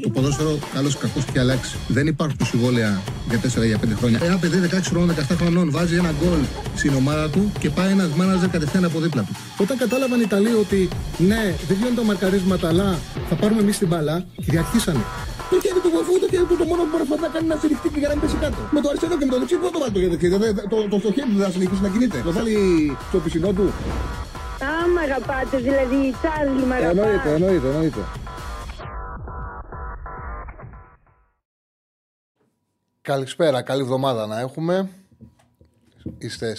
το ποδόσφαιρο καλώς ή κακώς έχει αλλάξει. Δεν υπάρχουν συμβόλαια για 4-5 χρόνια. Ένα παιδί 16-17 χρονών βάζει ένα γκολ στην ομάδα του και πάει ένας μάναζερ κατευθείαν από δίπλα του. Όταν κατάλαβαν οι Ιταλοί ότι ναι, δεν γίνονται τα μαρκαρίσματα, αλλά θα πάρουμε εμείς την μπάλα, κυριαρχήσανε. Το χέρι του βοηθού, το χέρι του, το μόνο που προσπαθεί να κάνει να στηριχτεί και για να μην πέσει κάτω. Με το αριστερό και με το δεξί, πού το βάλει το χέρι του, δεν θα συνεχίσει να κινείται. Το βάλει στο πισινό του. Μ' αγαπάτε, δηλαδή η Τσάρλυ μ' αγαπάτε. Εννοείται. Καλησπέρα, καλή εβδομάδα να έχουμε. Είστε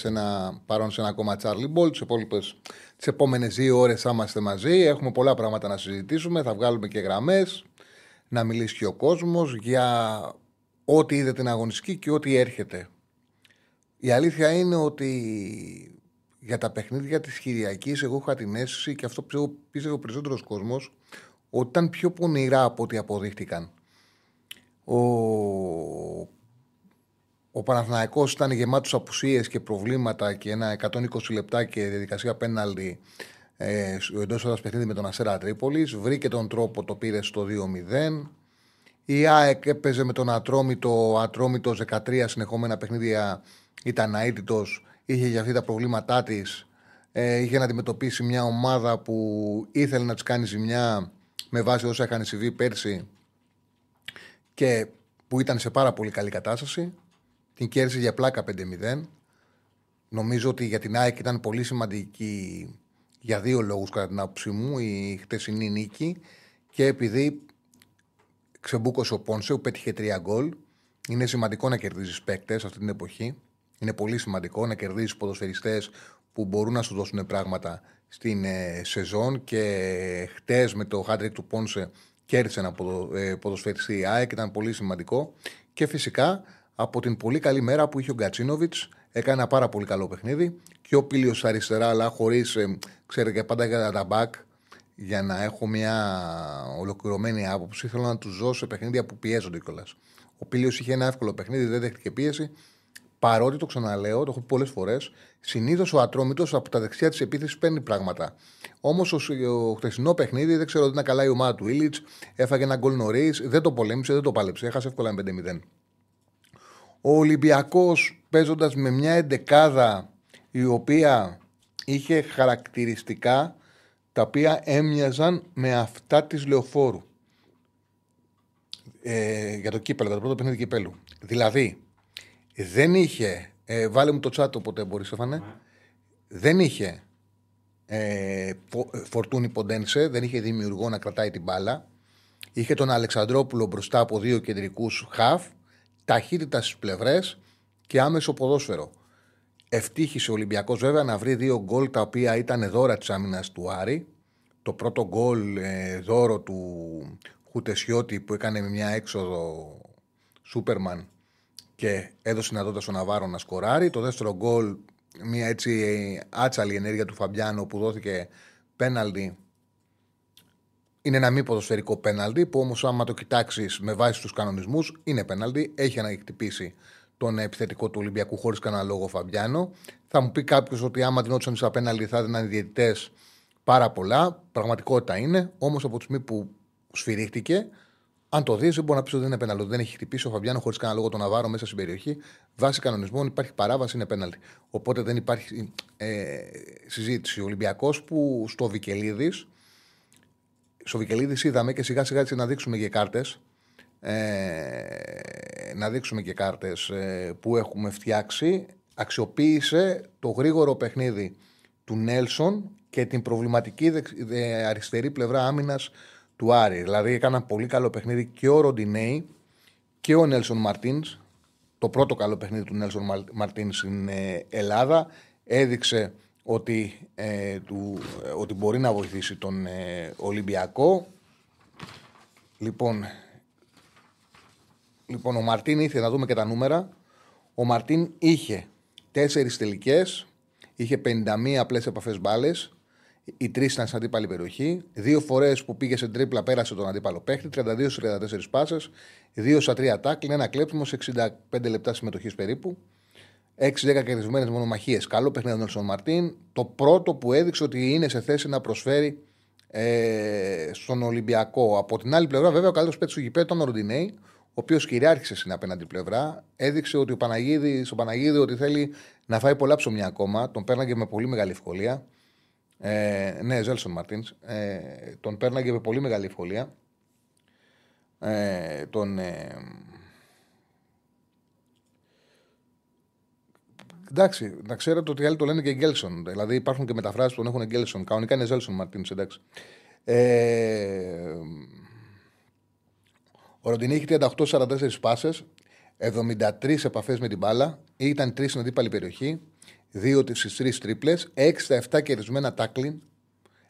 παρόν σε ένα ακόμα Τσάρλυ Μπολ. Τις επόμενες 2 ώρες θα είμαστε μαζί. Έχουμε πολλά πράγματα να συζητήσουμε. Θα βγάλουμε και γραμμές, να μιλήσει και ο κόσμος για ό,τι είδε την αγωνιστική και ό,τι έρχεται. Η αλήθεια είναι ότι για τα παιχνίδια της Κυριακής, εγώ είχα την αίσθηση και αυτό πίστευε ο περισσότερος κόσμος, ότι ήταν πιο πονηρά από ό,τι αποδείχτηκαν. Ο Παναθηναϊκός ήταν γεμάτος απουσίες και προβλήματα και ένα 120 λεπτά και διαδικασία πέναλτι εντός έδρας παιχνίδι με τον Αστέρα Τρίπολης. Βρήκε τον τρόπο, το πήρε στο 2-0. Η ΑΕΚ έπαιζε με τον Ατρόμητο. Ο Ατρόμητος 13 συνεχόμενα παιχνίδια ήταν αίτητος. Είχε για αυτή τα προβλήματά της, είχε να αντιμετωπίσει μια ομάδα που ήθελε να της κάνει ζημιά με βάση όσα είχαν συμβεί πέρσι και που ήταν σε πάρα πολύ καλή κατάσταση. Την κέρδισε για πλάκα 5-0. Νομίζω ότι για την ΑΕΚ ήταν πολύ σημαντική για 2 λόγους κατά την άποψή μου η χτεσινή νίκη και επειδή ξεμπούκωσε ο Πόνσε που πέτυχε 3 γκολ. Είναι σημαντικό να κερδίζεις παίκτες αυτή την εποχή. Είναι πολύ σημαντικό να κερδίσεις ποδοσφαιριστές που μπορούν να σου δώσουν πράγματα στην σεζόν και χτες με το hat-trick του Πόνσε κέρδισε ένα ποδοσφαιριστή η ΑΕΚ, ήταν πολύ σημαντικό. Και φυσικά από την πολύ καλή μέρα που είχε ο Γκατσίνοβιτς, έκανε ένα πάρα πολύ καλό παιχνίδι. Και ο πήλιος αριστερά, αλλά χωρίς, ξέρετε, και πάντα για τα back, για να έχω μια ολοκληρωμένη άποψη, θέλω να τους δώσω παιχνίδια που πιέζονται κιόλας. Ο πήλιος είχε ένα εύκολο παιχνίδι, δεν δέχτηκε πίεση. Παρότι το ξαναλέω, το έχω πει πολλές φορές, συνήθως ο Ατρόμητος από τα δεξιά της επίθεσης παίρνει πράγματα. Όμως το χτεσινό παιχνίδι δεν ξέρω ότι ήταν καλά η ομάδα του Ήλιτς, έφαγε ένα γκολ νωρίς, δεν το πολέμησε, δεν το πάλεψε, έχασε εύκολα με 5-0. Ο Ολυμπιακός παίζοντας με μια εντεκάδα η οποία είχε χαρακτηριστικά τα οποία έμοιαζαν με αυτά της Λεωφόρου. Για το κύπελο, για το πρώτο παιχνίδι κυπέλου. Δηλαδή. Δεν είχε, βάλε μου το τσάτο ποτέ μπορεί Στέφανε, δεν είχε Φορτούνι Ποντένσε, δεν είχε δημιουργό να κρατάει την μπάλα, είχε τον Αλεξανδρόπουλο μπροστά από 2 κεντρικούς χαφ, ταχύτητα στις πλευρές και άμεσο ποδόσφαιρο. Ευτύχησε ο Ολυμπιακός βέβαια να βρει 2 γκολ τα οποία ήταν δώρα της άμυνας του Άρη. Το πρώτο γκολ δώρο του Χουτεσιώτη που έκανε μια έξοδο Σούπερμαν και έδωσε δυνατότητα στον Ναβάρο να σκοράρει. Το δεύτερο γκολ, μια έτσι άτσαλη ενέργεια του Φαμπιάνο που δόθηκε πέναλτι. Είναι ένα μη ποδοσφαιρικό πέναλτι που όμως άμα το κοιτάξεις με βάση τους κανονισμούς είναι πέναλτι. Έχει αναχτυπήσει τον επιθετικό του Ολυμπιακού χωρίς κανένα λόγο Φαμπιάνο. Θα μου πει κάποιος ότι άμα δινόντουσαν στα πέναλτι θα έδιναν οι διαιτητές πάρα πολλά. Πραγματικότητα είναι, όμως από τη στιγμή που σφυρίχτηκε. Αν το δει, δεν μπορεί να πει ότι δεν είναι πέναλτι. Δεν έχει χτυπήσει ο Φαμπιάνο χωρίς κανένα λόγο τον Ναβάρο μέσα στην περιοχή. Βάσει κανονισμών υπάρχει παράβαση, είναι πέναλτι. Οπότε δεν υπάρχει συζήτηση. Ο Ολυμπιακός που στο Βικελίδης είδαμε και σιγά σιγά να δείξουμε και κάρτες. Να δείξουμε και κάρτες που έχουμε φτιάξει. Αξιοποίησε το γρήγορο παιχνίδι του Νέλσον και την προβληματική αριστερή πλευρά άμυνας του Άρη. Δηλαδή έκαναν πολύ καλό παιχνίδι και ο Ροντινέι και ο Νέλσον Μαρτίνς. Το πρώτο καλό παιχνίδι του Νέλσον Μαρτίνς στην Ελλάδα έδειξε ότι μπορεί να βοηθήσει τον Ολυμπιακό. Λοιπόν, ο Μαρτίν είχε, να δούμε και τα νούμερα. Ο Μαρτίν είχε 4 τελικές, είχε 51 απλές επαφές μπάλες. Οι 3 ήταν στην αντίπαλη περιοχή. 2 φορές που πήγε σε τρίπλα πέρασε τον αντίπαλο παίχτη. 32 στις 34 πάσες. 2 στα 3 τάκλιν. 1 κλέψιμο σε 65 λεπτά συμμετοχής περίπου. 6-10 κερδισμένες μονομαχίες. Καλό παιχνίδι ο Νέλσον Μαρτίν. Το πρώτο που έδειξε ότι είναι σε θέση να προσφέρει στον Ολυμπιακό. Από την άλλη πλευρά, βέβαια, ο καλύτερος παίκτης του γηπέδου ήταν ο Ροντινέι, ο οποίος κυριάρχησε στην απέναντι πλευρά. Έδειξε ότι στον Παναγίδη ότι θέλει να φάει πολλά ψωμιά ακόμα. Τον πέρναγε με πολύ μεγάλη ευκολία. Νέλσον Μαρτίνς. Τον πέρναγε με πολύ μεγάλη ευκολία. Εντάξει, να ξέρετε ότι οι άλλοι το λένε και Γκέλσον. Δηλαδή υπάρχουν και μεταφράσεις που τον έχουν Γκέλσον. Κανονικά είναι Ζέλσον Μαρτίνς, εντάξει. Ο Ροντινί είχε 38-44 πάσες, 73 επαφές με την μπάλα, ήταν 3 στην αντίπαλη περιοχή, 2 στις 3 τρίπλες, 6-7 κερδισμένα τάκλιν,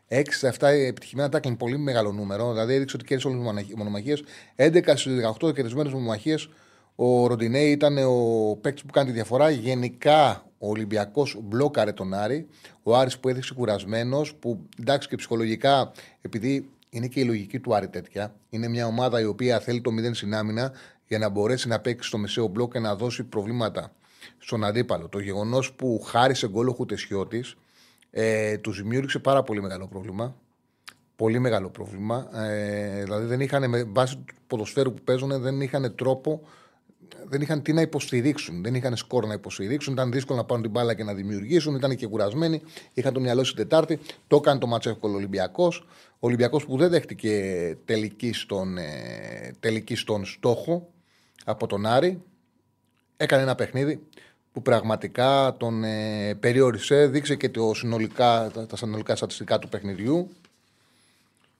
6-7 επιτυχημένα τάκλιν, πολύ μεγάλο νούμερο, δηλαδή έδειξε ότι κέρδισε όλες τις μονομαχίες, 11 στις 18 κερδισμένες μονομαχίες. Ο Ροντινέι ήταν ο παίκτης που κάνει τη διαφορά. Γενικά ο Ολυμπιακός μπλόκαρε τον Άρη. Ο Άρης που έδειξε κουρασμένος, που εντάξει και ψυχολογικά, επειδή είναι και η λογική του Άρη τέτοια. Είναι μια ομάδα η οποία θέλει το 0 στην άμυνα για να μπορέσει να παίξει στο μεσαίο μπλοκ και να δώσει προβλήματα στον αντίπαλο. Το γεγονός που χάρισε γκολ ο Χουτεσιώτης του δημιούργησε πάρα πολύ μεγάλο πρόβλημα. Πολύ μεγάλο πρόβλημα. Δηλαδή δεν είχαν, με βάση του ποδοσφαίρου που παίζουν, δεν είχαν τρόπο. Δεν είχαν τι να υποστηρίξουν, δεν είχαν σκορ να υποστηρίξουν. Ήταν δύσκολο να πάρουν την μπάλα και να δημιουργήσουν. Ήταν και κουρασμένοι. Είχαν το μυαλό στην Τετάρτη. Το έκανε το μάτσο εύκολο Ολυμπιακός. Ο Ολυμπιακός που δεν δέχτηκε τελική στον στόχο από τον Άρη. Έκανε ένα παιχνίδι που πραγματικά τον περιόρισε. Δείξε και τα συνολικά στατιστικά του παιχνιδιού.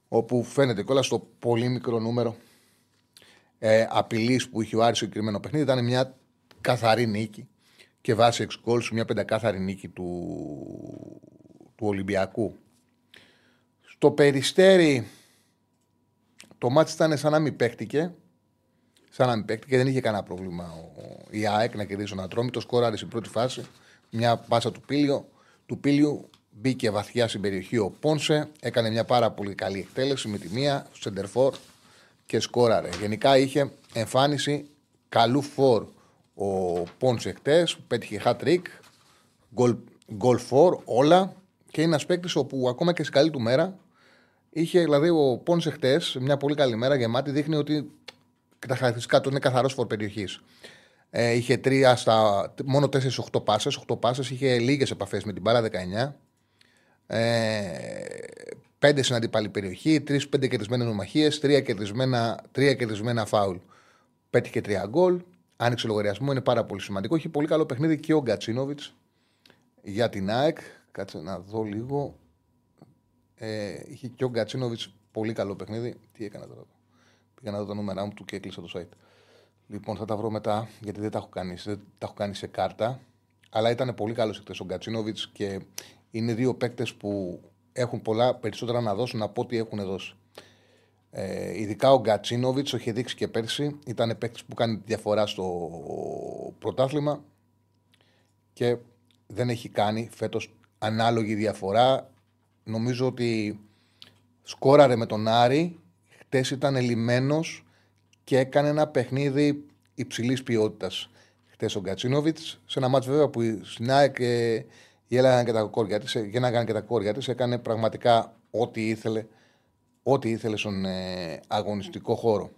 Όπου φαίνεται κιόλας στο πολύ μικρό νούμερο απειλής που είχε ο Άρης στο συγκεκριμένο παιχνίδι. Ήταν μια καθαρή νίκη και βάσει εξ γκολ μια πεντακάθαρη νίκη του Ολυμπιακού. Στο Περιστέρι το μάτς ήταν σαν να μην παίχτηκε. Δεν είχε κανένα πρόβλημα η ΑΕΚ να κερδίσει τον Ατρόμητο. Σκόραρε στην πρώτη φάση μια πάσα του Πίλιου. Μπήκε βαθιά στην περιοχή ο Πόνσε. Έκανε μια πάρα πολύ καλή εκτέλεση με τη μία στο σεντερφόρ και σκόραρε. Γενικά είχε εμφάνιση καλού φορ ο Πόνσε χτες, πέτυχε hat-trick, goal for, όλα, και είναι ένας παίκτης όπου ακόμα και στη καλή του μέρα είχε, δηλαδή ο Πόνσε χτες, μια πολύ καλή μέρα γεμάτη, δείχνει ότι τα χαρακτηριστικά του είναι καθαρός φορ περιοχής. Είχε μόνο 4-8 πάσες, 8 πάσες, είχε λίγες επαφές με την μπάλα 19, 5 στην αντίπαλη περιοχή, 3-5 κερδισμένες νομαχίες, 3 κερδισμένα φάουλ. Πέτυχε 3 γκολ, άνοιξε λογαριασμό, είναι πάρα πολύ σημαντικό. Έχει πολύ καλό παιχνίδι και ο Γκατσίνοβιτς για την ΑΕΚ. Κάτσε να δω λίγο. Είχε και ο Γκατσίνοβιτς πολύ καλό παιχνίδι. Τι έκανα τώρα? Πήγα να δω τα νούμερα μου του και έκλεισα το site. Λοιπόν, θα τα βρω μετά, γιατί δεν τα έχω κάνει σε κάρτα. Αλλά ήταν πολύ καλός εκτός ο Γκατσίνοβιτς και είναι δύο παίκτες που έχουν πολλά περισσότερα να δώσουν από ό,τι έχουν δώσει. Ειδικά ο Γκατσίνοβιτς, το είχε δείξει και πέρσι, ήταν παίκτης που κάνει τη διαφορά στο πρωτάθλημα και δεν έχει κάνει φέτος ανάλογη διαφορά. Νομίζω ότι σκόραρε με τον Άρη, χτες ήταν λιμένος και έκανε ένα παιχνίδι υψηλής ποιότητας. Χτες ο Γκατσίνοβιτς, σε ένα μάτς βέβαια που στην ΑΕΚ Γέλαγαν και τα κόρια της, έκανε πραγματικά ό,τι ήθελε στον αγωνιστικό χώρο.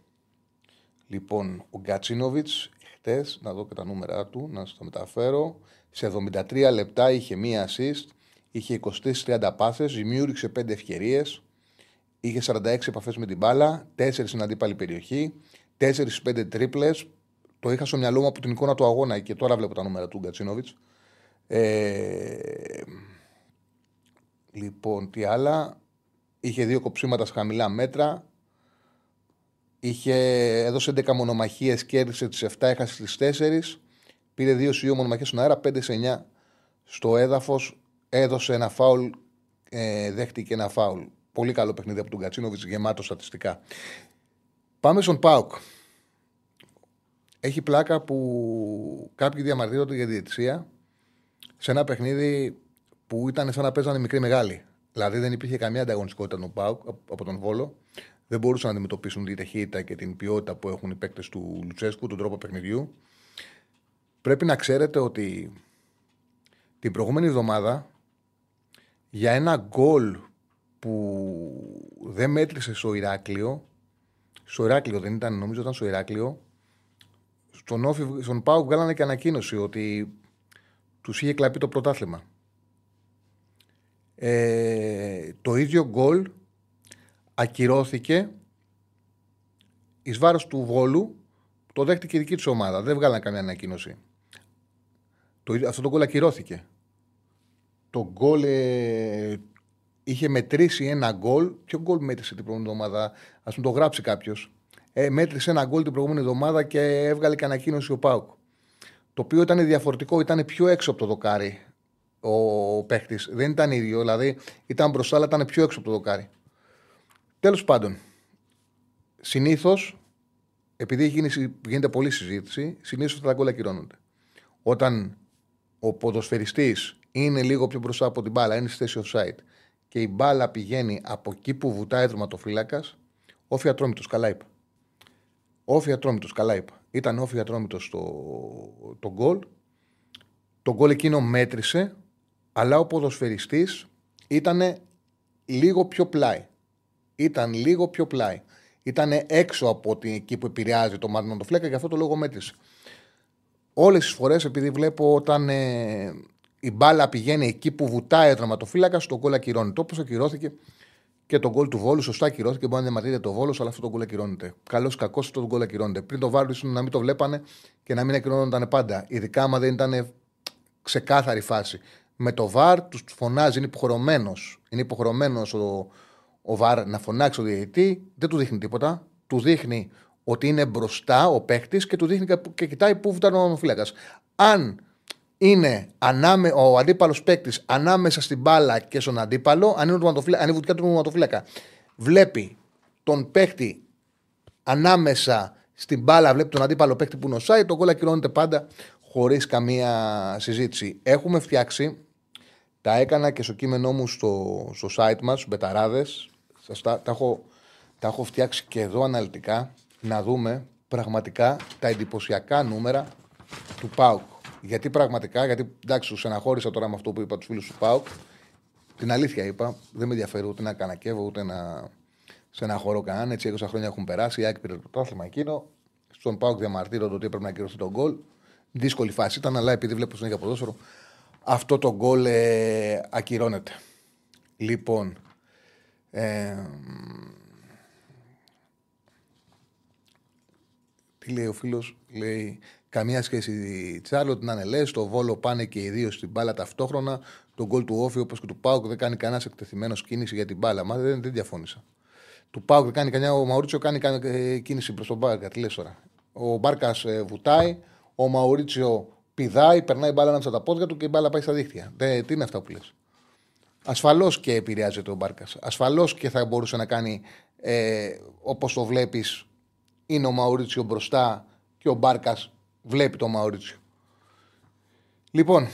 Λοιπόν, ο Γκατσίνοβιτς χτες, να δω και τα νούμερα του, να σας το μεταφέρω, σε 73 λεπτά είχε μία assist, είχε 23-30 πάσες, δημιούργησε 5 ευκαιρίες, είχε 46 επαφές με την μπάλα, 4 στην αντίπαλη περιοχή, 4-5 τρίπλες. Το είχα στο μυαλό μου από την εικόνα του αγώνα και τώρα βλέπω τα νούμερα του Γκατσίνοβιτς. Λοιπόν, τι άλλα? Είχε 2 κοψίματα στα χαμηλά μέτρα. Έδωσε 11 μονομαχίες, κέρδισε τις 7, έχασε τις 4. Πήρε 2 μονομαχίες στον αέρα, 5-9 στο έδαφος. Έδωσε ένα φάουλ, δέχτηκε ένα φάουλ. Πολύ καλό παιχνίδι από τον Γκατσίνοβιτς, γεμάτο στατιστικά. Πάμε στον ΠΑΟΚ. Έχει πλάκα που κάποιοι διαμαρτύρονται για διαιτησία. Σε ένα παιχνίδι που ήταν σαν να παίζανε μικροί μεγάλοι. Δηλαδή δεν υπήρχε καμία ανταγωνιστικότητα του ΠΑΟΚ από τον Βόλο. Δεν μπορούσαν να αντιμετωπίσουν την ταχύτητα και την ποιότητα που έχουν οι παίκτες του Λουτσέσκου, τον τρόπο παιχνιδιού. Πρέπει να ξέρετε ότι την προηγούμενη εβδομάδα για ένα γκολ που δεν μέτρησε στο Ηράκλειο. Στο Ηράκλειο δεν ήταν, νομίζω ήταν στο Ηράκλειο. Στον ΠΑΟΚ βγάλανε και ανακοίνωση ότι τους είχε κλαπεί το πρωτάθλημα. Το ίδιο γκολ ακυρώθηκε εις βάρος του Βόλου, το δέχτηκε η δική της ομάδα. Δεν βγάλανε καμία ανακοίνωση. Αυτό το γκολ ακυρώθηκε. Το γκολ είχε μετρήσει ένα γκολ. Ποιο γκολ μέτρησε την προηγούμενη εβδομάδα, ας μου το γράψει κάποιος. Μέτρησε ένα γκολ την προηγούμενη εβδομάδα και έβγαλε και ανακοίνωση ο ΠΑΟΚ. Το οποίο ήταν διαφορετικό, ήταν πιο έξω από το δοκάρι ο παίχτης. Δεν ήταν ίδιο, δηλαδή ήταν μπροστά, αλλά ήταν πιο έξω από το δοκάρι. Τέλος πάντων, συνήθως, επειδή γίνεται πολλή συζήτηση, συνήθως τα γκολ ακυρώνονται. Όταν ο ποδοσφαιριστής είναι λίγο πιο μπροστά από την μπάλα, είναι στη θέση offside και η μπάλα πηγαίνει από εκεί που βουτάει ο τερματοφύλακας, όφι Ατρόμητος, καλά είπα. Όφι Ατρόμητος, καλά είπα. Ήταν όφι Ατρόμητος το γκολ. Το γκολ εκείνο μέτρησε, αλλά ο ποδοσφαιριστής ήταν λίγο πιο πλάι. Ήταν λίγο πιο πλάι. Ήταν έξω από εκεί που επηρεάζει το τερματοφύλακα και αυτό το λόγο μέτρησε. Όλες τις φορές, επειδή βλέπω όταν η μπάλα πηγαίνει εκεί που βουτάει ο τερματοφύλακας, το γκολ ακυρώνεται. Όπως ακυρώθηκε και το γκολ του Βόλου, σωστά ακυρώθηκε. Μπορεί να διαμαρτύρεται το Βόλος, αλλά αυτό το γκολ ακυρώνεται. Καλώς ή κακώς αυτό το γκολ ακυρώνεται. Πριν το βάρουν να μην το βλέπανε και να μην ακυρώνονταν πάντα. Ειδικά άμα δεν ήταν ξεκάθαρη φάση. Με το βάρ του φωνάζει, είναι υποχρεωμένος. Είναι υποχρεωμένος ο βάρ να φωνάξει ο διαιτητή, δεν του δείχνει τίποτα. Του δείχνει ότι είναι μπροστά ο παίκτης και του δείχνει και κοιτάει πού βουτάει ο τερματοφύλακας. Αν είναι ο αντίπαλος παίκτης ανάμεσα στην μπάλα και στον αντίπαλο, αν είναι η βουτιά του τερματοφύλακα, βλέπει τον παίκτη ανάμεσα στην μπάλα, βλέπει τον αντίπαλο παίκτη που νοσάει, το γκολ ακυρώνεται πάντα χωρίς καμία συζήτηση. Έχουμε φτιάξει, τα έκανα και στο κείμενό μου στο site μας, μπεταράδες, τα έχω φτιάξει και εδώ αναλυτικά, να δούμε πραγματικά τα εντυπωσιακά νούμερα του ΠΑΟΚ. Γιατί πραγματικά, γιατί εντάξει, τους στεναχώρησα τώρα με αυτό που είπα τους φίλους του ΠΑΟΚ. Την αλήθεια είπα, δεν με ενδιαφέρει ούτε να κανακεύω ούτε να στεναχωρώ κανέναν. Έτσι, 20 χρόνια έχουν περάσει. Η ΑΕΚ πήρε το πρωτάθλημα εκείνο. Στον ΠΑΟΚ διαμαρτύρονται ότι έπρεπε να ακυρωθεί το γκολ. Δύσκολη φάση ήταν, αλλά επειδή βλέπω στον ίδιο ποδόσφαιρο, αυτό το γκολ ακυρώνεται. Λοιπόν. Τι λέει ο φίλος, λέει. Καμία σχέση η Τσάρλυ, την ανελέ. Στο Βόλο πάνε και οι δύο στην μπάλα ταυτόχρονα. Το γκολ του Όφη, όπως και του ΠΑΟΚ, δεν κάνει κανένα εκτεθειμένο κίνηση για την μπάλα. Μα δεν διαφώνησα. Του ΠΑΟΚ δεν κάνει κανένα. Ο Μαουρίτσιο κάνει κίνηση προς τον Μπάρκα. Τι λες τώρα. Ο Μπάρκας βουτάει. Ο Μαουρίτσιο πηδάει, περνάει μπάλα ανάμεσα τα πόδια του και η μπάλα πάει στα δίχτυα. Τι είναι αυτά που λες. Ασφαλώς και επηρεάζεται ο Μπάρκας. Ασφαλώς και θα μπορούσε να κάνει όπως το βλέπεις. Είναι ο Μαουρίτσιο μπροστά και ο Μπάρκας βλέπει το Μαουρίτσιο. Λοιπόν,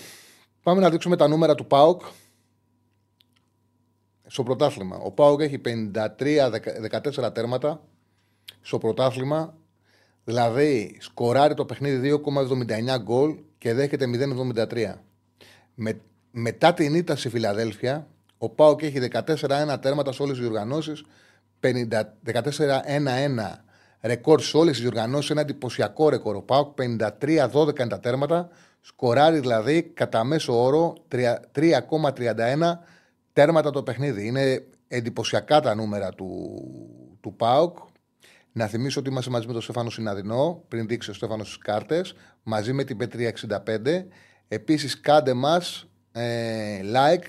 πάμε να δείξουμε τα νούμερα του ΠΑΟΚ στο πρωτάθλημα. Ο ΠΑΟΚ έχει 53-14 τέρματα στο πρωτάθλημα. Δηλαδή, σκοράρει το παιχνίδι 2,79 γκολ και δέχεται 0,73. Μετά την ήττα στη Φιλαδέλφια, ο ΠΑΟΚ έχει 14-1 τέρματα σε όλες τις διοργανώσεις, 14-1-1 ρεκόρ σε όλες τις διοργανώσεις, ένα εντυπωσιακό ρεκόρ. Ο ΠΑΟΚ 53-12 είναι τα τέρματα, σκοράρει δηλαδή κατά μέσο όρο 3,31 τέρματα το παιχνίδι. Είναι εντυπωσιακά τα νούμερα του ΠΑΟΚ. Να θυμίσω ότι είμαστε μαζί με τον Στέφανο Συναδεινό, πριν δείξει ο Στέφανος τις κάρτες, μαζί με την P365. Επίσης κάντε μας like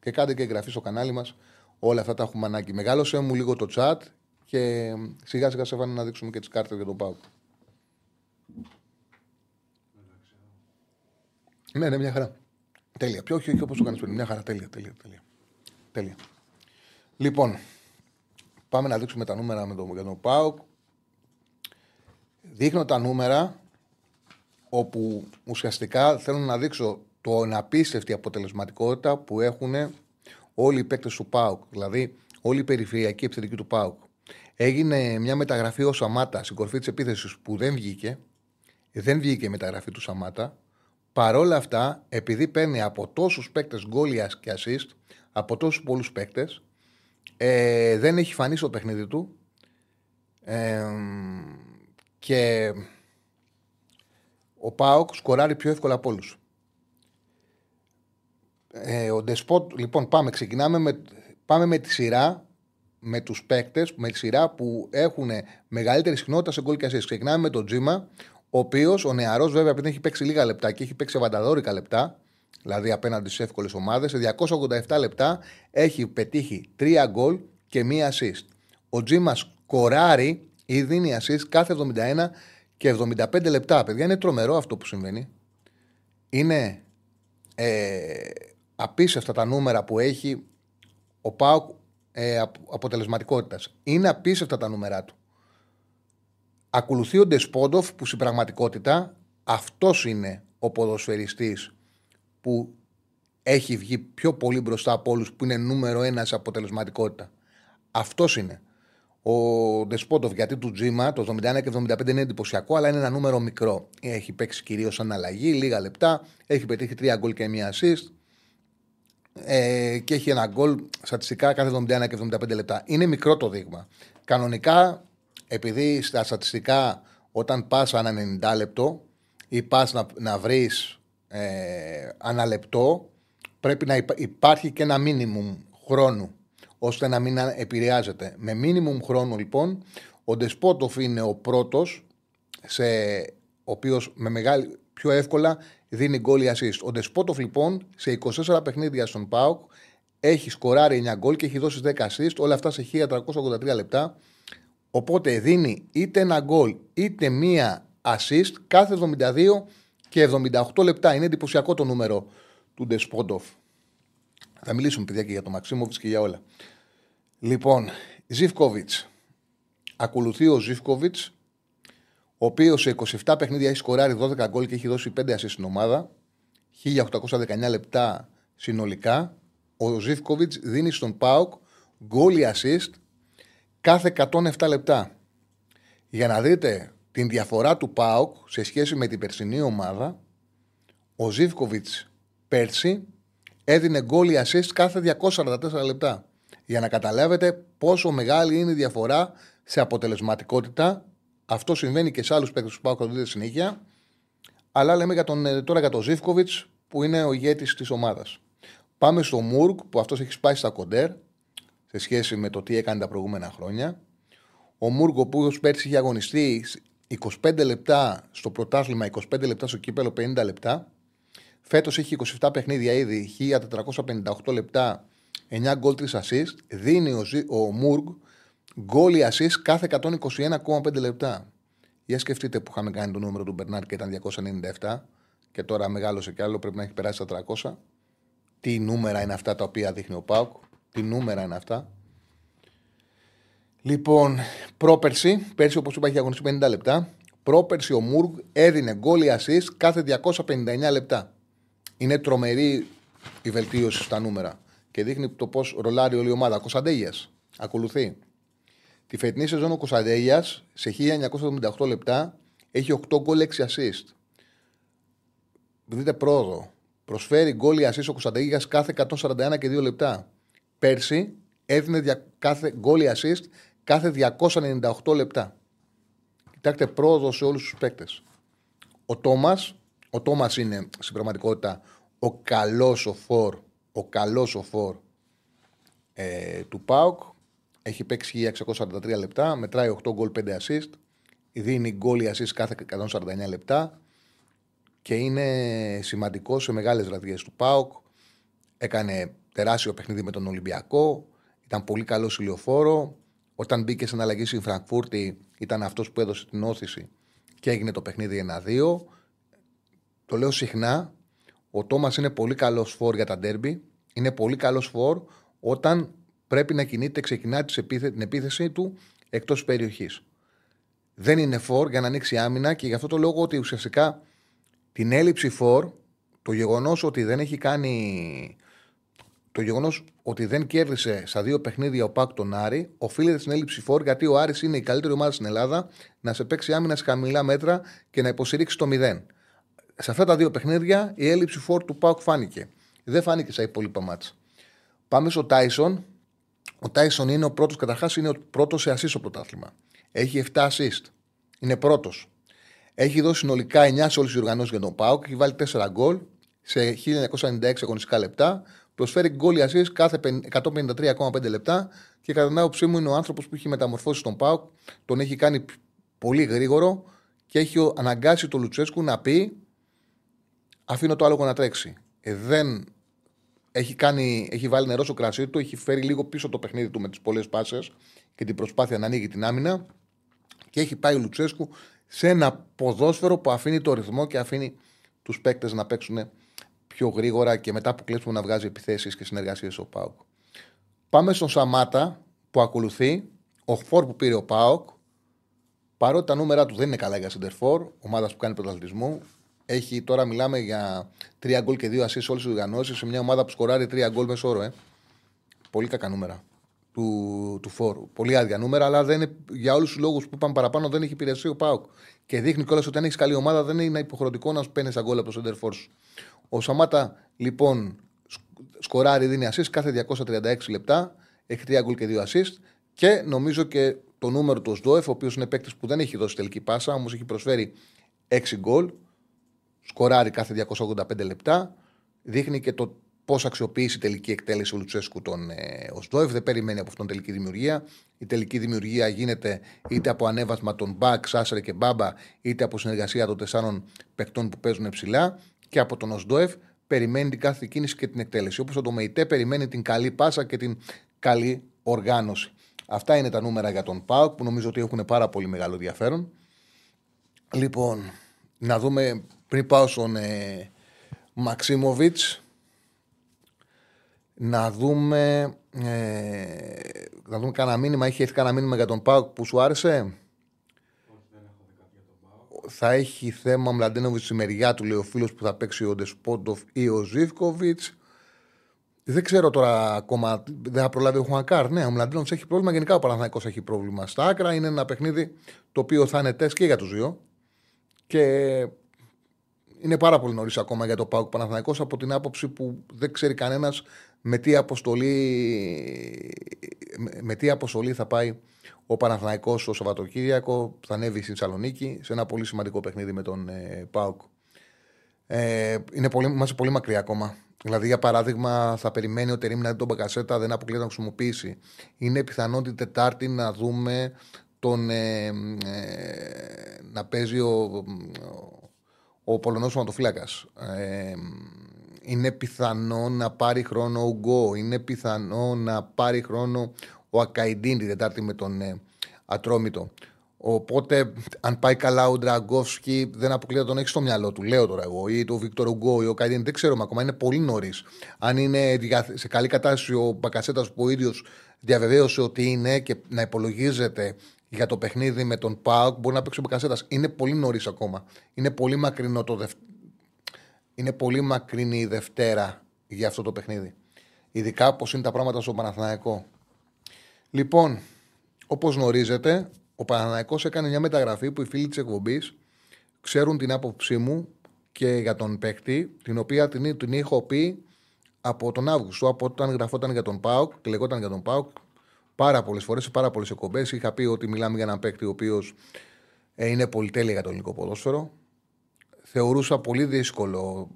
και κάντε και εγγραφή στο κανάλι μας. Όλα αυτά τα έχουμε ανάγκη. Μεγάλωσε μου λίγο το chat. Και σιγά σιγά Στέφανε να δείξουμε και τις κάρτες για τον ΠΑΟΚ. Ναι, μια χαρά. Τέλεια. Πιο όχι όπως το κάνεις πριν. Μια χαρά. Τέλεια. Λοιπόν, πάμε να δείξουμε τα νούμερα για τον ΠΑΟΚ. Δείχνω τα νούμερα όπου ουσιαστικά θέλω να δείξω την απίστευτη αποτελεσματικότητα που έχουν όλοι οι παίκτες του ΠΑΟΚ. Δηλαδή, όλη η περιφερειακή επιθετική του ΠΑΟΚ. Έγινε μια μεταγραφή ο Σαμάτα στην κορφή της επίθεσης που δεν βγήκε. Δεν βγήκε η μεταγραφή του Σαμάτα. Παρόλα αυτά, επειδή παίρνει από τόσους παίκτες γκόλ και assist, από τόσους πολλούς παίκτες, Δεν έχει φανεί στο παιχνίδι του. Και ο ΠΑΟΚ σκοράρει πιο εύκολα από όλους. Ο Ντεσπότοφ, λοιπόν, ξεκινάμε με τη σειρά, με τους παίκτες, με τη σειρά που έχουν μεγαλύτερη συχνότητα σε γκολ και ασίστ. Ξεκινάμε με τον Τζίμα, ο οποίος, ο νεαρός, βέβαια, επειδή έχει παίξει λίγα λεπτά και έχει παίξει βανταδόρικα λεπτά, δηλαδή απέναντι στις εύκολες ομάδες, σε 287 λεπτά έχει πετύχει 3 γκολ και 1 ασίστ. Ο Τζίμας κοράρει ή δίνει ασίστ κάθε 71 και 75 λεπτά. Παιδιά, είναι τρομερό αυτό που συμβαίνει. Είναι απίστευτα τα νούμερα που έχει ο ΠΑΟΚ αποτελεσματικότητας. Είναι απίστευτα τα νούμερα του. Ακολουθεί ο Ντεσπότοφ, που στην πραγματικότητα αυτός είναι ο ποδοσφαιριστής που έχει βγει πιο πολύ μπροστά από όλους, που είναι νούμερο ένα σε αποτελεσματικότητα. Αυτός είναι ο Ντεσπότοφ, γιατί του Τζίμα το 71 και 75 είναι εντυπωσιακό, αλλά είναι ένα νούμερο μικρό. Έχει παίξει κυρίως σαν αλλαγή, λίγα λεπτά, έχει πετύχει 3 γκολ και 1 ασίστ και έχει ένα γκολ στατιστικά κάθε 71 και 75 λεπτά. Είναι μικρό το δείγμα. Κανονικά, επειδή στα στατιστικά όταν πας ανά 90 λεπτό ή πας να βρεις ανά λεπτό, πρέπει να υπάρχει και ένα μίνιμουμ χρόνου, ώστε να μην επηρεάζεται. Με μίνιμουμ χρόνου, λοιπόν, ο Ντεσπότοφ είναι ο πρώτος, ο οποίος πιο εύκολα δίνει γκολ ή ασίστ. Ο Ντεσπότοφ, λοιπόν, σε 24 παιχνίδια στον ΠΑΟΚ έχει σκοράρει 9 γκολ και έχει δώσει 10 ασίστ, όλα αυτά σε 1383 λεπτά. Οπότε δίνει είτε ένα γκολ είτε μία ασίστ κάθε 72 και 78 λεπτά. Είναι εντυπωσιακό το νούμερο του Ντεσπότοφ. Θα μιλήσουμε, παιδιά, και για τον Μαξιμόβιτς και για όλα. Λοιπόν, Ζίβκοβιτς. Ακολουθεί ο Ζίβκοβιτς, ο οποίος σε 27 παιχνίδια έχει σκοράρει 12 γκολ και έχει δώσει 5 ασίστ στην ομάδα. 1819 λεπτά συνολικά. Ο Ζίβκοβιτς δίνει στον ΠΑΟΚ γκολ ή ασίστ κάθε 107 λεπτά. Για να δείτε την διαφορά του ΠΑΟΚ σε σχέση με την περσινή ομάδα, ο Ζίβκοβιτς πέρσι έδινε γκόλ ή ασίστ κάθε 244 λεπτά. Για να καταλάβετε πόσο μεγάλη είναι η διαφορά σε αποτελεσματικότητα. Αυτό συμβαίνει και σε άλλους παίκτες του ΠΑΟΚ, το δείτε συνέχεια. Αλλά λέμε τώρα για τον Ζίβκοβιτς, που είναι ο ηγέτης της ομάδας. Πάμε στο Μούργκ, που αυτός έχει σπάσει στα κοντέρ σε σχέση με το τι έκανε τα προηγούμενα χρόνια. Ο Μούργκ, ο οποίος πέρσι είχε αγωνιστεί 25 λεπτά στο πρωτάθλημα, 25 λεπτά στο κύπελο, 50 λεπτά. Φέτος έχει 27 παιχνίδια ήδη, 1458 λεπτά, 9 γκολ, 3 ασίστ. Δίνει ο Μούργκ γκολ ή ασίστ κάθε 121,5 λεπτά. Για σκεφτείτε που είχαμε κάνει το νούμερο του Μπερνάρ και ήταν 297 και τώρα μεγάλωσε κι άλλο, πρέπει να έχει περάσει τα 300. Τι νούμερα είναι αυτά τα οποία δείχνει ο ΠΑΟΚ. Τι νούμερα είναι αυτά. Λοιπόν, πέρσι όπως είπα έχει αγωνιστεί 50 λεπτά. Πρόπερσι ο Μούργκ έδινε γκολ ή ασίστ κάθε 259 λεπτά. Είναι τρομερή η βελτίωση στα νούμερα και δείχνει το πώς ρολάρει όλη η ομάδα. Ο Κωνσταντέλιας ακολουθεί. Τη φετινή σεζόν ο Κωνσταντέλιας σε 1978 λεπτά έχει 8 γκολ 6 ασίστ. Δείτε πρόοδο. Προσφέρει γκολ ή ασίστ ο Κωνσταντέλιας κάθε 141 και 2 λεπτά. Πέρσι έδινε γκολ ή ασίστ κάθε 298 λεπτά. Κοιτάξτε πρόοδο σε όλους τους παίκτες. Ο Τόμας είναι στην πραγματικότητα ο καλός ο φορ του ΠΑΟΚ. Έχει παίξει 1643 λεπτά, μετράει 8 γκολ 5 ασίστ, δίνει γκολ ή ασίστ κάθε 149 λεπτά και είναι σημαντικό σε μεγάλες βραδιές του ΠΑΟΚ. Έκανε τεράστιο παιχνίδι με τον Ολυμπιακό, ήταν πολύ καλό ηλιοφόρο. Όταν μπήκε στην αλλαγή στην Φραγκφούρτη, ήταν αυτός που έδωσε την όθηση και έγινε το παιχνίδι 1-2. Το λέω συχνά, ο Τόμας είναι πολύ καλός φορ για τα ντέρμπι. Είναι πολύ καλός φορ όταν πρέπει να κινείται, ξεκινάει την επίθεση του εκτός περιοχής. Δεν είναι φορ για να ανοίξει άμυνα και γι' αυτό το λόγο ότι ουσιαστικά την έλλειψη φορ, το γεγονός ότι δεν έχει κάνει... Το γεγονός ότι δεν κέρδισε στα 2 παιχνίδια ο ΠΑΟΚ τον Άρη οφείλεται στην έλλειψη φόρ, γιατί ο Άρης είναι η καλύτερη ομάδα στην Ελλάδα να σε παίξει άμυνα σε χαμηλά μέτρα και να υποστηρίξει το 0. Σε αυτά τα 2 παιχνίδια η έλλειψη φόρ του ΠΑΟΚ φάνηκε. Δεν φάνηκε στα υπόλοιπα μάτσα. Πάμε στο Τάισον, Ο Τάισον είναι ο πρώτος, καταρχάς είναι ο πρώτος σε ασίστ στο πρωτάθλημα. Έχει 7 ασίστ. Είναι πρώτος. Έχει δώσει συνολικά 9 σε όλες τις οργανώσεις για τον ΠΑΟΚ. Έχει βάλει 4 γκολ σε 1996 αγωνιστικά λεπτά. Προσφέρει γκολ ή ασίστ κάθε 153,5 λεπτά. Και κατά την άποψή μου είναι ο άνθρωπος που έχει μεταμορφώσει τον ΠΑΟΚ. Τον έχει κάνει πολύ γρήγορο και έχει αναγκάσει τον Λουτσέσκου να πει: αφήνω το άλογο να τρέξει. Δεν. Έχει βάλει νερό στο κρασί του, έχει φέρει λίγο πίσω το παιχνίδι του με τις πολλές πάσες και την προσπάθεια να ανοίγει την άμυνα και έχει πάει ο Λουτσέσκου σε ένα ποδόσφαιρο που αφήνει το ρυθμό και αφήνει τους παίκτες να παίξουν πιο γρήγορα και μετά που κλέψουν να βγάζει επιθέσεις και συνεργασίες στο ΠΑΟΚ. Πάμε στον Σαμάτα που ακολουθεί, ο φορ που πήρε ο ΠΑΟΚ, παρότι τα νούμερα του δεν είναι καλά για σεντερφόρ, ομάδα που κάνει πρωταθλητισμό. Έχει, τώρα μιλάμε για 3 γκολ και 2 ασίστ σε όλες τις οργανώσεις σε μια ομάδα που σκοράρει 3 γκολ μες όρο. Πολύ κακά νούμερα του φόρου. Πολύ άδεια νούμερα, αλλά δεν είναι, για όλους τους λόγους που είπαμε παραπάνω δεν έχει υπηρεσία ο ΠΑΟΚ. Και δείχνει κιόλας ότι αν έχεις καλή ομάδα δεν είναι υποχρεωτικό να σου παίρνεις τα γκολ από το center force. Ο Σαμάτα λοιπόν σκοράρει, δίνει ασίστ κάθε 236 λεπτά. Έχει 3 γκολ και 2 ασίστ. Και νομίζω και το νούμερο του Σντόεφ, ο οποίος είναι παίκτης που δεν έχει δώσει τελική πάσα, όμως έχει προσφέρει 6 γκολ. Σκοράρει κάθε 285 λεπτά. Δείχνει και το πώς αξιοποιήσει η τελική εκτέλεση ο Λουτσέσκου τον Οσντόεφ. Δεν περιμένει από αυτόν τελική δημιουργία. Η τελική δημιουργία γίνεται είτε από ανέβασμα των Μπακ, Σάσερ και Μπάμπα, είτε από συνεργασία των 4 παικτών που παίζουν ψηλά. Και από τον Οσντόεφ περιμένει την κάθε κίνηση και την εκτέλεση. Όπως τον Μεϊτέ περιμένει την καλή πάσα και την καλή οργάνωση. Αυτά είναι τα νούμερα για τον ΠΑΟΚ που νομίζω ότι έχουν πάρα πολύ μεγάλο ενδιαφέρον. Λοιπόν, να δούμε. Πριν πάω στον Μαξιμόβιτς, να δούμε κανένα μήνυμα. Έχει έρθει κανένα μήνυμα για τον ΠΑΟΚ που σου άρεσε. Όχι, δεν έχω δει κάτι για τον ΠΑΟΚ. Θα έχει θέμα Μλαντένοβιτς στη μεριά του, λέει ο φίλος, που θα παίξει ο Ντεσπότοφ ή ο Ζίβκοβιτς. Δεν ξέρω τώρα ακόμα, δεν θα προλάβει ο Χουανκάρ. Ναι, ο Μλαντένοβιτς έχει πρόβλημα. Γενικά ο Παναθηναϊκός έχει πρόβλημα στα άκρα. Είναι ένα παιχνίδι το οποίο θα είναι τεστ και για τους δύο. Και είναι πάρα πολύ νωρίς ακόμα για το ΠΑΟΚ Παναθηναϊκός από την άποψη που δεν ξέρει κανένας με τι αποστολή θα πάει ο Παναθηναϊκός το Σαββατοκύριακο. Θα ανέβει στη Θεσσαλονίκη σε ένα πολύ σημαντικό παιχνίδι με τον ΠΑΟΚ. Είμαστε πολύ μακριά ακόμα. Δηλαδή, για παράδειγμα, θα περιμένει ο Τερίμ να δει τον Μπακασέτα, δεν αποκλείεται να χρησιμοποιήσει. Είναι πιθανό την Τετάρτη να δούμε να παίζει ο Πολωνός ονοματοφύλακας. Είναι πιθανό να πάρει χρόνο ο Γκο. Είναι πιθανό να πάρει χρόνο ο Ακαϊντίν την Τετάρτη με τον Ατρόμητο. Οπότε, αν πάει καλά ο Ντραγκόφσκι, δεν αποκλείεται να τον έχει στο μυαλό του. Λέω τώρα εγώ. Ή το Βίκτορ Γκο ή ο Ακαϊντίν. Δεν ξέρουμε ακόμα. Είναι πολύ νωρίς. Αν είναι σε καλή κατάσταση ο Μπακασέτας που ο ίδιος διαβεβαίωσε ότι είναι και να υπολογίζεται για το παιχνίδι με τον ΠΑΟΚ, μπορεί να παίξει ο Μπακασέτας. Είναι πολύ νωρίς ακόμα. Είναι πολύ μακρινό είναι πολύ μακρινή η Δευτέρα για αυτό το παιχνίδι. Ειδικά πώς είναι τα πράγματα στο Παναθηναϊκό. Λοιπόν, όπως γνωρίζετε, ο Παναθηναϊκός έκανε μια μεταγραφή που οι φίλοι της εκπομπής ξέρουν την άποψή μου και για τον παίκτη, την οποία την είχα πει από τον Αύγουστο, από όταν γραφόταν για τον ΠΑΟΚ και λεγόταν για τον ΠΑΟΚ. Πάρα πολλές φορές, σε πάρα πολλές εκπομπές, είχα πει ότι μιλάμε για έναν παίκτη ο οποίος είναι πολυτέλεια για το ελληνικό ποδόσφαιρο. Θεωρούσα πολύ δύσκολο.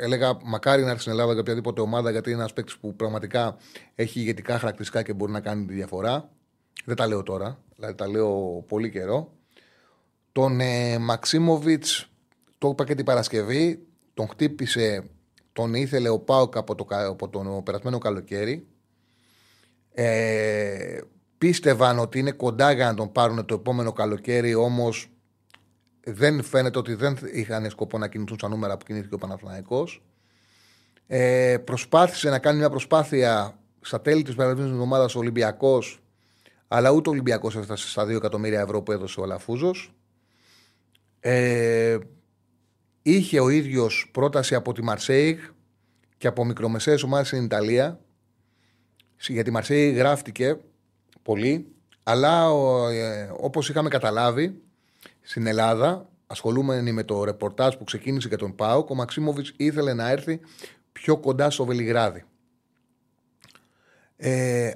Έλεγα μακάρι να έρθει στην Ελλάδα για οποιαδήποτε ομάδα, γιατί είναι ένας παίκτης που πραγματικά έχει ηγετικά χαρακτηριστικά και μπορεί να κάνει τη διαφορά. Δεν τα λέω τώρα, δηλαδή τα λέω πολύ καιρό. Τον Μαξιμόβιτς, το είπα και την Παρασκευή, τον χτύπησε, τον ήθελε ο ΠΑΟΚ από τον περασμένο καλοκαίρι. Πίστευαν ότι είναι κοντά για να τον πάρουν το επόμενο καλοκαίρι, όμως δεν φαίνεται ότι δεν είχαν σκοπό να κινηθούν στα νούμερα που κινήθηκε ο Παναθηναϊκός. Προσπάθησε να κάνει μια προσπάθεια στα τέλη της παραδοσιακής εβδομάδας ο Ολυμπιακός, αλλά ούτε ο Ολυμπιακός έφτασε στα 2 εκατομμύρια ευρώ που έδωσε ο Αλαφούζος. Είχε ο ίδιος πρόταση από τη Μαρσέιγ και από μικρομεσαίες ομάδες στην Ιταλία. Για τη Μαρσέη γράφτηκε πολύ, αλλά όπως είχαμε καταλάβει στην Ελλάδα, ασχολούμενοι με το ρεπορτάζ που ξεκίνησε για τον ΠΑΟΚ, ο Μαξιμόβιτς ήθελε να έρθει πιο κοντά στο Βελιγράδι.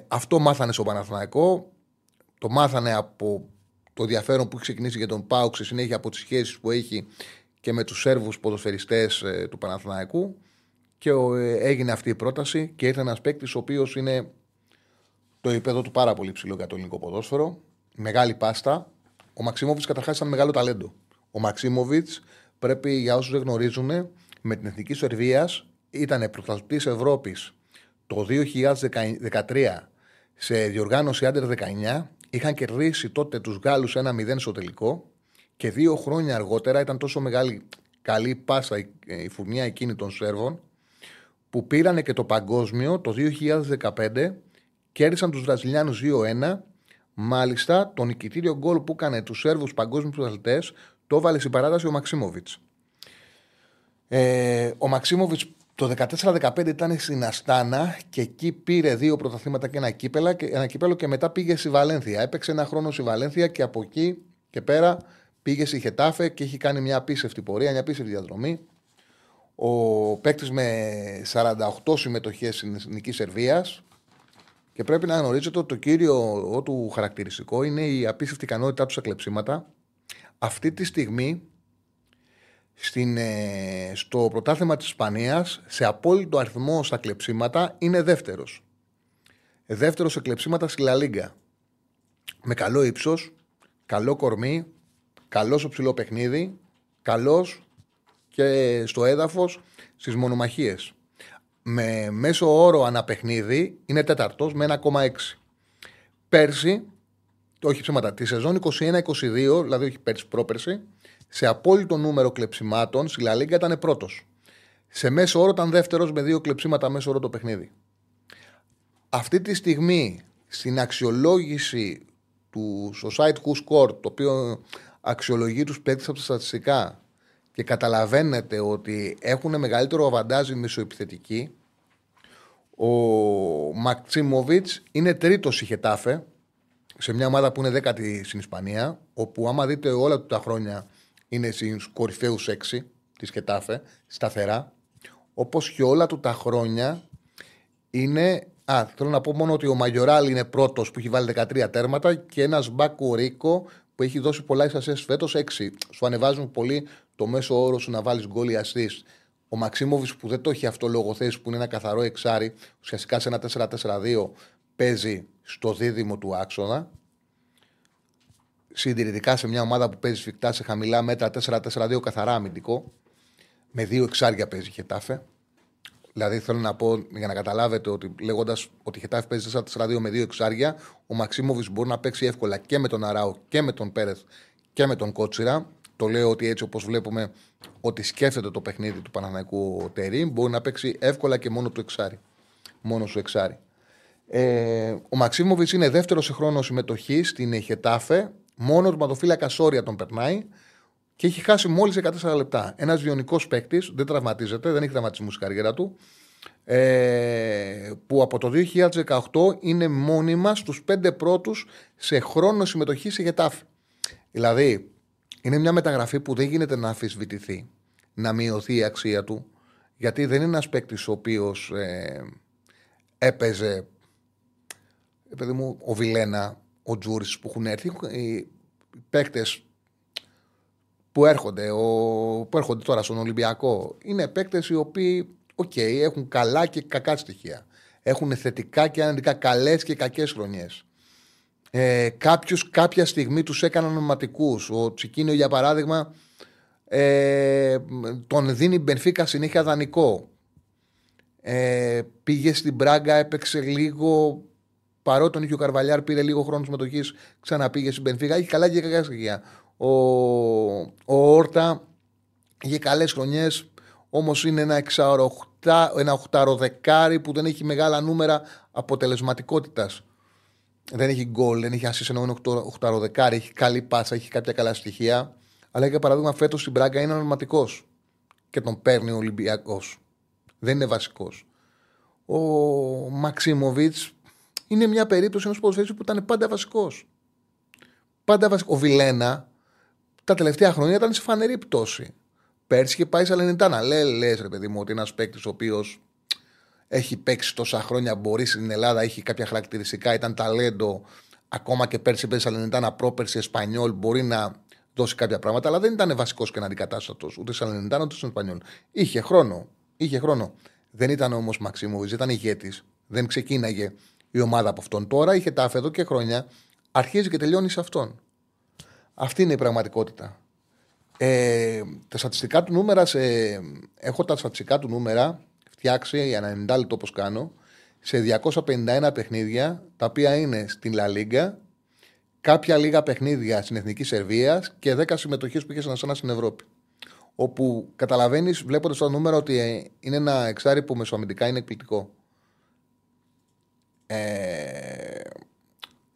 Αυτό μάθανε στον Παναθηναϊκό. Το μάθανε από το ενδιαφέρον που έχει ξεκινήσει για τον ΠΑΟΚ, σε συνέχεια από τις σχέσεις που έχει και με τους Σέρβους ποδοσφαιριστές του Παναθηναϊκού. Και έγινε αυτή η πρόταση και ήρθε ένας παίκτης ο οποίος είναι το επίπεδο του πάρα πολύ ψηλό για το ελληνικό ποδόσφαιρο. Μεγάλη πάστα. Ο Μαξιμόβιτς καταρχάς ήταν μεγάλο ταλέντο. Ο Μαξιμόβιτς, πρέπει για όσους δεν γνωρίζουν, με την Εθνική Σερβίας ήταν πρωταθλητής Ευρώπης το 2013 σε διοργάνωση Άντερ 19. Είχαν κερδίσει τότε τους Γάλλους 1-0 στο τελικό και 2 χρόνια αργότερα ήταν τόσο μεγάλη καλή πάσα η φουρνιά εκείνη των Σέρβων που πήρανε και το παγκόσμιο το 2015, κέρδισαν τους Βραζιλιάνους 2-1. Μάλιστα, το νικητήριο γκολ που έκανε τους Σέρβους παγκόσμιους πρωταθλητές το έβαλε στην παράταση ο Μαξίμοβιτς. Ο Μαξίμοβιτς το 14-15 ήταν στην Αστάνα και εκεί πήρε 2 πρωταθλήματα και ένα κύπελο και μετά πήγε στη Βαλένθια. Έπαιξε 1 χρόνο στη Βαλένθια και από εκεί και πέρα πήγε στη Χετάφε και έχει κάνει μια απίστευτη πορεία, μια απίστευτη διαδρομή. Ο παίκτης με 48 συμμετοχές στην Εθνική Σερβίας. Και πρέπει να γνωρίζετε ότι το κύριο του χαρακτηριστικό είναι η απίστευτη ικανότητά του στα κλεψίματα. Αυτή τη στιγμή στο πρωτάθλημα της Ισπανίας, σε απόλυτο αριθμό στα κλεψίματα, είναι δεύτερος. Δεύτερος σε κλεψίματα στη Λα Λίγκα. Με καλό ύψος, καλό κορμί, καλό στο ψηλό παιχνίδι, καλός και στο έδαφος, στις μονομαχίες. Με μέσο όρο αναπαιχνίδι είναι 4ος με 1,6. Πέρσι, όχι ψέματα, τη σεζόν 21-22, δηλαδή όχι πέρσι, πρόπερσι, σε απόλυτο νούμερο κλεψιμάτων στη Λα Λίγκα ήταν 1ος. Σε μέσο όρο ήταν 2ος με 2 κλεψίματα μέσο όρο το παιχνίδι. Αυτή τη στιγμή στην αξιολόγηση του Society Who Score, το οποίο αξιολογεί τους παίκτες από τα στατιστικά, και καταλαβαίνετε ότι έχουν μεγαλύτερο αβαντάζι μισοεπιθετική, ο Μαξίμοβιτς είναι 3ος η Χετάφε, σε μια ομάδα που είναι 10η στην Ισπανία, όπου άμα δείτε όλα του τα χρόνια είναι στους κορυφαίους 6 της Χετάφε, σταθερά, όπως και όλα του τα χρόνια είναι... θέλω να πω μόνο ότι ο Μαγιοράλ είναι 1ος που έχει βάλει 13 τέρματα και ένας Μπακουρίκο που έχει δώσει πολλά assist φέτος 6. Σου ανεβάζουν πολύ το μέσο όρο σου να βάλεις γκολ ή assist. Ο Μαξίμοβιτς που δεν το έχει αυτό λόγω θέσης που είναι ένα καθαρό εξάρι, ουσιαστικά σε ένα 4-4-2 παίζει στο δίδυμο του άξονα. Συντηρητικά σε μια ομάδα που παίζει σφιχτά σε χαμηλά μέτρα 4-4-2 καθαρά αμυντικό. Με 2 εξάρια παίζει η Χετάφε. Δηλαδή θέλω να πω για να καταλάβετε ότι λέγοντας ότι η Χετάφη παίζει 4-4-2 με 2 εξάρια, ο Μαξίμοβιτς μπορεί να παίξει εύκολα και με τον Αράο και με τον Πέρεθ και με τον Κότσιρα. Το λέω ότι έτσι όπως βλέπουμε ότι σκέφτεται το παιχνίδι του Παναθηναϊκού Τερίμ, μπορεί να παίξει εύκολα και μόνο του εξάρι. Μόνο του εξάρι. Ο Μαξίμοβιτς είναι 2ος σε χρόνο συμμετοχή στην Χετάφε. Μόνο ο τερματοφύλακα Σόρια τον περνάει. Και έχει χάσει μόλις 14 λεπτά. Ένας βιονικός παίκτης, δεν τραυματίζεται, δεν έχει τραυματισμούς στην καριέρα του, που από το 2018 είναι μόνιμα στους 5 πρώτους σε χρόνο συμμετοχή στη Γετάφη. Δηλαδή, είναι μια μεταγραφή που δεν γίνεται να αμφισβητηθεί, να μειωθεί η αξία του, γιατί δεν είναι ένας παίκτης ο οποίος έπαιζε, παιδί μου, ο Βιλένα, ο Τζούρις που έχουν έρθει, οι παίκτες που έρχονται τώρα στον Ολυμπιακό, είναι παίκτες οι οποίοι έχουν καλά και κακά στοιχεία. Έχουν θετικά και αρνητικά, καλές και κακές χρονιές. Κάποιους κάποια στιγμή τους έκαναν ονοματικούς. Ο Τσικίνιο, για παράδειγμα, τον δίνει Μπενφίκα συνέχεια δανεικό. Πήγε στην Πράγκα, έπαιξε λίγο. Παρότι τον είχε ο Καρβαλιάρ, πήρε λίγο χρόνο συμμετοχής, ξαναπήγε στην Μπενφίκα. Είχε καλά και κακά στοιχεία. Ο Όρτα είχε καλές χρονιές, όμως είναι ένα 8-δεκάρι που δεν έχει μεγάλα νούμερα αποτελεσματικότητας. Δεν έχει γκολ, δεν έχει ασίς, ενώ είναι 8-δεκάρι, έχει καλή πάσα, έχει κάποια καλά στοιχεία. Αλλά για παράδειγμα, φέτος στην Πράγκα είναι ονοματικός και τον παίρνει ο Ολυμπιακός. Δεν είναι βασικός. Ο Μαξίμοβιτς είναι μια περίπτωση ενός ποδοσφαιριστή που ήταν πάντα βασικός. Ο Βιλένα τα τελευταία χρόνια ήταν σε φανερή πτώση. Πέρσι είχε πάει σε Αλενιτάνα. Λες ρε παιδί μου ότι είναι ένας παίκτης ο οποίος έχει παίξει τόσα χρόνια, μπορεί στην Ελλάδα, έχει κάποια χαρακτηριστικά, ήταν ταλέντο. Ακόμα και πέρσι παίζει Σαλενιτάνα, πρόπερσι Εσπανιόλ, μπορεί να δώσει κάποια πράγματα, αλλά δεν ήταν βασικός και αντικατάστατος ούτε Σαλενιτάνα ούτε στον Εσπανιόλ. Είχε χρόνο. Δεν ήταν όμως Μαξιμόβιτς, ήταν ηγέτης. Δεν ξεκίναγε η ομάδα από αυτόν. Τώρα η Χετάφε εδώ και χρόνια αρχίζει και τελειώνει σε αυτόν. Αυτή είναι η πραγματικότητα. Τα στατιστικά του νούμερα, έχω τα στατιστικά του νούμερα φτιάξει για 90 λεπτό όπως κάνω, σε 251 παιχνίδια, τα οποία είναι στην Λα Λίγκα, κάποια λίγα παιχνίδια στην Εθνική Σερβία και 10 συμμετοχές που είχε σαν ασένα στην Ευρώπη. Όπου καταλαβαίνεις, βλέποντας τα νούμερα, ότι είναι ένα εξάρι που μεσοαμυντικά είναι εκπληκτικό.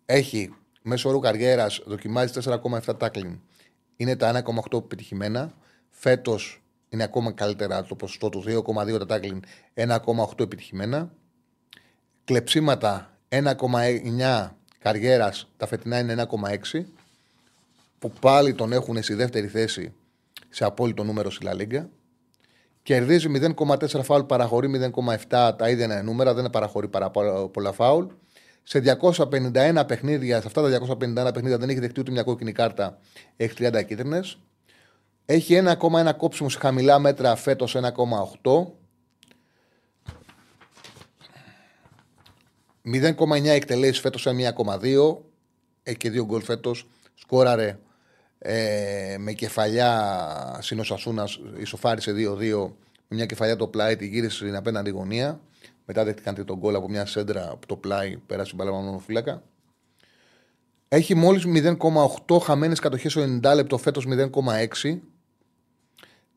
Έχει μέσο όρου καριέρας, δοκιμάζει 4,7 τάκλιν. Είναι τα 1,8 επιτυχημένα. Φέτος είναι ακόμα καλύτερα το ποσοστό του, 2,2 τα τάκλιν, 1,8 επιτυχημένα. Κλεψίματα 1,9 καριέρας, τα φετινά είναι 1,6, που πάλι τον έχουν στη δεύτερη θέση σε απόλυτο νούμερο στη Λα Λίγκα. Κερδίζει 0,4 φάουλ, παραχωρεί 0,7, τα ίδια είναι νούμερα, δεν παραχωρεί πολλά φάουλ. Σε 251 παιχνίδια, σε αυτά τα 251 παιχνίδια δεν έχει δεχτεί ούτε μια κόκκινη κάρτα, έχει 30 κίτρινες. Έχει 1,1 κόψιμο σε χαμηλά μέτρα, φέτος 1,8. 0,9 εκτελέσεις φέτος, 1,2 και 2 γκολ φέτος. Σκόραρε με κεφαλιά στην Οσασούνα, ισοφάρισε 2-2 με μια κεφαλιά το πλάι, τη γύρισε στην απέναντι γωνία. Μετά δέχτηκαν τον γκολ από μια σέντρα από το πλάι, πέρασε την παλαιό φύλακα. Έχει μόλις 0,8 χαμένες κατοχές στο 90 λεπτό, φέτος 0,6.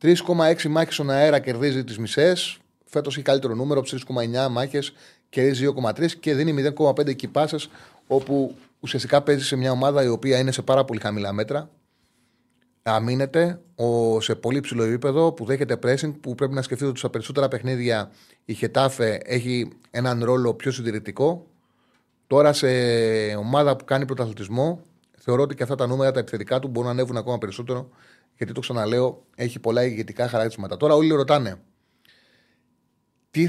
3,6 μάχες στον αέρα, κερδίζει τις μισές. Φέτος έχει καλύτερο νούμερο, 3,9 μάχες, κερδίζει 2,3 και δίνει 0,5 εκεί πάσες, όπου ουσιαστικά παίζει σε μια ομάδα η οποία είναι σε πάρα πολύ χαμηλά μέτρα. Αμήνεται σε πολύ ψηλό επίπεδο, που δέχεται pressing, που πρέπει να σκεφτείτε ότι στα περισσότερα παιχνίδια η Χετάφε έχει έναν ρόλο πιο συντηρητικό. Τώρα σε ομάδα που κάνει πρωταθλητισμό, θεωρώ ότι και αυτά τα νούμερα τα επιθετικά του μπορούν να ανέβουν ακόμα περισσότερο, γιατί το ξαναλέω, έχει πολλά ηγετικά χαρακτηριστικά. Τώρα όλοι ρωτάνε τι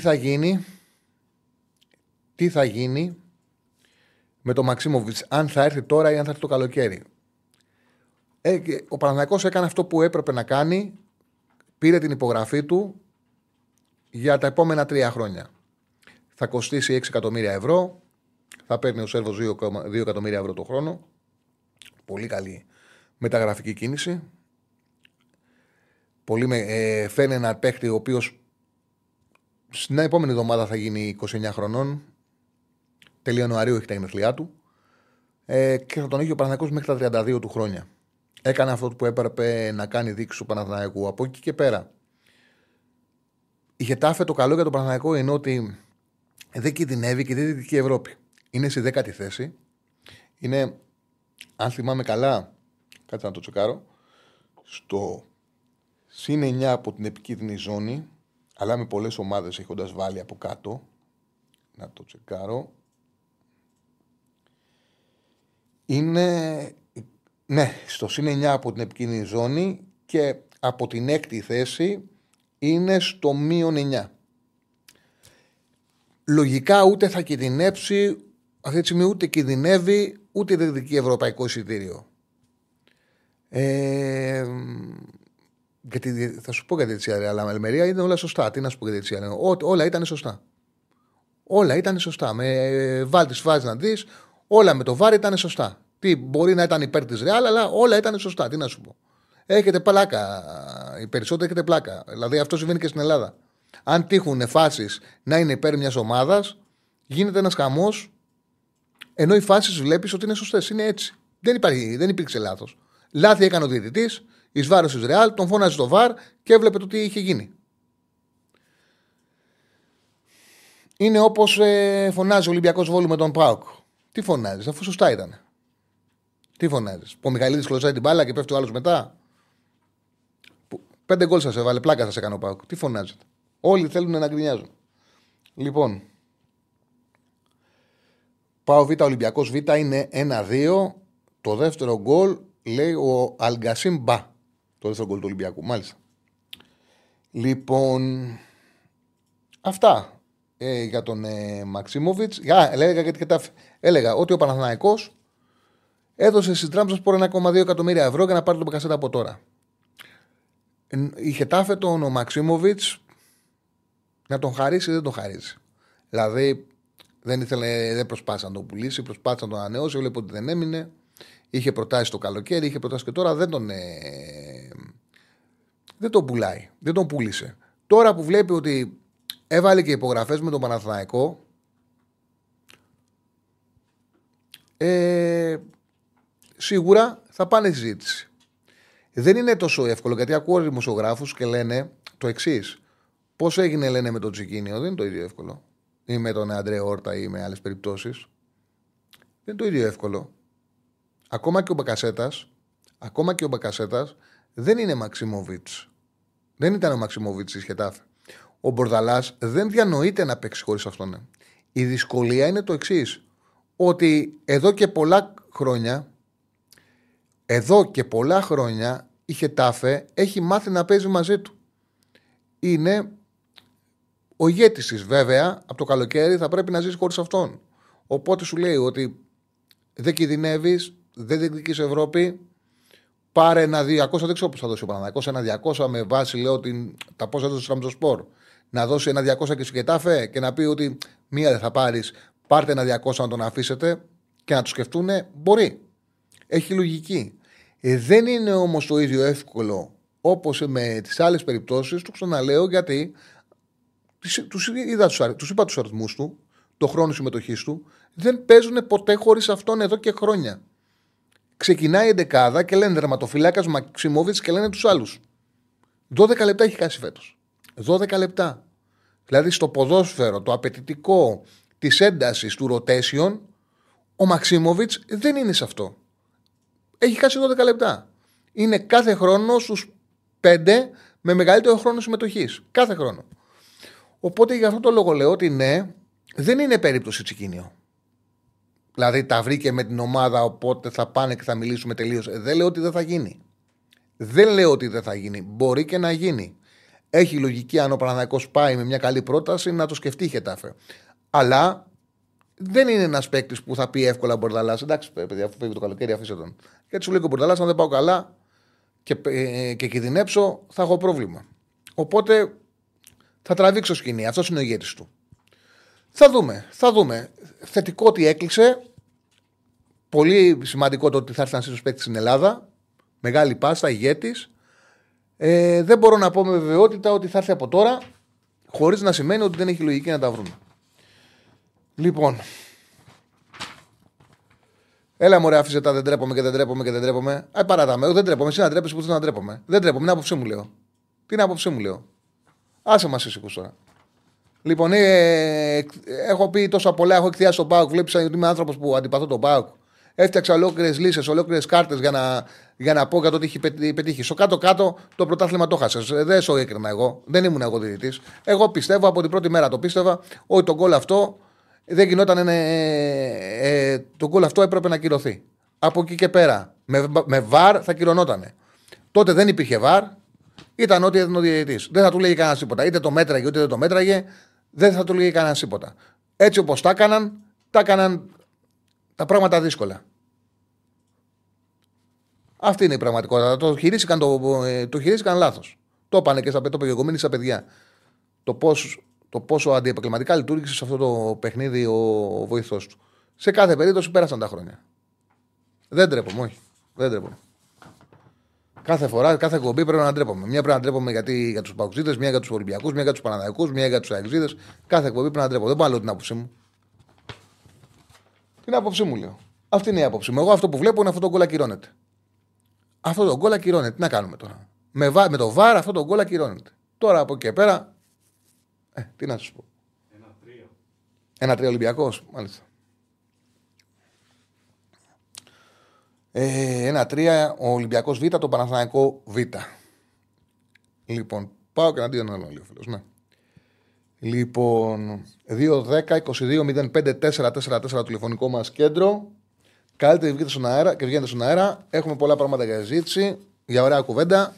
θα γίνει με τον Μαξιμόβιτς, αν θα έρθει τώρα ή αν θα έρθει το καλοκαίρι. Ο Παναθηναϊκός έκανε αυτό που έπρεπε να κάνει, πήρε την υπογραφή του για τα επόμενα 3 χρόνια. Θα κοστίσει 6 εκατομμύρια ευρώ, θα παίρνει ο Σέρβος 2 εκατομμύρια ευρώ το χρόνο. Πολύ καλή μεταγραφική κίνηση. Φέρνει ένα παίχτη ο οποίος στην επόμενη εβδομάδα θα γίνει 29 χρονών. Τέλη Ιανουαρίου έχει τα γενέθλιά του. Και θα τον έχει ο Παναθηναϊκός μέχρι τα 32 του χρόνια. Έκανε αυτό που έπρεπε να κάνει, δείξη του Παναθηναϊκού. Από εκεί και πέρα, η Χετάφε, το καλό για τον Παναθηναϊκό είναι ότι δεν κινδυνεύει και δεν είναι Δυτική Ευρώπη. Είναι στη 10η θέση. Είναι, αν θυμάμαι καλά, κάτσε να το τσεκάρω, στο +9 από την επικίνδυνη ζώνη, αλλά με πολλές ομάδες έχοντας βάλει από κάτω. Να το τσεκάρω. Είναι... Ναι, στο +9 από την επικίνδυνη ζώνη και από την 6η θέση είναι στο -9. Λογικά ούτε θα κινδυνεύσει, αυτή τη στιγμή ούτε κινδυνεύει, ούτε διεκδικεί ευρωπαϊκό εισιτήριο. Γιατί, θα σου πω κάτι έτσι, αλλά με Αλμερία ήταν όλα σωστά. Τι να σου πω κάτι έτσι, όλα ήταν σωστά. Όλα ήταν σωστά. Με βάλτης φάζ να δεις, όλα με το βάρη ήταν σωστά. Τι μπορεί να ήταν υπέρ της Ρεάλ, αλλά όλα ήταν σωστά. Τι να σου πω. Έχετε πλάκα. Οι περισσότεροι έχετε πλάκα. Δηλαδή αυτό συμβαίνει και στην Ελλάδα. Αν τύχουν φάσεις να είναι υπέρ μιας ομάδας, γίνεται ένας χαμός, ενώ οι φάσεις βλέπεις ότι είναι σωστές. Είναι έτσι. Δεν υπήρξε λάθος. Λάθη έκανε ο διαιτητής, εις βάρος της Ρεάλ, τον φώναζε στο βαρ και έβλεπε το τι είχε γίνει. Είναι όπως φωνάζει ο Ολυμπιακός Βόλου με τον ΠΑΟΚ. Τι φωνάζεις, αφού σωστά ήταν. Τι φωνάζεις, που ο Μιχαηλίδης κλωτσάει την μπάλα και πέφτει ο άλλος μετά. 5 γκολ σας έβαλε, πλάκα σας έκανε ο ΠΑΟΚ. Τι φωνάζετε. Όλοι θέλουν να γκρινιάζουν. Λοιπόν, ΠΑΟ Β, Ολυμπιακός Β είναι 1-2. Το δεύτερο γκολ λέει ο Αλγκασίμπα. Το δεύτερο γκολ του Ολυμπιακού, μάλιστα. Λοιπόν, αυτά. για τον Μαξιμόβιτς. Έλεγα για την Χετάφε. Έλεγα ότι ο Παναθηναϊκός έδωσε στην Τράμπζονσπορ 1,2 εκατομμύρια ευρώ για να πάρει τον Μπακασέτα από τώρα. Η Χετάφε τον ο Μαξιμόβιτς να τον χαρίσει, δεν τον χαρίζει. Δηλαδή δεν προσπάθησε να τον πουλήσει, προσπάθησε να τον ανανεώσει, βλέπω ότι δεν έμεινε. Είχε προτάσει το καλοκαίρι, είχε προτάσει και τώρα, δεν τον πουλάει, δεν τον πούλησε. Τώρα που βλέπει ότι έβαλε και υπογραφές με τον Παναθηναϊκό, σίγουρα θα πάνε συζήτηση. Δεν είναι τόσο εύκολο, γιατί ακούω δημοσιογράφους και λένε το εξής. Πώς έγινε, λένε, με τον Τσικίνιο, δεν είναι το ίδιο εύκολο. Ή με τον Αντρέ Όρτα ή με άλλες περιπτώσεις. Δεν είναι το ίδιο εύκολο. Ακόμα και ο Μπακασέτας δεν είναι Μαξιμόβιτς. Δεν ήταν ο Μαξιμόβιτς η Χετάφε. Ο Μπορδαλάς δεν διανοείται να παίξει χωρίς αυτόν. Ναι. Η δυσκολία είναι το εξής. Ότι εδώ και πολλά χρόνια η Χετάφε έχει μάθει να παίζει μαζί του. Είναι ο ηγέτης της, βέβαια, από το καλοκαίρι θα πρέπει να ζεις χωρίς αυτόν. Οπότε σου λέει ότι δεν κινδυνεύεις, δεν διεκδικείς Ευρώπη, πάρε ένα 200, δεν ξέρω πώς θα δώσει ο Παναθηναϊκός, ένα 200 με βάση, λέω, τα πόσα έδωσε στο Τράμπζονσπορ. Να δώσει ένα 200 και στη Χετάφε και να πει ότι μία δεν θα πάρεις, πάρτε ένα 200 να τον αφήσετε και να το σκεφτούνε, μπορεί. Έχει λογική. Δεν είναι όμως το ίδιο εύκολο όπως με τις άλλες περιπτώσεις, το ξαναλέω, γιατί τους είπα τους αριθμούς του, το χρόνο συμμετοχής του, δεν παίζουν ποτέ χωρίς αυτόν εδώ και χρόνια. Ξεκινάει η δεκάδα και λένε τερματοφυλάκας Μαξιμόβιτς και λένε τους άλλους. 12 λεπτά έχει χάσει φέτος. 12 λεπτά. Δηλαδή στο ποδόσφαιρο, το απαιτητικό της έντασης του rotation, ο Μαξιμόβιτς δεν είναι σε αυτό. Έχει χάσει 12 λεπτά. Είναι κάθε χρόνο στους 5 με μεγαλύτερο χρόνο συμμετοχής. Κάθε χρόνο. Οπότε για αυτό το λόγο λέω ότι ναι, δεν είναι περίπτωση Τσικίνιο. Δηλαδή τα βρήκε με την ομάδα, οπότε θα πάνε και θα μιλήσουμε τελείως. Δεν λέω ότι δεν θα γίνει. Μπορεί και να γίνει. Έχει λογική, αν ο Παναθηναϊκός πάει με μια καλή πρόταση, να το σκεφτεί η Χετάφε. Αλλά δεν είναι ένας παίκτης που θα πει εύκολα Μπορδαλάς. Εντάξει, παιδιά, αφού φεύγει το καλοκαίρι, αφήστε τον. Γιατί σου λέει ο Μπορδαλάς, αν δεν πάω καλά και κινδυνέψω, θα έχω πρόβλημα. Οπότε θα τραβήξω σκηνή. Αυτός είναι ο ηγέτης του. Θα δούμε. Θετικό ότι έκλεισε. Πολύ σημαντικό το ότι θα έρθει ένα σύστος παίκτης στην Ελλάδα. Μεγάλη πάστα, ηγέτης. Δεν μπορώ να πω με βεβαιότητα ότι θα έρθει από τώρα, χωρίς να σημαίνει ότι δεν έχει λογική να τα βρούμε. Λοιπόν. Έλα μωρέ, άφησε τα δεν τρέπομαι. Παράταμε. Δεν τρέπομαι. Εσύ να τρέπεσαι που θες να τρέπομαι. Δεν τρέπομαι. Είναι άποψή μου, λέω. Άσε μας εσύ τώρα. Λοιπόν, έχω πει τόσα πολλά. Έχω εκθιάσει τον ΠΑΟΚ. Βλέπεις ότι είμαι άνθρωπος που αντιπαθώ τον ΠΑΟΚ. Έφτιαξα ολόκληρες λύσεις, ολόκληρες κάρτες για να πω για το ότι έχει πετύχει. Στο κάτω-κάτω το πρωτάθλημα το χάσες. Δεν σου έκρινα εγώ. Δεν ήμουν εγώ διαιτητής. Εγώ πιστεύω από την πρώτη μέρα ότι τον γκολ αυτό δεν γινόταν. Το γκολ αυτό έπρεπε να κυρωθεί. Από εκεί και πέρα. Με βαρ θα κυρωνότανε. Τότε δεν υπήρχε βαρ. Ήταν ό,τι έδινε ο διαιτητής. Δεν θα του λέγει κανένα τίποτα. Είτε το μέτραγε, είτε δεν το μέτραγε. Δεν θα του λέγει κανένα τίποτα. Έτσι όπως τα έκαναν τα πράγματα δύσκολα. Αυτή είναι η πραγματικότητα. Το χειρίστηκαν λάθος. Το είπανε και το πεγεγωμένοι στα παιδιά. Το πόσο αντιεπαγγελματικά λειτουργήσε σε αυτό το παιχνίδι ο βοηθός του. Σε κάθε περίπτωση πέρασαν τα χρόνια. Δεν τρέπομαι. Κάθε φορά, κάθε εκπομπή πρέπει να ντρέπομαι. Μια πρέπει να ντρέπομαι για τους παουξίδες, μια για τους Ολυμπιακούς, μια για τους Παναθηναϊκούς, μια για τους αεξίδες. Κάθε εκπομπή πρέπει να ντρέπομαι. Δεν πάω άλλο την άποψή μου. Την άποψή μου λέω. Αυτή είναι η άποψή μου. Εγώ αυτό που βλέπω είναι αυτό το γκολ ακυρώνεται. Αυτό το γκολ ακυρώνεται. Τι να κάνουμε τώρα. Με το βάρο αυτό το γκολ ακυρώνεται. Τώρα από εκεί και πέρα. Τι να σας πω. 1-3 Ολυμπιακός, μάλιστα. 1-3 ο Ολυμπιακός Β, το Παναθηναϊκό Β. Λοιπόν, πάω και εναντίον άλλων, λέει ο φίλος. Ναι. Λοιπόν, 2-10-22-05-4-4-4 το τηλεφωνικό μας κέντρο. Καλύτερα βγαίνετε στον αέρα. Έχουμε πολλά πράγματα για συζήτηση, για ωραία κουβέντα.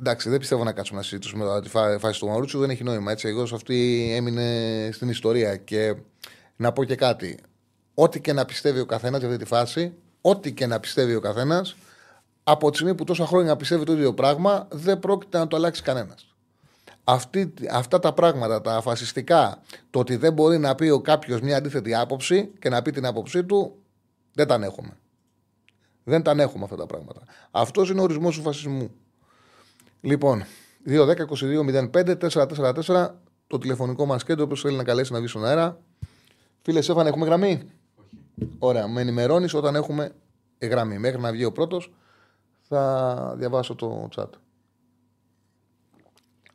εντάξει, δεν πιστεύω να κάτσουμε να συζητήσουμε τη φάση του Μαρούτσου, δεν έχει νόημα. Έτσι, εγώ σε αυτή έμεινε στην ιστορία. Και να πω και κάτι. Ό,τι και να πιστεύει ο καθένας για αυτή τη φάση, ό,τι και να πιστεύει ο καθένας, από τη στιγμή που τόσα χρόνια πιστεύει το ίδιο πράγμα, δεν πρόκειται να το αλλάξει κανένας. Αυτά τα πράγματα, τα φασιστικά, το ότι δεν μπορεί να πει ο κάποιος μια αντίθετη άποψη και να πει την άποψή του, δεν τα ανέχομαι. Δεν τα ανέχομαι αυτά τα πράγματα. Αυτός είναι ο ορισμός του φασισμού. Λοιπόν, 2-10-22-05-444, το τηλεφωνικό μας κέντρο, όποιος θέλει να καλέσει να βγει στον αέρα. Φίλε Στέφανε, έχουμε γραμμή? Όχι. Ωραία, με ενημερώνεις όταν έχουμε γραμμή. Μέχρι να βγει ο πρώτος, θα διαβάσω το chat.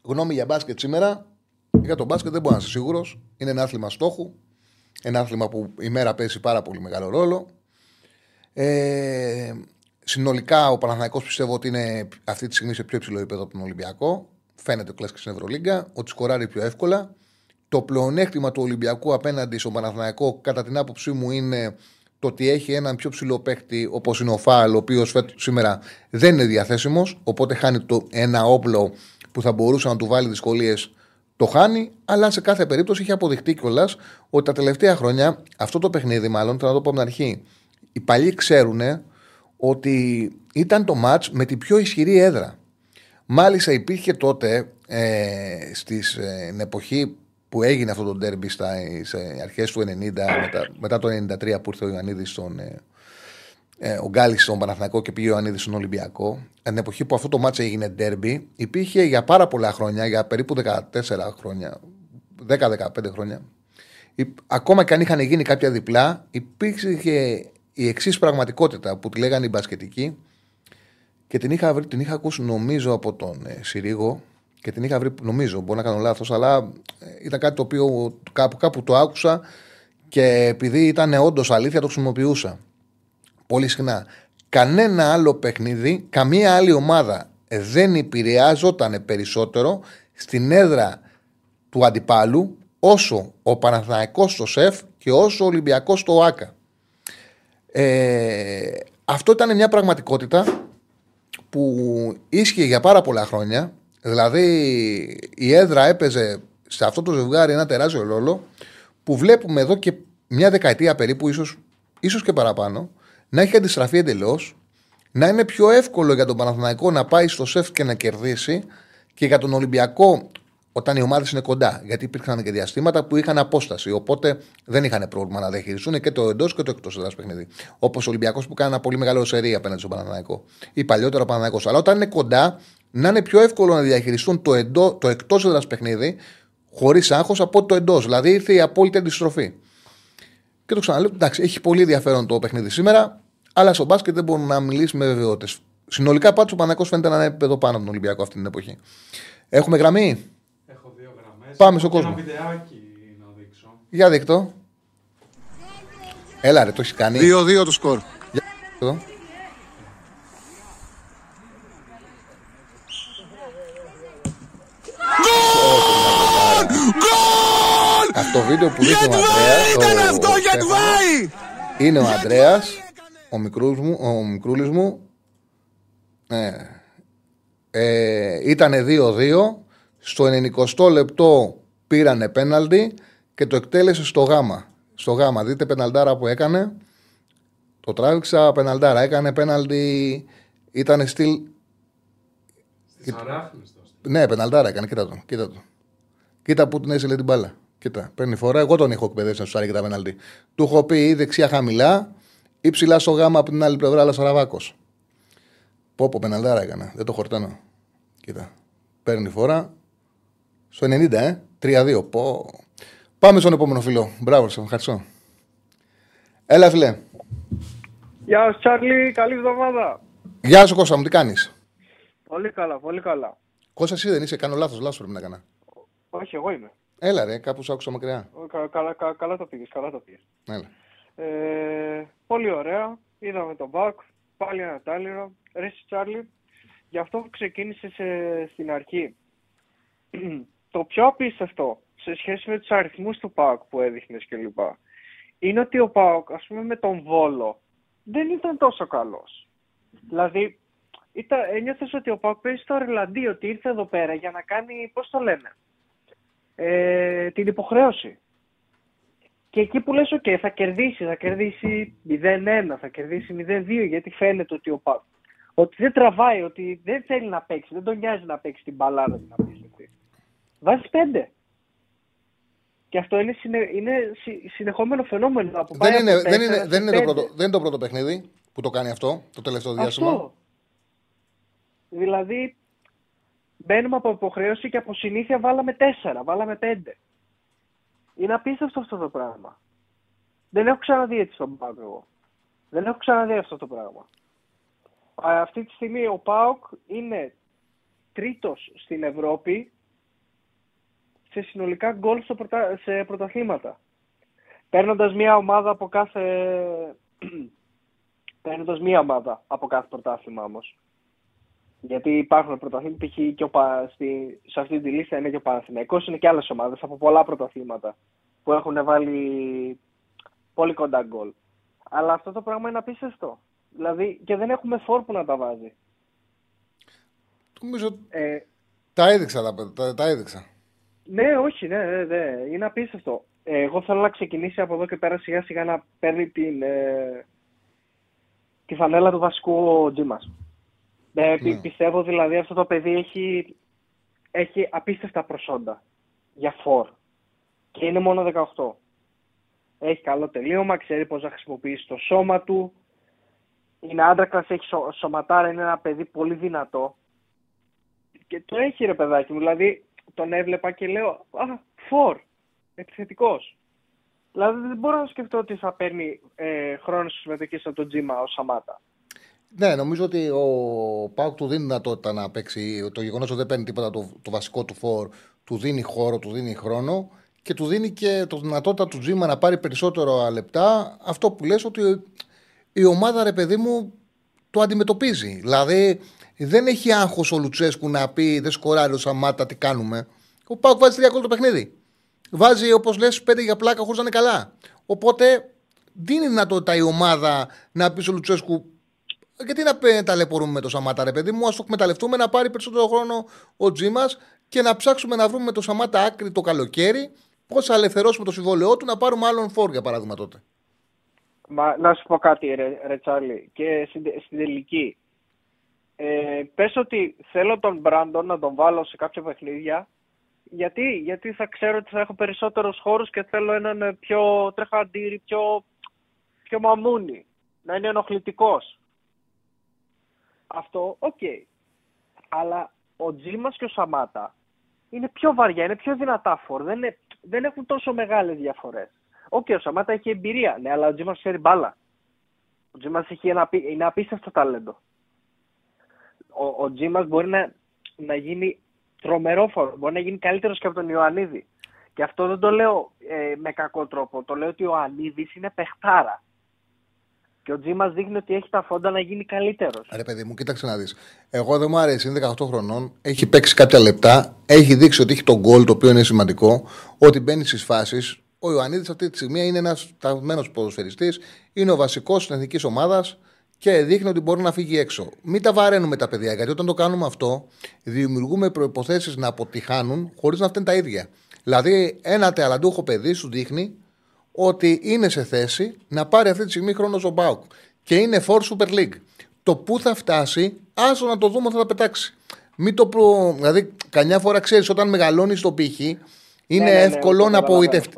Γνώμη για μπάσκετ σήμερα. Για τον μπάσκετ δεν μπορώ να είσαι σίγουρος. Είναι ένα άθλημα στόχου. Ένα άθλημα που η μέρα παίζει πάρα πολύ μεγάλο ρόλο. Συνολικά ο Παναθηναϊκός πιστεύω ότι είναι αυτή τη στιγμή σε πιο υψηλό επίπεδο από τον Ολυμπιακό. Φαίνεται ο κλασικός στην Ευρωλίγκα. Ότι σκοράρει πιο εύκολα. Το πλεονέκτημα του Ολυμπιακού απέναντι στον Παναθηναϊκό, κατά την άποψή μου, είναι το ότι έχει έναν πιο ψηλό παίκτη όπως είναι ο Φάλ, ο οποίος σήμερα δεν είναι διαθέσιμος. Οπότε χάνει ένα όπλο που θα μπορούσε να του βάλει δυσκολίες, το χάνει. Αλλά σε κάθε περίπτωση έχει αποδειχτεί κιόλας ότι τα τελευταία χρόνια αυτό το παιχνίδι, μάλλον θα το πω από την αρχή, οι παλιοί ξέρουν ότι ήταν το μάτς με την πιο ισχυρή έδρα. Μάλιστα υπήρχε τότε στην εποχή που έγινε αυτό το ντέρμπι στις αρχές του 90, μετά το 93 που ήρθε ο Ιωαννίδης ο Γκάλης στον Παναθηναϊκό και πήγε ο Ιωαννίδης στον Ολυμπιακό. Την εποχή που αυτό το μάτς έγινε ντέρμπι, υπήρχε για πάρα πολλά χρόνια, για περίπου 14 χρόνια, 10-15 χρόνια, ακόμα και αν είχαν γίνει κάποια διπλά, υπήρχε και η εξής πραγματικότητα που τη λέγανε οι μπασκετικοί, και την είχα ακούσει νομίζω από τον Συρίγο. Και την είχα βρει, νομίζω, μπορώ να κάνω λάθος, αλλά ήταν κάτι το οποίο κάπου το άκουσα και επειδή ήταν όντως αλήθεια το χρησιμοποιούσα πολύ συχνά. Κανένα άλλο παιχνίδι, καμία άλλη ομάδα δεν επηρεάζονταν περισσότερο στην έδρα του αντιπάλου όσο ο Παναθηναϊκός στο ΣΕΦ και όσο ο Ολυμπιακός στο ΆΚΑ. Αυτό ήταν μια πραγματικότητα που ίσχυε για πάρα πολλά χρόνια. Δηλαδή η έδρα έπαιζε σε αυτό το ζευγάρι ένα τεράστιο ρόλο που βλέπουμε εδώ και μια δεκαετία περίπου, ίσως και παραπάνω, να έχει αντιστραφεί εντελώς, να είναι πιο εύκολο για τον Παναθηναϊκό να πάει στο ΣΕΦ και να κερδίσει και για τον Ολυμπιακό όταν οι ομάδες είναι κοντά. Γιατί υπήρχαν και διαστήματα που είχαν απόσταση, οπότε δεν είχαν πρόβλημα να διαχειριστούν και το εντός και το εκτός έδρας παιχνίδι. Όπως ο Ολυμπιακός που κάνει ένα πολύ μεγάλο σερί απέναντι στον Παναθηναϊκό ή παλιότερα ο Παναθηναϊκός. Αλλά όταν είναι κοντά, να είναι πιο εύκολο να διαχειριστούν το εκτός έδρας παιχνίδι χωρίς άγχος από το εντός. Δηλαδή ήρθε η απόλυτη αντιστροφή. Και το ξαναλέω, εντάξει, έχει πολύ ενδιαφέρον το παιχνίδι σήμερα, αλλά στο μπάσκετ δεν μπορούμε να μιλήσουμε με βεβαιότητες. Συνολικά πάντως ο Παναθηναϊκός φαίνεται να είναι επίπεδο πάνω από τον Ολυμπιακό αυτή την εποχή. Έχουμε γραμμή. Έχω δύο γραμμές. Πάμε στον κόσμο. Ένα βιντεάκι να δείξω. Για δείκτο. Έλα ρε, το έχει κάνει. 2-2 το σκορ. Το βίντεο που δείχνει ο Ανδρέας, είναι ο Ανδρέας, ο μικρούλης μου. Ήτανε 2-2, στο 90 λεπτό πήρανε πέναλτι και το εκτέλεσε στο γάμα. Στο γάμα, δείτε πεναλτάρα που έκανε, το τράβηξα πεναλτάρα, έκανε πέναλτι, ήτανε στυλ... Στις αράχνες τόσο. Ναι, πεναλτάρα έκανε, κοίτα τον. Κοίτα που την έστειλε την μπάλα. Κοίτα, παίρνει φορά. Εγώ τον έχω εκπαιδεύσει να σου άρει και τα πέναλτι. Του έχω πει ή δεξιά χαμηλά ή ψηλά στο γάμα από την άλλη πλευρά, αλλά Σαραβάκος. Πόπο, πεναλτάρα έκανα. Δεν το χορτάνω. Κοίτα. Παίρνει φορά. Στο 90, 3-2. Πω. Πάμε στον επόμενο φιλό. Μπράβο, σε ευχαριστώ. Έλα, φιλέ. Γεια σου, Τσάρλυ. Καλή εβδομάδα. Γεια σου, Κώστα μου. Τι κάνεις? Πολύ καλά, πολύ καλά. Κώστα, εσύ δεν είσαι? Κάνω λάθος πρέπει να έκανα. Όχι, εγώ είμαι. Έλα ρε, κάπου σ' άκουσα μακριά. Καλά τα πήγες, καλά τα πήγες. Έλα. Πολύ ωραία, είδαμε τον ΠΑΟΚ, πάλι ένα τάλιρο. Ρε εσύ Τσάρλυ, γι' αυτό που ξεκίνησες στην αρχή. Το πιο απίστευτο σε σχέση με τους αριθμούς του ΠΑΟΚ που έδειχνες κλπ. Είναι ότι ο ΠΑΟΚ, ας πούμε με τον Βόλο, δεν ήταν τόσο καλός. Δηλαδή, Ένιωθες ότι ο ΠΑΟΚ παίζει στο Ρελαντί, ότι ήρθε εδώ πέρα για να κάνει, πώς το λένε, την υποχρέωση. Και εκεί που λες, OK, θα κερδίσει 0-1, θα κερδίσει 0-2, γιατί φαίνεται ότι ο ΠΑΟΚ δεν τραβάει, ότι δεν θέλει να παίξει, δεν τον νοιάζει να παίξει την μπαλάδα. Βάζει 5. Και αυτό είναι, συνεχόμενο φαινόμενο. Από δεν είναι το πρώτο παιχνίδι που το κάνει αυτό το τελευταίο διάστημα. Αυτό. Δηλαδή, μπαίνουμε από υποχρέωση και από συνήθεια βάλαμε 4, βάλαμε 5. Είναι απίστευτο αυτό το πράγμα. Δεν έχω ξαναδεί έτσι στον ΠΑΟΚ εγώ. Δεν έχω ξαναδεί αυτό το πράγμα. Αυτή τη στιγμή ο ΠΑΟΚ είναι 3ος στην Ευρώπη σε συνολικά γκολ σε πρωταθλήματα. Παίρνοντας μία ομάδα από κάθε... Παίρνοντας μία ομάδα από κάθε πρωτάθλημα όμως. Γιατί υπάρχουν πρωταθλήματα, π.χ. σε αυτή τη λίστα είναι και ο Παναθηναϊκός, είναι και άλλες ομάδες από πολλά πρωταθλήματα που έχουν βάλει πολύ κοντά γκολ. Αλλά αυτό το πράγμα είναι απίστευτο. Δηλαδή και δεν έχουμε φόρ που να τα βάζει. Νομίζω τα έδειξα. Ναι, όχι, ναι, είναι απίστευτο. Εγώ θέλω να ξεκινήσει από εδώ και πέρα σιγά σιγά να παίρνει τη φανέλα του βασικού Τζίμας. Ναι. Πιστεύω δηλαδή αυτό το παιδί έχει απίστευτα προσόντα για φορ και είναι μόνο 18. Έχει καλό τελείωμα, ξέρει πώς να χρησιμοποιήσει το σώμα του. Είναι άντρακλας, έχει σωματάρα, είναι ένα παιδί πολύ δυνατό. Και το έχει ρε παιδάκι μου, δηλαδή τον έβλεπα και λέω φορ, επιθετικός. Δηλαδή δεν μπορώ να σκεφτώ ότι θα παίρνει χρόνο συμμετοχής από τον Τζίμα ο Σαμάτα. Ναι, νομίζω ότι ο ΠΑΟΚ του δίνει δυνατότητα να παίξει. Το γεγονός ότι δεν παίρνει τίποτα το βασικό του φορ, του δίνει χώρο, του δίνει χρόνο και του δίνει και τη δυνατότητα του Τζίμα να πάρει περισσότερο λεπτά. Αυτό που λες ότι η ομάδα, ρε παιδί μου, το αντιμετωπίζει. Δηλαδή δεν έχει άγχος ο Λουτσέσκου να πει δεν σκοράρει ο Σαμάτα, τι κάνουμε. Ο ΠΑΟΚ βάζει 3 γκολ το παιχνίδι. Βάζει, όπως λες, 5 για πλάκα χωρίς να είναι καλά. Οπότε δίνει δυνατότητα η ομάδα να πει στο Λουτσέσκου. Γιατί να ταλαιπωρούμε με το Σαμάτα, ρε παιδί μου, ας το εκμεταλλευτούμε να πάρει περισσότερο χρόνο ο Τζίμας και να ψάξουμε να βρούμε με το Σαμάτα άκρη το καλοκαίρι πώς θα ελευθερώσουμε το συμβόλαιό του να πάρουμε άλλον φόρ, για παράδειγμα τότε. Μα, να σου πω κάτι, ρε Τσάρλυ, και στην τελική. Πες ότι θέλω τον Μπράντον να τον βάλω σε κάποια παιχνίδια, γιατί θα ξέρω ότι θα έχω περισσότερους χώρους και θέλω έναν πιο τρεχαντήρι, πιο μαμούνι, να είναι ενοχλητικός. Αυτό, OK. Αλλά ο Τζίμας και ο Σαμάτα είναι πιο βαριά, είναι πιο δυνατά φορ. Δεν έχουν τόσο μεγάλες διαφορές. OK, ο Σαμάτα έχει εμπειρία, ναι, αλλά ο Τζίμας ξέρει μπάλα. Ο Τζίμας είναι απίστευτο ταλέντο. Ο Τζίμας μπορεί να γίνει τρομερό φορ, μπορεί να γίνει καλύτερος και από τον Ιωαννίδη. Και αυτό δεν το λέω με κακό τρόπο. Το λέω ότι ο Ιωαννίδης είναι παιχτάρα. Και ο Τζίμας δείχνει ότι έχει τα φόντα να γίνει καλύτερος. Ρε παιδί μου, κοίταξε να δεις. Εγώ δεν μου αρέσει, είναι 18 χρονών, έχει παίξει κάποια λεπτά, έχει δείξει ότι έχει τον γκολ, το οποίο είναι σημαντικό, ότι μπαίνει στις φάσεις. Ο Ιωαννίδης αυτή τη στιγμή είναι ένας ταγμένος ποδοσφαιριστής, είναι ο βασικός της εθνικής ομάδας και δείχνει ότι μπορεί να φύγει έξω. Μην τα βαραίνουμε τα παιδιά, γιατί όταν το κάνουμε αυτό, δημιουργούμε προϋποθέσεις να αποτυχάνουν χωρίς να φταίνουν τα ίδια. Δηλαδή, ένα ταλαντούχο παιδί σου δείχνει ότι είναι σε θέση να πάρει αυτή τη στιγμή χρόνο στον ΠΑΟΚ και είναι for Super League. Το που θα φτάσει, άσο να το δούμε, θα τα πετάξει. Μην το Δηλαδή, καμιά φορά ξέρεις, όταν μεγαλώνεις τον πύχη, είναι εύκολο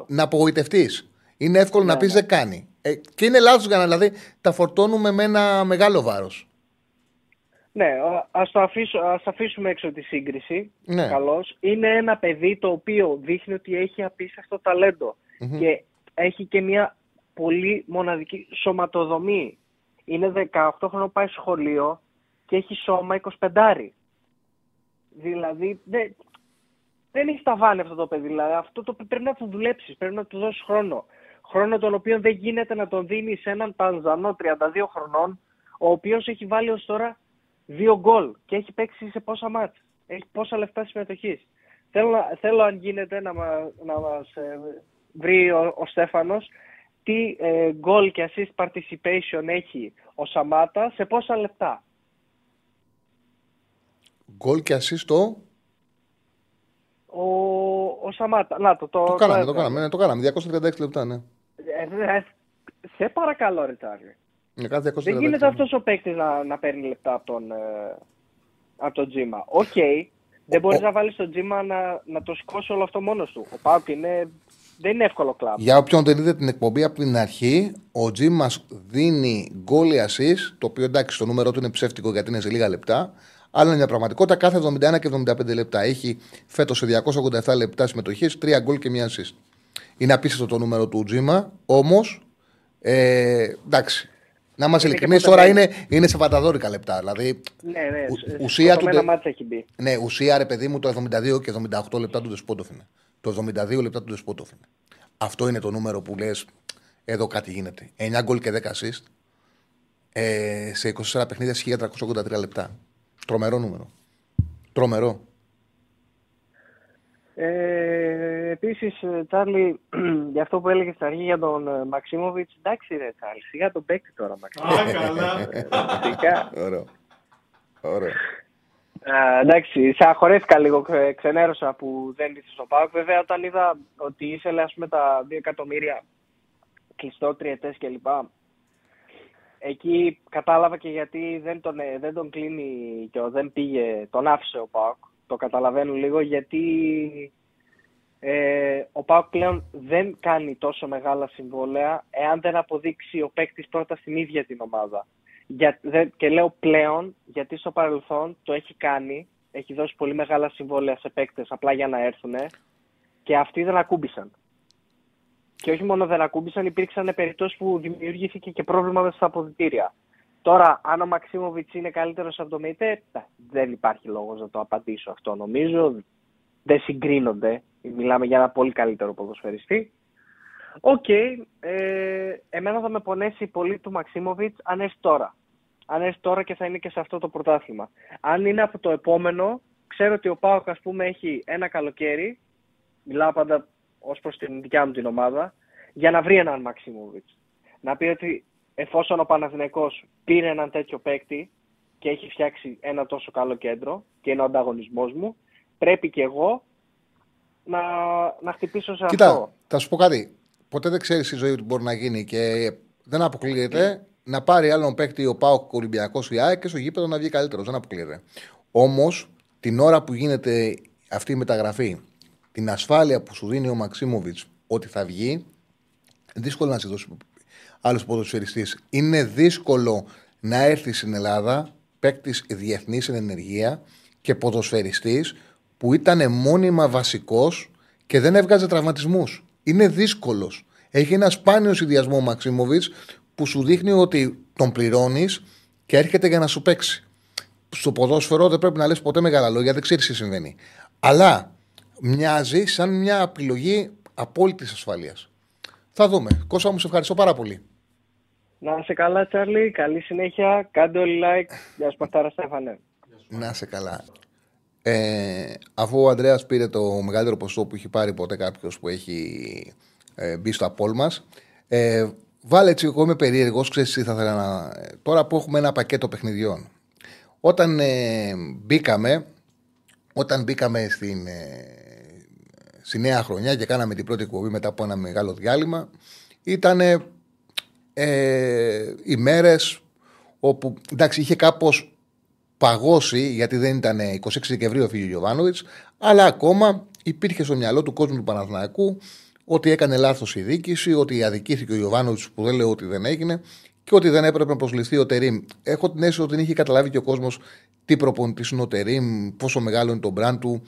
να απογοητευτείς. Είναι εύκολο να πεις δεν κάνει. Και είναι λάθος, δηλαδή τα φορτώνουμε με ένα μεγάλο βάρος. Ναι, ας αφήσουμε έξω τη σύγκριση. Ναι. Καλώς. Είναι ένα παιδί το οποίο δείχνει ότι έχει απίστευτο ταλέντο. Mm-hmm. Και έχει και μια πολύ μοναδική σωματοδομή. Είναι 18 χρονών, πάει σχολείο και έχει σώμα 25. Δηλαδή δεν έχει ταβάνει αυτό το παιδί. Δηλαδή, αυτό το πρέπει να του δουλέψεις, πρέπει να του δώσεις χρόνο. Χρόνο τον οποίο δεν γίνεται να τον δίνει σε έναν Τανζανό 32 χρονών, ο οποίος έχει βάλει ως τώρα 2 γκολ και έχει παίξει σε πόσα μάτς. Έχει πόσα λεφτά συμμετοχής. Θέλω αν γίνεται να μας βρει ο Στέφανος τι goal και assist participation έχει ο Σαμάτα σε πόσα λεπτά. Γκολ και ασίστ το... Ο Σαμάτα. Να, το κάναμε. 236 λεπτά, ναι. Σε παρακαλώ, Ριτάρι. Δεν γίνεται αυτός ο παίκτης να παίρνει λεπτά από τον Τζίμα. Οκ. Okay. Δεν μπορείς να βάλεις τον Τζίμα να το σηκώσει όλο αυτό μόνος του. Ο ΠΑΟΚ δεν είναι εύκολο κλαμπ. Για όποιον δεν είδε την εκπομπή από την αρχή, ο Τζίμας δίνει γκολ ή ασίστ, το οποίο εντάξει στο νούμερό του είναι ψεύτικο γιατί είναι σε λίγα λεπτά, αλλά είναι μια πραγματικότητα κάθε 71 και 75 λεπτά. Έχει φέτος σε 287 λεπτά συμμετοχής, 3 γκολ και μια ασίστ. Είναι απίστευτο το νούμερο του Τζίμα, όμως εντάξει. Να είμαστε ειλικρινείς, τώρα είναι σε βαταδόρικα λεπτά. Δηλαδή, ουσία του. Ναι, ουσία ρε παιδί μου, το 72 και 78 λεπτά του Ντεσπότοφ είναι. Το 72 λεπτά του Ντεσπότοφ είναι. Αυτό είναι το νούμερο που λες, εδώ κάτι γίνεται. 9 γκολ και 10 assist σε 24 παιχνίδια, 1383 λεπτά. Τρομερό νούμερο. Τρομερό. Επίσης, Τσάρλυ, για αυτό που έλεγε στην αρχή για τον Μαξιμόβιτς, εντάξει ρε Τσάρλυ, σιγά τον παίκτη τώρα Μαξιμόβιτς. Καλά. Ωραίο. Εντάξει, σε αγχωρέθηκα λίγο, ξενέρωσα που δεν ήρθε στο ΠΑΟΚ. Βέβαια, όταν είδα ότι ήθελε ας πούμε τα 2 εκατομμύρια κλειστό τριετές κλπ. Εκεί κατάλαβα και γιατί δεν τον κλείνει και δεν πήγε, τον άφησε ο ΠΑΟΚ. Το καταλαβαίνω λίγο γιατί ο ΠΑΟΚ πλέον δεν κάνει τόσο μεγάλα συμβόλαια εάν δεν αποδείξει ο παίκτης πρώτα στην ίδια την ομάδα. Και λέω πλέον γιατί στο παρελθόν το έχει κάνει, έχει δώσει πολύ μεγάλα συμβόλαια σε παίκτες απλά για να έρθουν και αυτοί δεν ακούμπησαν. Και όχι μόνο δεν ακούμπησαν, υπήρξαν περιπτώσεις που δημιουργήθηκε και πρόβλημα μέσα στα αποδυτήρια. Τώρα, αν ο Μαξιμόβιτς είναι καλύτερος από το ΜΕΙΤΕ, δεν υπάρχει λόγος να το απαντήσω αυτό. Νομίζω δεν συγκρίνονται. Μιλάμε για ένα πολύ καλύτερο ποδοσφαιριστή. Οκ. Okay, εμένα θα με πονέσει πολύ του Μαξιμόβιτς αν έρθει τώρα. Αν έρθει τώρα και θα είναι και σε αυτό το πρωτάθλημα. Αν είναι από το επόμενο, ξέρω ότι ο ΠΑΟΚ ας πούμε έχει ένα καλοκαίρι, μιλάω πάντα ως προς την δικιά μου την ομάδα, για να βρει έναν Μαξιμόβιτς. Να πει ότι εφόσον ο Παναθηναϊκός πήρε έναν τέτοιο παίκτη και έχει φτιάξει ένα τόσο καλό κέντρο και είναι ο ανταγωνισμός μου, πρέπει και εγώ να χτυπήσω σε Κοίτα, αυτό. Κοίτα, θα σου πω κάτι. Ποτέ δεν ξέρεις η ζωή του μπορεί να γίνει και δεν αποκλείεται να πάρει άλλον παίκτη ο ΠΑΟΚ, ο Ολυμπιακός, η ΑΕΚ και στο γήπεδο να βγει καλύτερος. Δεν αποκλείεται. Όμως, την ώρα που γίνεται αυτή η μεταγραφή, την ασφάλεια που σου δίνει ο Μαξιμόβιτς ότι θα βγει, δύσκολο να σε δώσει άλλος ποδοσφαιριστής. Είναι δύσκολο να έρθει στην Ελλάδα παίκτης διεθνής εν ενεργεία και ποδοσφαιριστής που ήταν μόνιμα βασικός και δεν έβγαζε τραυματισμούς. Είναι δύσκολος. Έχει ένα σπάνιο συνδυασμό ο Μαξιμόβιτς που σου δείχνει ότι τον πληρώνεις και έρχεται για να σου παίξει. Στο ποδόσφαιρο δεν πρέπει να λες ποτέ μεγάλα λόγια, δεν ξέρεις τι συμβαίνει. Αλλά μοιάζει σαν μια επιλογή απόλυτης ασφαλείας. Θα δούμε. Κώστα μου, σε ευχαριστώ πάρα πολύ. Να είσαι καλά, Τσάρλυ. Καλή συνέχεια. Κάντε όλοι like. Γεια σου, Παχτάρα Στέφανε. Να είσαι καλά. Αφού ο Ανδρέας πήρε το μεγαλύτερο ποσό που έχει πάρει ποτέ κάποιος που έχει μπει στο απόλ μας, βάλε έτσι, εγώ είμαι περίεργος, ξέρεις τι θα ήθελα να... Τώρα που έχουμε ένα πακέτο παιχνιδιών. Όταν μπήκαμε στη νέα χρονιά και κάναμε την πρώτη εκπομπή μετά από ένα μεγάλο διάλειμμα, ήταν ημέρες όπου εντάξει, είχε κάπως παγώσει, γιατί δεν ήταν 26 Δεκεμβρίου φύγει ο Γιωβάνοβιτς, αλλά ακόμα υπήρχε στο μυαλό του κόσμου του Παναθηναϊκού ότι έκανε λάθος η διοίκηση, ότι αδικήθηκε ο Γιωβάνοβιτς, που δεν λέω ότι δεν έγινε, και ότι δεν έπρεπε να προσληφθεί ο Τερίμ. Έχω την αίσθηση ότι δεν είχε καταλάβει και ο κόσμος τι προπονητής είναι ο Τερίμ, πόσο μεγάλο είναι το μπραντ του,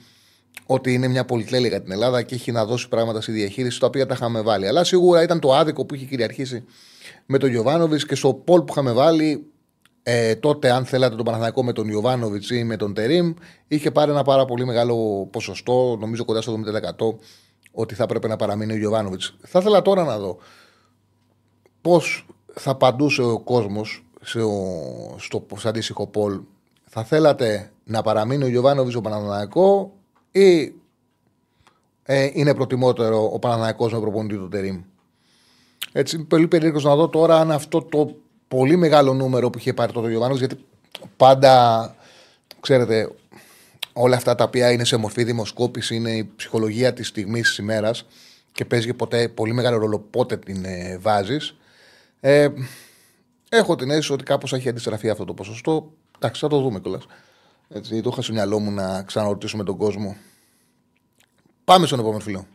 ότι είναι μια πολυτέλεια για την Ελλάδα και έχει να δώσει πράγματα στη διαχείριση, τα οποία τα είχαμε βάλει. Αλλά σίγουρα ήταν το άδικο που είχε κυριαρχήσει με τον Γιωβάνοβιτς και στο πόλ που είχαμε βάλει. Τότε, αν θέλατε τον Παναθηναϊκό με τον Γιωβάνοβιτς ή με τον Τερίμ, είχε πάρει ένα πάρα πολύ μεγάλο ποσοστό, νομίζω κοντά στο 70%, ότι θα έπρεπε να παραμείνει ο Γιωβάνοβιτς. Θα ήθελα τώρα να δω πώς θα απαντούσε ο κόσμος στο αντίστοιχο πόλ. Θα θέλατε να παραμείνει ο Γιωβάνοβιτς στο Παναθηναϊκό ή είναι προτιμότερο ο Παναθηναϊκός με προπονητή του Τερίμ? Έτσι, είμαι πολύ περίεργος να δω τώρα αν αυτό το πολύ μεγάλο νούμερο που είχε πάρει τότε ο Γιωβάνοβιτς, γιατί πάντα, ξέρετε, όλα αυτά τα οποία είναι σε μορφή δημοσκόπηση, είναι η ψυχολογία της στιγμής της ημέρας και παίζει ποτέ, πολύ μεγάλο ρόλο πότε την βάζεις. Έχω την αίσθηση ότι κάπως έχει αντιστραφεί αυτό το ποσοστό. Εντάξει, θα το δούμε κιόλας. Έτσι, το είχα στο μυαλό μου να ξαναρωτήσουμε τον κόσμο. Πάμε στον επόμενο φίλο.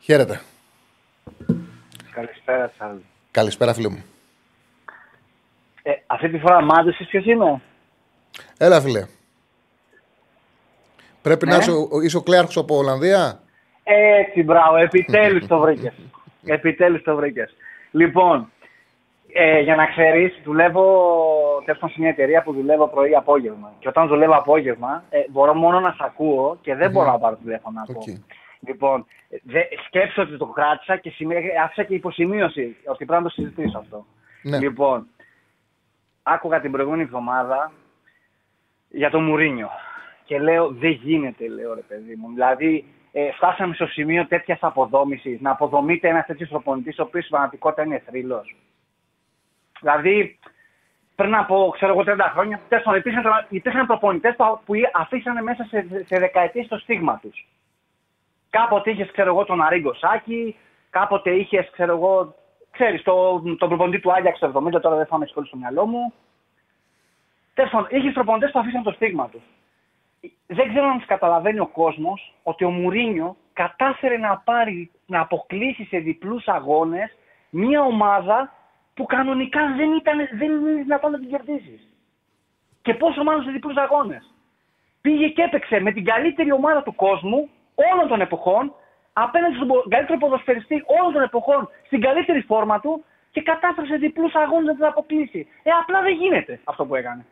Χαίρετε. Καλησπέρα, Τσάρλυ. Καλησπέρα, φίλο μου. Αυτή τη φορά μάντησες ποιος είμαι. Έλα, φίλε. Πρέπει να είσαι ο κλέαρχος από Ολλανδία. Έτσι, μπράβο. Επιτέλους το βρήκες. Λοιπόν, για να ξέρεις, δουλεύω σε μια εταιρεία που δουλεύω πρωί-απόγευμα. Και όταν δουλεύω απόγευμα, μπορώ μόνο να σ' ακούω και δεν μπορώ να πάρω τηλέφωνο από. Λοιπόν, σκέψω ότι το κράτησα και άφησα και υποσημείωση ότι πρέπει να το συζητήσω αυτό. Ναι. Λοιπόν, άκουγα την προηγούμενη εβδομάδα για το Μουρίνιο και λέω δεν γίνεται, λέω ρε παιδί μου. Δηλαδή, φτάσαμε στο σημείο τέτοια αποδόμηση, να αποδομείται ένας τέτοιος προπονητής ο οποίος πραγματικότητα είναι θρύλος. Δηλαδή, πριν από 30 χρόνια, υπήρχαν προπονητές που αφήσανε μέσα σε δεκαετίες το στίγμα τους. Κάποτε είχες, τον Αρίγκο Σάκη, κάποτε είχες, ξέρεις, τον προπονητή του Άγιαξ το 70, τώρα δεν θα με σχολεί στο μυαλό μου. Τέλος, είχες προπονητές που αφήσαν το στίγμα τους. Δεν ξέρω αν καταλαβαίνει ο κόσμος ότι ο Μουρίνιο κατάφερε να αποκλείσει σε διπλούς αγώνες μια ομάδα που κανονικά δεν είναι δυνατόν να την κερδίσεις. Και πόσο μάλλον σε διπλούς αγώνες. Πήγε και έπαιξε με την καλύτερη ομάδα του κόσμου όλων των εποχών, απέναντι στον καλύτερο ποδοσφαιριστή όλων των εποχών, στην καλύτερη φόρμα του και κατάφερε σε διπλούς αγώνες να την αποκλείσει. Απλά δεν γίνεται αυτό που έκανε.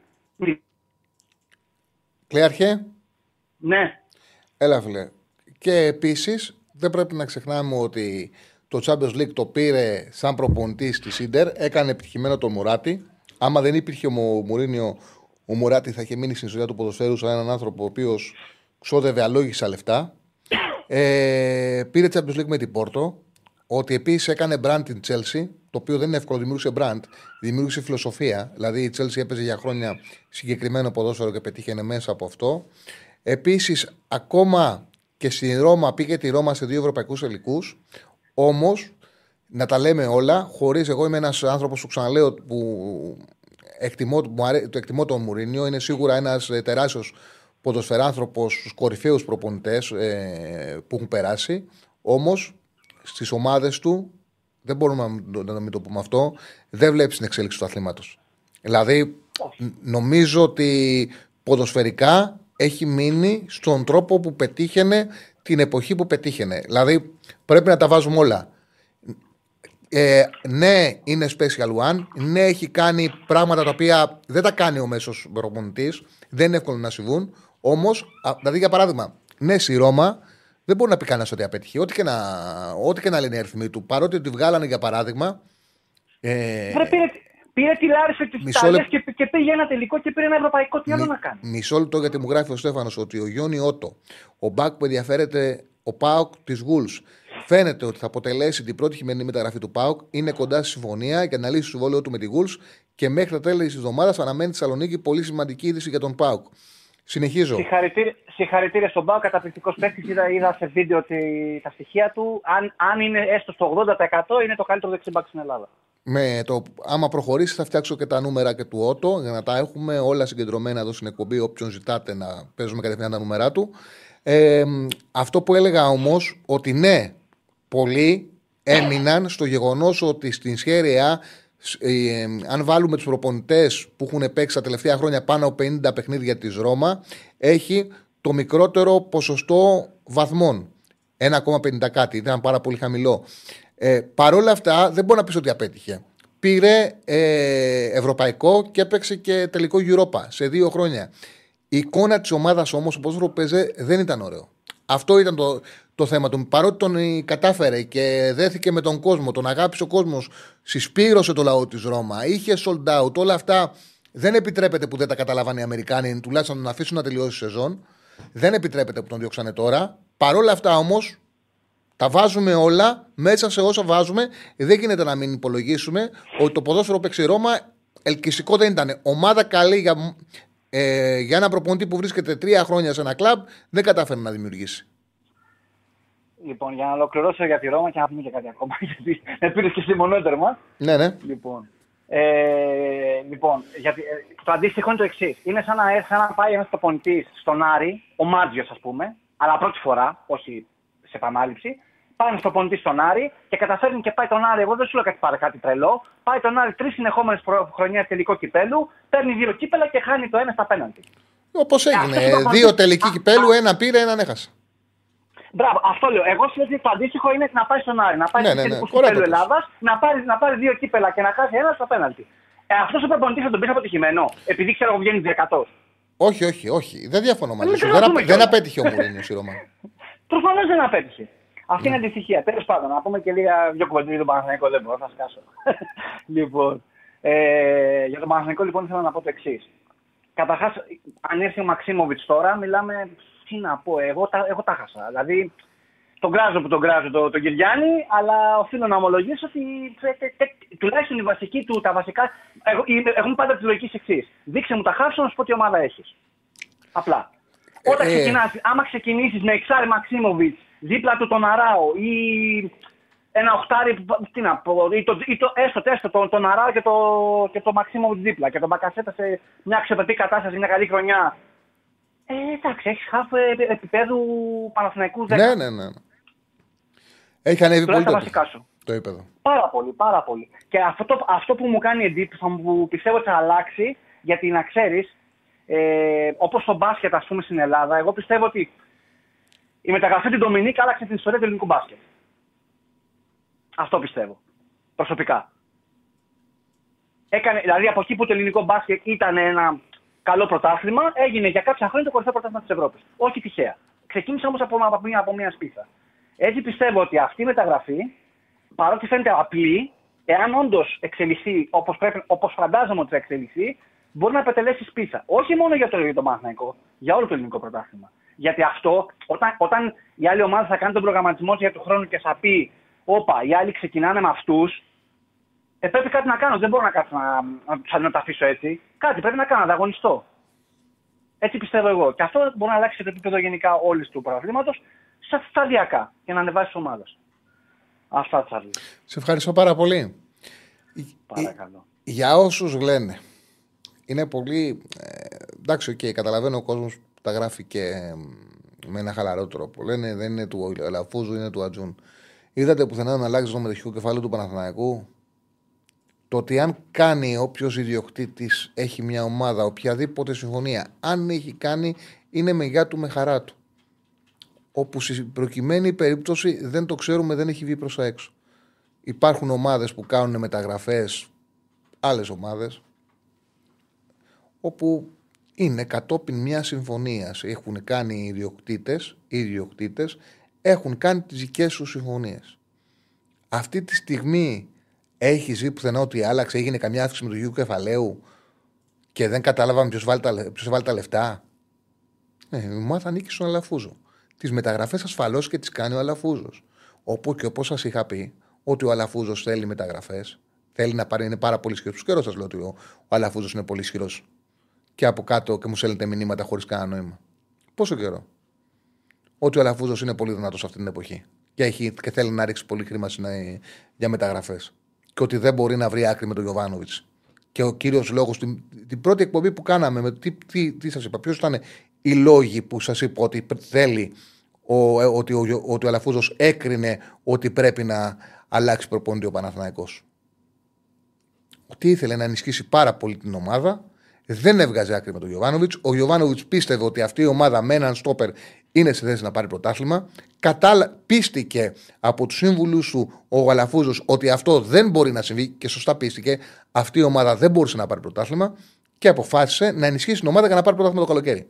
Κλέαρχε. Ναι. Έλα, φίλε. Και επίσης δεν πρέπει να ξεχνάμε ότι το Champions League το πήρε σαν προπονητής της Ίντερ, έκανε επιτυχημένο τον Μουράτη. Άμα δεν υπήρχε ο Μουρίνιο, ο Μουράτη θα είχε μείνει στην ιστορία του ποδοσφαίρου σαν έναν άνθρωπο ο οποίος ξόδευε αλόγιστα λεφτά. Πήρε Champions League με την Πόρτο, ότι επίσης έκανε brand την Chelsea, το οποίο δεν είναι εύκολο, δημιούργησε brand, δημιούργησε φιλοσοφία. Δηλαδή η Chelsea έπαιζε για χρόνια συγκεκριμένο ποδόσφαιρο και πετύχαινε μέσα από αυτό. Επίσης, ακόμα και στη Ρώμα, πήγε τη Ρώμα σε 2 ευρωπαϊκούς τελικούς. Όμως, να τα λέμε όλα, χωρίς, εγώ είμαι ένας άνθρωπος που ξαναλέω που εκτιμώ τον Μουρίνιο, είναι σίγουρα ένας τεράστιος ποδοσφαιράνθρωπος στους κορυφαίους προπονητές που έχουν περάσει. Όμως, στις ομάδες του, δεν μπορούμε να μην το πούμε αυτό, δεν βλέπεις την εξέλιξη του αθλήματος. Δηλαδή, νομίζω ότι ποδοσφαιρικά έχει μείνει στον τρόπο που πετύχαινε την εποχή που πετύχαινε. Δηλαδή, πρέπει να τα βάζουμε όλα. Ναι, είναι special one. Ναι, έχει κάνει πράγματα τα οποία δεν τα κάνει ο μέσος προπονητής. Δεν είναι εύκολο να συμβούν. Όμως, δηλαδή, για παράδειγμα, ναι, στη Ρώμα δεν μπορεί να πει κανένας ότι απέτυχε. Ό,τι και να λένε οι αριθμοί του, παρότι τη βγάλανε, για παράδειγμα. Πήρε τη Λάρισα και τις Ιταλίες και πήγε ένα τελικό και πήρε ένα ευρωπαϊκό. Τι άλλο να κάνει. Μισό λεπτό, γιατί μου γράφει ο Στέφανος ότι ο Γιόνι Ότο, ο μπακ που ενδιαφέρεται ο ΠΑΟΚ της Γουλς, φαίνεται ότι θα αποτελέσει την πρώτη χειμερινή μεταγραφή του ΠΑΟΚ. Είναι κοντά στη συμφωνία και αναλύσει το συμβόλαιο του με τη Γουλς και μέχρι τα τέλη της εβδομάδας αναμένει στη Θεσσαλονίκη πολύ σημαντική είδηση για τον ΠΑΟΚ. Συνεχίζω. Συγχαρητήρια στον ΠΑΟΚ, καταπληκτικός παίκτης. Είδα σε βίντεο τα στοιχεία του. Αν είναι έστω στο 80%, είναι το καλύτερο δεξιμπακ στην Ελλάδα. Άμα προχωρήσει, θα φτιάξω και τα νούμερα και του Ότο για να τα έχουμε όλα συγκεντρωμένα εδώ στην εκπομπή. Όποιον ζητάτε να παίζουμε κατευθείαν τα νούμερα του. Αυτό που έλεγα όμως, ότι ναι, πολλοί έμειναν στο γεγονός ότι στην Σέρια αν βάλουμε τους προπονητές που έχουν παίξει τα τελευταία χρόνια πάνω από 50 παιχνίδια της Ρώμα, έχει το μικρότερο ποσοστό βαθμών. 1,50 κάτι, ήταν πάρα πολύ χαμηλό. Παρόλα αυτά, δεν μπορεί να πεις ότι απέτυχε. Πήρε ευρωπαϊκό και έπαιξε και τελικό Europa σε 2 χρόνια. Η εικόνα της ομάδας όμως, όπως το παίζε, δεν ήταν ωραίο. Αυτό ήταν το θέμα του. Παρότι τον κατάφερε και δέθηκε με τον κόσμο, τον αγάπησε ο κόσμος, συσπήρωσε το λαό της Ρώμα, είχε sold out, όλα αυτά δεν επιτρέπεται που δεν τα καταλαβαίνουν οι Αμερικάνοι, τουλάχιστον να τον αφήσουν να τελειώσει η σεζόν. Δεν επιτρέπεται που τον διώξανε τώρα. Παρόλα αυτά όμως, τα βάζουμε όλα μέσα σε όσα βάζουμε. Δεν γίνεται να μην υπολογίσουμε ότι το ποδόσφαιρο παίξει Ρώμα ελκυστικό δεν ήταν. Ομάδα καλή για για ένα προπονητή που βρίσκεται 3 χρόνια σε ένα κλαμπ, δεν κατάφερε να δημιουργήσει. Λοιπόν, για να ολοκληρώσω για τη Ρώμα και να πούμε και κάτι ακόμα, γιατί πήρε και στη μονότερμα. Ναι, ναι. Λοιπόν, γιατί το αντίστοιχο είναι το εξής. Είναι σαν να πάει ένας προπονητής στον Άρη, ο Μάτζιος ας πούμε, αλλά πρώτη φορά, όχι σε επανάληψη. Πάει ένα προπονητή στον Άρη και καταφέρνει και πάει τον Άρη. Εγώ δεν σου λέω κάτι τρελό. Πάει τον Άρη 3 συνεχόμενες χρονιές τελικό κυπέλου, παίρνει 2 κύπελα και χάνει το ένα στα πέναντι. Όπως έγινε. 2 τελικοί κυπέλου, 1 πήρε, 1 έχασε. Μπράβο, αυτό λέω. Εγώ σου λέω ότι το αντίστοιχο είναι να πάει στον Άρη, να πάει τελικούς κυπέλου Ελλάδας, να πάρει 2 κύπελα και να χάσει ένα στα πέναντι. Αυτό ο προπονητή θα τον πει αποτυχημένο, επειδή ξέρω εγώ βγαίνει 100. Όχι, όχι, όχι. Δεν διαφωνώ μαζί σου. Δεν απέτυχε ο Μουρίνιο η Ρώμα. Προφανώς δεν απέτυχε. Αυτή είναι αντιστοιχεία. Τέλος πάντων, να πούμε και λίγα δυο κουβεντή για τον Παναθηναϊκό. Δεν μπορώ, θα σκάσω. Λοιπόν, για τον Παναθηναϊκό, λοιπόν, θέλω να πω το εξής. Καταρχάς, αν έρθει ο Μαξιμόβιτς τώρα, μιλάμε. Τι να πω, εγώ τα χάσα. Δηλαδή, τον κράζω που τον κράζω τον Κυριάννη, αλλά οφείλω να ομολογήσω ότι τουλάχιστον τα βασικά. Έχουν πάντα τη λογική εξής. Δείξε μου τα χάψω να σου πω τι ομάδα έχει. Απλά. Όταν άμα ξεκινήσει με εξάρι Μαξιμόβιτς. Δίπλα του τον Αράο ή ένα οχτάρι, τι να πω, έστω τον Αράο και το Μαξιμόβιτς δίπλα και τον Μπακασέτα σε μια ξεπερτή κατάσταση, μια καλή χρονιά. Εντάξει, έχει χάφ επίπεδου Παναθηναϊκού 10. Ναι, ναι, ναι. Έχει ανέβει πολύ το επίπεδο. Πάρα πολύ, πάρα πολύ. Και αυτό που μου κάνει εντύπωση, που πιστεύω ότι θα αλλάξει, γιατί να ξέρεις, όπως το μπάσκετ ας πούμε στην Ελλάδα, εγώ πιστεύω ότι η μεταγραφή του Ντομινίκ άλλαξε την ιστορία του ελληνικού μπάσκετ. Αυτό πιστεύω. Προσωπικά. Δηλαδή από εκεί που το ελληνικό μπάσκετ ήταν ένα καλό πρωτάθλημα, έγινε για κάποια χρόνια το κορυφαίο πρωτάθλημα της Ευρώπης. Όχι τυχαία. Ξεκίνησε όμως από μια σπίθα. Έτσι πιστεύω ότι αυτή η μεταγραφή, παρότι φαίνεται απλή, εάν όντως εξελιχθεί όπως φαντάζομαι ότι θα εξελιχθεί, μπορεί να πετελέσει σπίθα. Όχι μόνο για το Παναθηναϊκό, για όλο το ελληνικό πρωτάθλημα. Γιατί αυτό, όταν η άλλη ομάδα θα κάνει τον προγραμματισμό για τον χρόνο και θα πει «Όπα, οι άλλοι ξεκινάνε με αυτούς», πρέπει κάτι να κάνω, δεν μπορώ να κάτσω να τα αφήσω έτσι. Κάτι πρέπει να κάνω, να ανταγωνιστώ. Έτσι πιστεύω εγώ. Και αυτό μπορεί να αλλάξει το επίπεδο γενικά όλης του πρωταθλήματος, σταδιακά, για να ανεβάσει τις ομάδες. Αυτά, Τσάρλυ. Σε ευχαριστώ πάρα πολύ. Παρακαλώ. Για όσους λένε, είναι πολύ... εντάξει, okay, καταλαβαίνω ο κόσμος τα γράφει και με ένα χαλαρό τρόπο. Λένε δεν είναι του Αλαφούζου, είναι του Ατζούν. Είδατε πουθενά να αλλάξει το μετοχικό κεφάλαιο του Παναθηναϊκού? Το ότι αν κάνει όποιος ιδιοκτήτης έχει μια ομάδα, οποιαδήποτε συμφωνία, αν έχει κάνει, είναι μεγά του με χαρά του. Όπου στην προκειμένη περίπτωση δεν το ξέρουμε, δεν έχει βγει προς τα έξω. Υπάρχουν ομάδες που κάνουν μεταγραφές, άλλες ομάδες, όπου είναι κατόπιν μια συμφωνία. Έχουν κάνει οι ιδιοκτήτες έχουν κάνει τις δικές τους συμφωνίες. Αυτή τη στιγμή έχει ζει πουθενά ότι άλλαξε, έγινε καμιά αύξηση με το γιο κεφαλαίου και δεν καταλάβαμε ποιος βάλει τα λεφτά. Ναι, η ομάδα θα ανήκει στον Αλαφούζο. Τις μεταγραφές ασφαλώς και τις κάνει ο Αλαφούζος. Όπου και όπως σας είχα πει, ότι ο Αλαφούζος θέλει μεταγραφές, θέλει να πάρει, είναι πάρα πολύ ισχυρός. Καιρό σας λέω ότι ο Αλαφούζος είναι πολύ ισχυρός. Και από κάτω και μου στέλνετε μηνύματα χωρίς κανένα νόημα. Πόσο καιρό. Ότι ο Αλαφούζος είναι πολύ δυνατός αυτή την εποχή. Και θέλει να ρίξει πολύ χρήμα για μεταγραφές. Και ότι δεν μπορεί να βρει άκρη με τον Γιωβάνοβιτς. Και ο κύριος λόγος, την πρώτη εκπομπή που κάναμε, τι σας είπα, ποιος ήταν οι λόγοι που σας είπα ότι θέλει, ότι ο Αλαφούζος έκρινε ότι πρέπει να αλλάξει προπονητή ο Παναθηναϊκός. Ότι ήθελε να ενισχύσει πάρα πολύ την ομάδα. Δεν έβγαζε άκρη με τον Γιωβάνοβιτς. Ο Γιωβάνοβιτς πίστευε ότι αυτή η ομάδα με έναν στόπερ είναι σε θέση να πάρει πρωτάθλημα. Πίστηκε από τους σύμβουλους του ο Αλαφούζος ότι αυτό δεν μπορεί να συμβεί και σωστά πίστηκε. Αυτή η ομάδα δεν μπορούσε να πάρει πρωτάθλημα και αποφάσισε να ενισχύσει την ομάδα για να πάρει πρωτάθλημα το καλοκαίρι.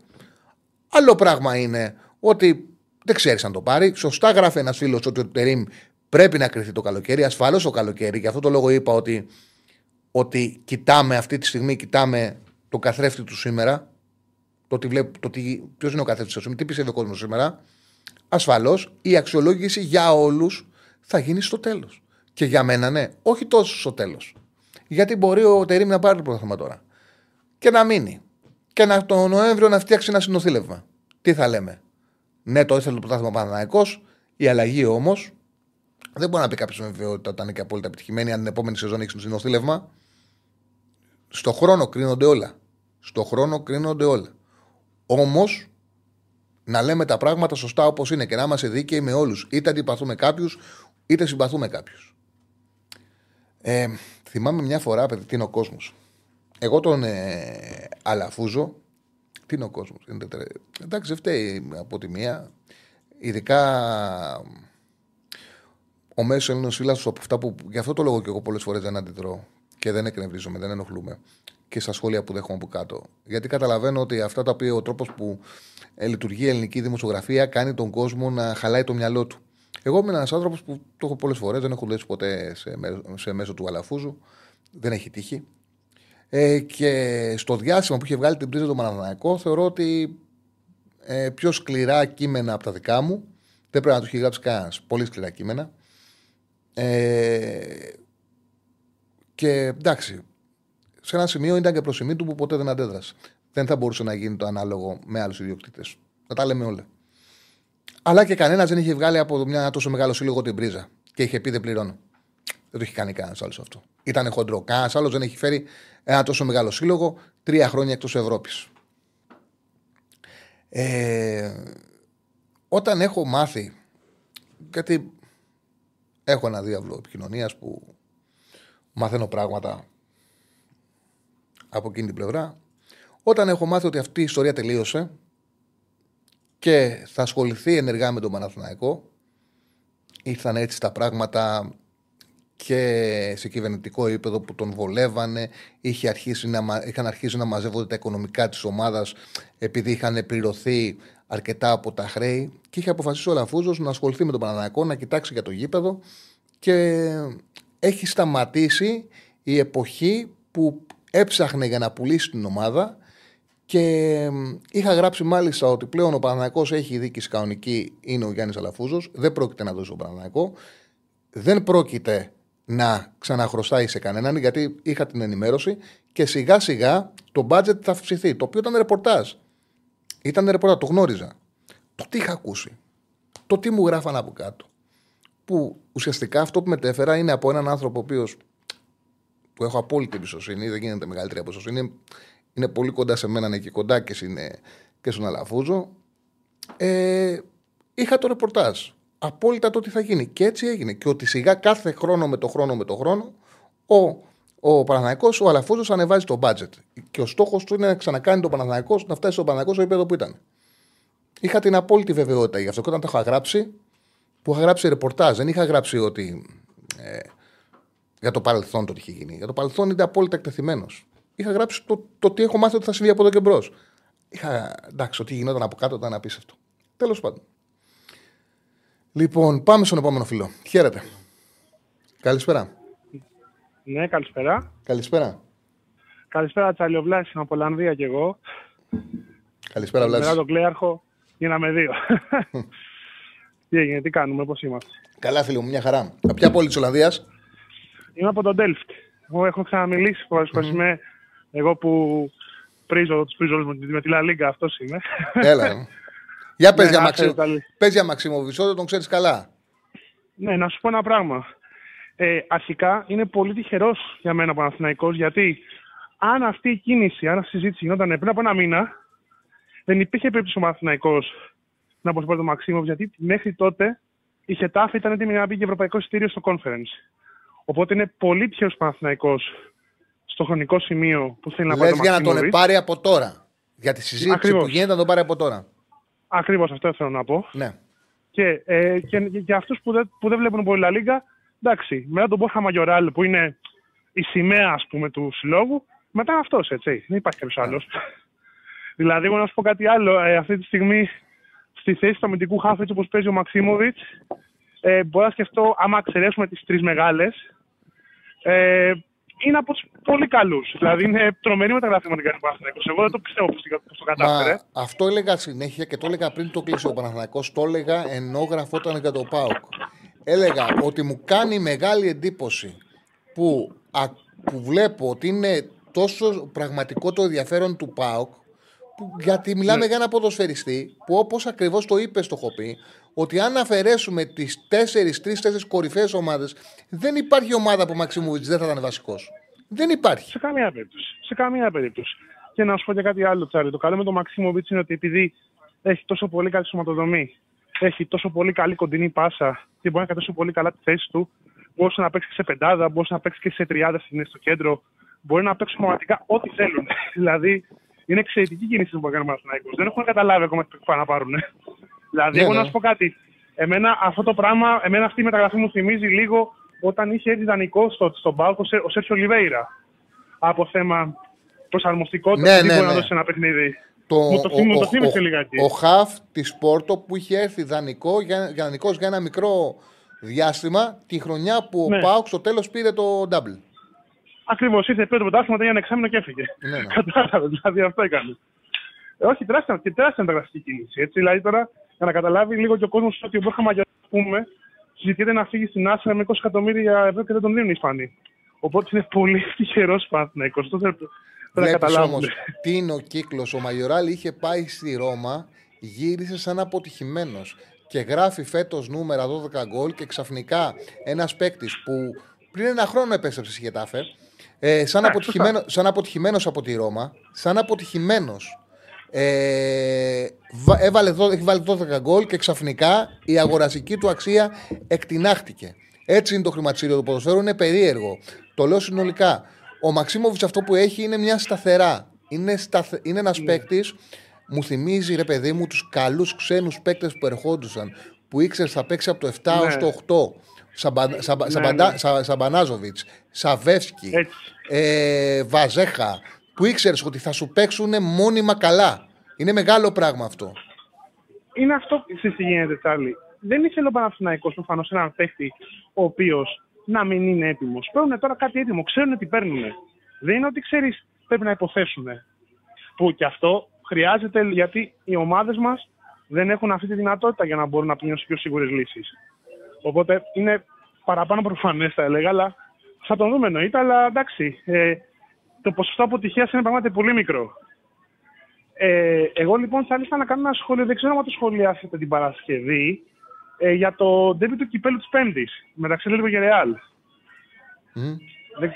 Άλλο πράγμα είναι ότι δεν ξέρει αν το πάρει. Σωστά γράφει ένας φίλος ότι ο Τερίμ πρέπει να κρυφτεί το καλοκαίρι. Ασφαλώς το καλοκαίρι. Γι' αυτό το λόγο είπα ότι κοιτάμε αυτή τη στιγμή, το καθρέφτη του σήμερα, ποιος είναι ο καθρέφτης του σήμερα, τι πιστεύει ο κόσμος σήμερα, ασφαλώς η αξιολόγηση για όλους θα γίνει στο τέλος. Και για μένα ναι, όχι τόσο στο τέλος. Γιατί μπορεί ο Τερίμ να πάρει το πρωτάθλημα τώρα και να μείνει. και τον Νοέμβριο να φτιάξει ένα συνοθήλευμα. Τι θα λέμε? Ναι, το ήθελε το πρωτάθλημα Παναθηναϊκός. Η αλλαγή όμως δεν μπορεί να πει κάποιο με βεβαιότητα ότι ήταν και απόλυτα επιτυχημένη. Αν την επόμενη σεζόν έχει συνοθήλευμα. Στο χρόνο κρίνονται όλα. Στο χρόνο κρίνονται όλα. Όμως, να λέμε τα πράγματα σωστά όπως είναι και να είμαστε δίκαιοι με όλους. Είτε αντιπαθούμε κάποιους, είτε συμπαθούμε κάποιους. Θυμάμαι μια φορά, παιδί, τι είναι ο κόσμος. Εγώ τον Αλαφούζο. Τι είναι ο κόσμος. Εντάξει, φταίει από τη μία. Ειδικά ο μέσος Έλληνος σύλλας από αυτά που γι' αυτό το λόγο και εγώ πολλές φορές δεν αντιδρώ και δεν εκνευρίζομαι, δεν ενοχλούμε. Και στα σχόλια που δέχομαι από κάτω. Γιατί καταλαβαίνω ότι αυτά τα οποία ο τρόπος που λειτουργεί η ελληνική δημοσιογραφία κάνει τον κόσμο να χαλάει το μυαλό του. Εγώ είμαι ένας άνθρωπος που το έχω πολλές φορές, δεν έχω δουλέψει ποτέ σε μέσο του Αλαφούζου, δεν έχει τύχει. Και στο διάστημα που είχε βγάλει την πρίζα τον Παναθηναϊκό, θεωρώ ότι πιο σκληρά κείμενα από τα δικά μου, δεν πρέπει να του έχει γράψει κανένας. Πολύ σκληρά κείμενα. Και εντάξει. Σε ένα σημείο ήταν και προσημή του που ποτέ δεν αντέδρασε. Δεν θα μπορούσε να γίνει το ανάλογο με άλλους ιδιοκτήτες. Να τα λέμε όλα. Αλλά και κανένας δεν είχε βγάλει από μια τόσο μεγάλο σύλλογο την πρίζα και είχε πει δεν πληρώνω. Δεν το είχε κάνει κανένας άλλος αυτό. Ήταν χοντρό. Κανένας άλλος δεν έχει φέρει ένα τόσο μεγάλο σύλλογο 3 χρόνια εκτός Ευρώπης. Όταν έχω μάθει. Γιατί έχω ένα διάβλο επικοινωνίας που μαθαίνω πράγματα. Από εκείνη την πλευρά, όταν έχω μάθει ότι αυτή η ιστορία τελείωσε και θα ασχοληθεί ενεργά με τον Παναθηναϊκό, ήρθαν έτσι τα πράγματα και σε κυβερνητικό επίπεδο που τον βολεύανε, είχαν αρχίσει να μαζεύονται τα οικονομικά της ομάδας επειδή είχαν πληρωθεί αρκετά από τα χρέη και είχε αποφασίσει ο Αλαφούζος να ασχοληθεί με τον Παναθηναϊκό, να κοιτάξει για το γήπεδο και έχει σταματήσει η εποχή που έψαχνε για να πουλήσει την ομάδα και είχα γράψει μάλιστα ότι πλέον ο Παναθηναϊκός έχει δίκηση κανονική, είναι ο Γιάννης Αλαφούζος, δεν πρόκειται να δώσει τον Παναθηναϊκό, δεν πρόκειται να ξαναχρωστάει σε κανέναν γιατί είχα την ενημέρωση και σιγά σιγά το budget θα αυξηθεί, το οποίο ήταν ρεπορτάζ. Ήταν ρεπορτάζ, το γνώριζα. Το τι είχα ακούσει, το τι μου γράφανε από κάτω, που ουσιαστικά αυτό που μετέφερα είναι από έναν άνθρωπο ο οποίος που έχω απόλυτη εμπιστοσύνη, δεν γίνεται μεγαλύτερη εμπιστοσύνη, είναι πολύ κοντά σε μένα, είναι και κοντά και στον Αλαφούζο. Είχα το ρεπορτάζ. Απόλυτα το τι θα γίνει. Και έτσι έγινε. Και ότι σιγά κάθε χρόνο με το χρόνο, ο Παναθηναϊκός, ο Αλαφούζος ανεβάζει το budget. Και ο στόχος του είναι να ξανακάνει τον Παναθηναϊκό, να φτάσει στον Παναθηναϊκό στο επίπεδο που ήταν. Είχα την απόλυτη βεβαιότητα γι' αυτό. Και όταν το είχα γράψει, που είχα γράψει ρεπορτάζ, δεν είχα γράψει ότι. Για το παρελθόν το τι είχε γίνει. Για το παρελθόν ήταν απόλυτα εκτεθειμένος. Είχα γράψει το τι έχω μάθει ότι θα συμβεί από εδώ και μπρος. Εντάξει, ό,τι γινόταν από κάτω ήταν απίστευτο. Τέλος πάντων. Λοιπόν, πάμε στον επόμενο φίλο. Χαίρετε. Καλησπέρα. Ναι, καλησπέρα. Καλησπέρα, Τσαλιοβλάση, από Ολλανδία κι εγώ. Καλησπέρα, Βλάση. Μετά τον Κλέαρχο, γίναμε 2. Τι έγινε, τι κάνουμε, πώς είμαστε? Καλά, φίλο μου, μια χαρά. Από ποια πόλη της Ολλανδίας? Είμαι από τον Ντέλφτ. Εγώ έχω ξαναμιλήσει. Είμαι εγώ που πρίζω τους πρίζους με τη Λα Λίγκα. Αυτό είμαι. Έλα. Για πες για Μαξιμόβιτς, όταν τον ξέρεις καλά. Ναι, να σου πω ένα πράγμα. Αρχικά είναι πολύ τυχερός για μένα ο Παναθηναϊκός, γιατί αν αυτή η κίνηση, αν αυτή η συζήτηση γινόταν πριν από ένα μήνα, δεν υπήρχε περίπτωση ο Παναθηναϊκός να αποσπάσει τον Μαξιμόβιτς, γιατί μέχρι τότε η Χετάφε ήταν έτοιμη να μπει και ευρωπαϊκό εισιτήριο στο conference. Οπότε είναι πολύ πιο Παναθηναϊκός στο χρονικό σημείο που θέλει να πάρει. Λες για να τον πάρει από τώρα. Για τη συζήτηση ακριβώς που γίνεται να τον πάρει από τώρα. Ακριβώς αυτό θέλω να πω. Ναι. Και για αυτούς που δεν βλέπουν πολύ Λα Λίγκα, εντάξει, μετά τον Μπόχα Μαγιοράλ που είναι η σημαία ας πούμε του συλλόγου, μετά αυτός έτσι. Δεν υπάρχει κάποιος άλλος. Δηλαδή, εγώ να σου πω κάτι άλλο. Αυτή τη στιγμή στη θέση του αμυντικού χάφ έτσι όπως παίζει ο Μαξιμόβιτς, μπορώ να σκεφτώ, άμα εξαιρέσουμε τις 3 μεγάλες. Είναι από τους πολύ καλούς. Δηλαδή είναι τρομερή μεταγραφή με την κάνει ο Παναθηναϊκός. Εγώ δεν το πιστεύω πως το κατάφερε. Μα, αυτό έλεγα συνέχεια και το έλεγα πριν το κλείσει ο Παναθηναϊκός. Το έλεγα ενώ γραφόταν για το ΠΑΟΚ. Έλεγα ότι μου κάνει μεγάλη εντύπωση που βλέπω ότι είναι τόσο πραγματικό το ενδιαφέρον του ΠΑΟΚ Γιατί μιλάμε για ένα ποδοσφαιριστή που, όπως ακριβώς το είπες, το έχω πει, ότι αν αφαιρέσουμε τις 3-4 κορυφαίες ομάδες, δεν υπάρχει ομάδα που ο Μαξιμόβιτς δεν θα ήταν βασικός. Δεν υπάρχει. Σε καμία περίπτωση. Σε καμία περίπτωση. Και να σου πω και κάτι άλλο, Τσάρλυ. Το καλό με τον Μαξιμόβιτς είναι ότι επειδή έχει τόσο πολύ καλή σωματοδομή, έχει τόσο πολύ καλή κοντινή πάσα και μπορεί να καταστήσει πολύ καλά τη θέση του, μπορούσε να παίξει σε πεντάδα, μπορούσε να παίξει και σε τριάδα στο κέντρο, μπορεί να παίξει πραγματικά ό,τι θέλουν. Δηλαδή. Είναι εξαιρετική κίνηση που έκανε ο Παναθηναϊκός. Δεν έχουν καταλάβει ακόμα τι πάνε να πάρουν. Δηλαδή, εγώ να σου πω κάτι. Εμένα αυτό το πράγμα, εμένα αυτή η μεταγραφή μου θυμίζει λίγο όταν είχε έρθει δανεικό στον ΠΑΟΚ ο Σέρχιο Ολιβέιρα. Από θέμα προσαρμοστικότητα, τι μπορεί να δώσει ένα παιχνίδι. Μου το θύμισε λιγάκι. Ο χαφ της Πόρτο που είχε έρθει δανεικό για ένα μικρό διάστημα τη χρονιά που ο ΠΑΟΚ στο τέλος πήρε το double. Ακριβώς, ήρθε πήρε το πρωτάθλημα, για ένα εξάμηνο και έφυγε. Κατάλαβε, δηλαδή αυτό έκανε. Όχι, τεράστια μεταγραφική κίνηση. Έτσι, δηλαδή τώρα, για να καταλάβει λίγο και ο κόσμος ότι ο Μπόχα Μαγιανού, ας πούμε, συζητείται να φύγει στην Άσια με 20 εκατομμύρια ευρώ και δεν τον δίνουν οι Ισπανοί. Οπότε είναι πολύ τυχερός Παναθηναϊκός. Βλέπεις όμως τι είναι ο κύκλος. Ο Μαγιοράλη είχε πάει στη Ρώμα, γύρισε σαν αποτυχημένος και γράφει φέτος νούμερα 12 γκολ και ξαφνικά ένας παίκτης που πριν ένα χρόνο επέστρεψε στη Χετάφε. Σαν αποτυχημένος από τη Ρώμα, έχει βάλει 12 γκολ και ξαφνικά η αγοραστική του αξία εκτινάχτηκε. Έτσι είναι το χρηματιστήριο του ποδοσφαίρου, είναι περίεργο. Το λέω συνολικά. Ο Μαξιμόβιτς αυτό που έχει είναι μια σταθερά. Είναι ένας παίκτης, μου θυμίζει ρε παιδί μου τους καλούς ξένους παίκτες που ερχόντουσαν, που ήξερε θα παίξει από το 7 ως το 8. Σαμπανάζοβιτς, Σαβεύσκι, Βαζέχα, που ήξερες ότι θα σου παίξουν μόνιμα καλά. Είναι μεγάλο πράγμα αυτό. Είναι αυτό που γίνεται, Τσάρλυ. Δεν ήθελε ο Παναθηναϊκός προφανώς έναν παίχτη ο οποίος να μην είναι έτοιμος. Παίρνουν τώρα κάτι έτοιμο, ξέρουν τι παίρνουν. Δεν είναι ότι ξέρεις, πρέπει να υποθέσουν. Που και αυτό χρειάζεται γιατί οι ομάδες μας δεν έχουν αυτή τη δυνατότητα για να μπορούν να πληρώσουν πιο σίγουρες λύσεις. Οπότε είναι παραπάνω προφανές, θα έλεγα, αλλά θα τον δούμε εννοείται. Αλλά εντάξει, το ποσοστό αποτυχίας είναι πραγματικά πολύ μικρό. Εγώ λοιπόν θα ήθελα να κάνω ένα σχόλιο, δεν ξέρω αν το σχολιάσετε την Παρασκευή, για το ντέρμπι του κυπέλου της Πέμπτης μεταξύ Λίβερπουλ και Ρεάλ.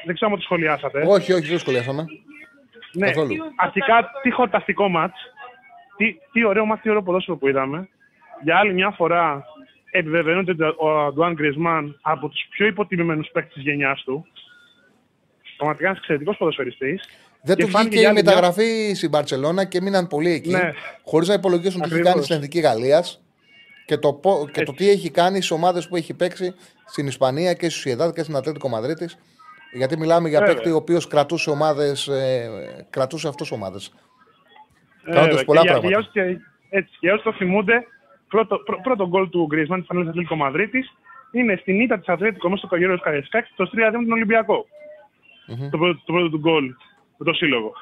Δεν ξέρω αν το σχολιάσατε. Όχι, δεν σχολιάσαμε. Ναι, αρχικά τι χορταστικό ματς. Τι ωραίο ματς, τι ωραίο ποδόσφαιρο που είδαμε. Για άλλη μια φορά. Επιβεβαιώνεται ο Αντουάν Γκρισμάν από τους πιο υποτιμημένους παίκτες της γενιάς του. Πραγματικά ένας εξαιρετικός ποδοσφαιριστής. Δεν του βγήκε η μεταγραφή στην Μπαρτσελώνα και μείναν πολλοί εκεί. Ναι. Χωρίς να υπολογίσουν τι έχει κάνει στην Εθνική Γαλλίας και το τι έχει κάνει στις ομάδες που έχει παίξει στην Ισπανία και στη Σοσιεδάδ και στην Ατλέτικο Μαδρίτης. Γιατί μιλάμε για παίκτη ο οποίος κρατούσε αυτές ομάδες. Κάνοντας πολλά πράγματα. Και όσοι το θυμούνται. Πρώτο γκολ του Γκρισμάν τη Φανέλα Ατλέτικο Μαδρίτης είναι στην ήττα τη Ατλέτικο μέσα στο Καγιόριο Καρεσκάκη το 3-2 με τον Ολυμπιακό. Το πρώτο του γκολ με το σύλλογο.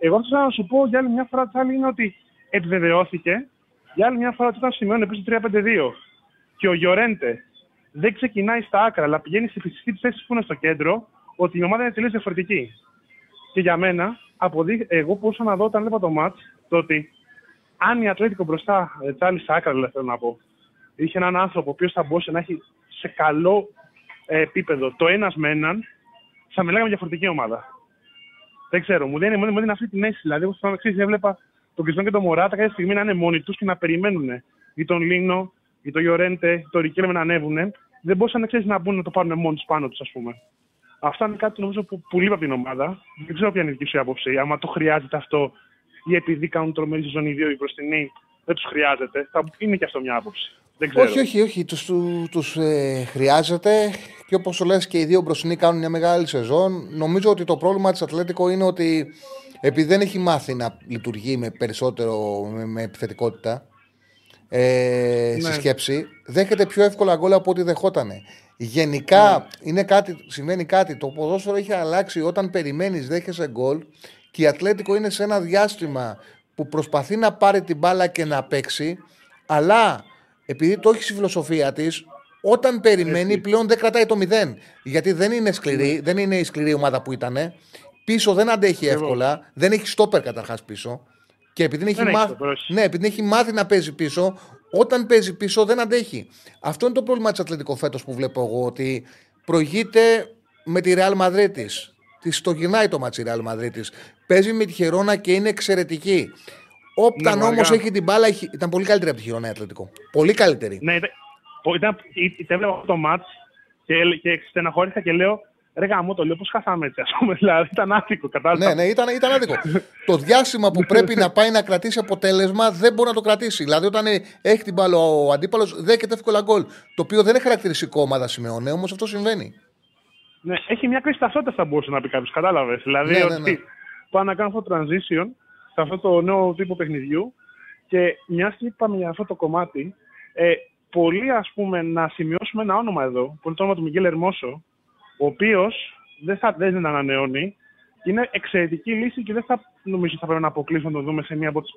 Εγώ θέλω να σου πω για άλλη μια φορά, Τσάρλυ, είναι ότι επιβεβαιώθηκε για άλλη μια φορά ότι όταν σημειώνει πίσω 3-5-2 και ο Γιορέντε δεν ξεκινάει στα άκρα αλλά πηγαίνει στη φυσική θέση που είναι στο κέντρο, ότι η ομάδα είναι τελείως διαφορετική. Και για μένα, εγώ μπορούσα να δω όταν βλέπα το μάτς το ότι. Αν η Ατλέτικο μπροστά, Τσάρλυ, στα άκρα, θέλω να πω, είχε έναν άνθρωπο ο οποίος θα μπορούσε να έχει σε καλό επίπεδο το ένας με έναν, θα μιλάγαμε για διαφορετική ομάδα. Δεν ξέρω, μου δίνει αυτή την αίσθηση. Δηλαδή, εγώ θυμάμαι εξής, έβλεπα τον Κριστόν και τον Μωράτα κάποια στιγμή να είναι μόνοι τους και να περιμένουν ή τον Λίνο, ή τον Γιορέντε, ή τον Ρικέλμε να ανέβουν. Δεν μπορούσαν να μπουν να το πάρουν μόνοι τους πάνω τους, ας πούμε. Αυτά είναι κάτι νομίζω, που λείπει από την ομάδα. Δεν ξέρω ποια είναι η δική σου άποψη, άμα το χρειάζεται αυτό. Ή επειδή κάνουν τρομερή σεζόν οι δύο οι προστινοί, δεν τους χρειάζεται. Είναι και αυτό μια άποψη. Δεν ξέρω. Όχι. Τους χρειάζεται. Και όπως το λες, και οι δύο προστινοί κάνουν μια μεγάλη σεζόν. Νομίζω ότι το πρόβλημα της Ατλέτικο είναι ότι επειδή δεν έχει μάθει να λειτουργεί με περισσότερο με επιθετικότητα στη σκέψη, δέχεται πιο εύκολα γκολ από ό,τι δεχότανε. Γενικά συμβαίνει κάτι. Το ποδόσφαιρο έχει αλλάξει. Όταν περιμένεις, δέχεσαι γκολ. Και η Ατλέτικο είναι σε ένα διάστημα που προσπαθεί να πάρει την μπάλα και να παίξει, αλλά επειδή το έχει στη φιλοσοφία της, όταν περιμένει πλέον δεν κρατάει το 0. Γιατί δεν είναι η σκληρή ομάδα που ήταν Πίσω δεν αντέχει εύκολα. Δεν έχει στόπερ καταρχάς πίσω. Και επειδή έχει, επειδή έχει μάθει να παίζει πίσω, όταν παίζει πίσω δεν αντέχει. Αυτό είναι το πρόβλημα της Ατλετικό φέτος που βλέπω εγώ. Ότι προηγείται με τη Ρεάλ Μαδρίτης. Τη το γυρνάει το μάτσι η Ρεάλ Μαδρίτης. Παίζει με τη Χιρόνα και είναι εξαιρετική. Όταν όμως έχει την μπάλα, ήταν πολύ καλύτερη από τη Χιρόνα η Ατλετικό. Πολύ καλύτερη. Ναι, ήταν βλέπω αυτό το μάτς και στεναχωρήθηκα και λέω. Ρε γαμώ το λέω, πώς χάσαμε έτσι, ας πούμε, δηλαδή ήταν άδικο, κατάλαβα. Ναι, ήταν άδικο. Το διάστημα που πρέπει να πάει να κρατήσει αποτέλεσμα δεν μπορεί να το κρατήσει. Δηλαδή, όταν έχει την μπάλα ο αντίπαλος, δέχεται εύκολα γκολ. Το οποίο δεν είναι χαρακτηριστικό ομάδα Σιμεωνέ, όμως αυτό συμβαίνει. Ναι, έχει μια κρίση ταυτότητας, θα μπορούσε να πει κάποιος, κατάλαβες. Δηλαδή, ότι πάω να κάνω αυτό το transition σε αυτό το νέο τύπο παιχνιδιού και μια και είπαμε για αυτό το κομμάτι, πολύ ας πούμε να σημειώσουμε ένα όνομα εδώ, που είναι το όνομα του Μιγγέλ Ερμόσο. Ο οποίος δεν ανανεώνει, είναι εξαιρετική λύση και δεν θα νομίζω ότι θα πρέπει να αποκλείσουμε να το δούμε σε μία από τις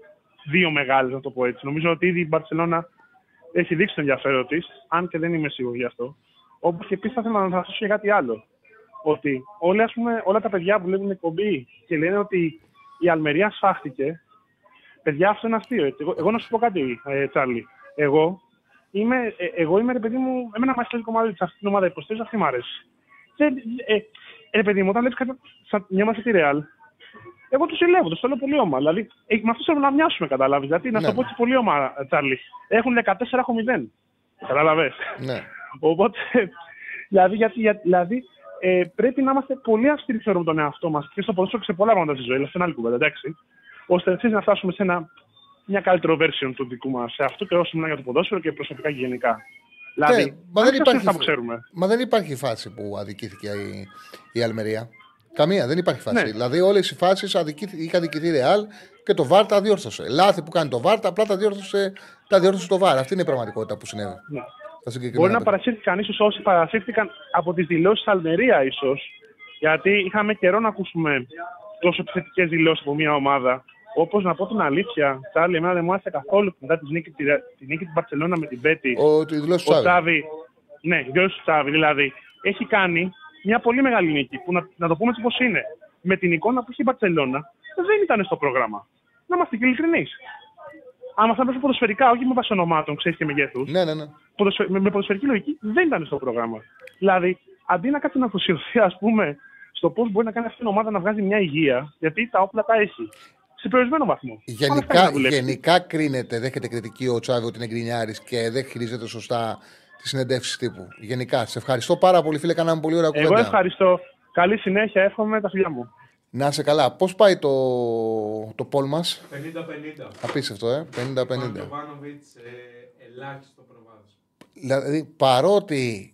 δύο μεγάλες, να το πω έτσι. Νομίζω ότι ήδη η Μπαρσελόνα έχει δείξει το ενδιαφέρον της, αν και δεν είμαι σίγουρη γι' αυτό. Όπως και επίσης θα ήθελα να αναφερθώ και κάτι άλλο. Ότι όλα τα παιδιά που βλέπουν εκπομπή και λένε ότι η Αλμερία σφάχτηκε, παιδιά, αυτό είναι αστείο. Εγώ να σου πω κάτι, Τσάρλυ. Εγώ είμαι, ρε παιδί μου, εμένα μας θέλει κομμάτι αυτή την ομάδα, υποστηρίζω, αυτή μου αρέσει. Επειδή μου όταν βλέπει κάτι σαν μια μάσα τη Ρεάλ, εγώ του συλλέγω, του το λέω πολύ όμορφα. Δηλαδή, με αυτού θέλουμε να μοιάσουμε, κατάλαβε. Δηλαδή, να το πω έτσι πολύ όμορφα, Τσάρλυ. Έχουν 14-0. Κατάλαβε. Ναι. Οπότε, δηλαδή, πρέπει να είμαστε πολύ αυστηροί με τον εαυτό μα και στο ποδόσφαιρο και σε πολλά πράγματα στη ζωή. Αυτή είναι άλλη κουβέντα, εντάξει. Ώστε εσεί να φτάσουμε σε μια καλύτερο version του δικού μα σε αυτό και όσο μιλάμε για το ποδόσφαιρο και προσωπικά και γενικά. Δηλαδή, μα δεν υπάρχει φάση που αδικήθηκε η Αλμερία. Καμία, δεν υπάρχει φάση. Ναι. Δηλαδή, όλες οι φάσεις είχε αδικηθεί η Ρεάλ και το ΒΑΡ τα διόρθωσε. Λάθη που κάνει το ΒΑΡ, απλά τα διόρθωσε το ΒΑΡ. Αυτή είναι η πραγματικότητα που συνέβη. Ναι. Μπορεί να παρασύρθηκαν ίσως όσοι παρασύρθηκαν από τις δηλώσεις Αλμερία, ίσως. Γιατί είχαμε καιρό να ακούσουμε τόσο επιθετικές δηλώσεις από μια ομάδα. Όπως να πω την αλήθεια, Τσάρλυ, εμένα δεν μου άρεσε καθόλου μετά τη νίκη της Μπαρσελόνα με την Πέτη. Ο Τσάβι. Ναι, η δηλώση του Τσάβι. Δηλαδή, έχει κάνει μια πολύ μεγάλη νίκη που να το πούμε έτσι πώς είναι. Με την εικόνα που είχε η Μπαρσελόνα δεν ήταν στο πρόγραμμα. Να είμαστε και ειλικρινείς. Άμα θα πέσουν ποδοσφαιρικά, όχι με βάση ονομάτων, ξέρεις, και μεγέθους. Ναι. Με ποδοσφαιρική λογική δεν ήταν στο πρόγραμμα. Δηλαδή, αντί να κάτσει να αφοσιωθεί, ας πούμε, στο πώς μπορεί να κάνει αυτή την ομάδα να βγάζει μια υγεία, γιατί τα όπλα τα έχει. Σε περιορισμένο βαθμό. Γενικά κρίνεται, δέχεται κριτική ο Τσάβι ότι είναι γκρινιάρης και δεν χειρίζεται σωστά τις συνεντεύξεις τύπου. Γενικά. Σε ευχαριστώ πάρα πολύ, φίλε. Κάναμε πολύ ωραία κουβέντα. Εγώ ευχαριστώ. Καλή συνέχεια. Εύχομαι τα φιλιά μου. Να είσαι καλά. Πώς πάει το πόλ μας? 50-50. Απίστευτο, 50-50. Ο Γιωβάνοβιτς ελάχιστο προβάδισμα. Δηλαδή, παρότι.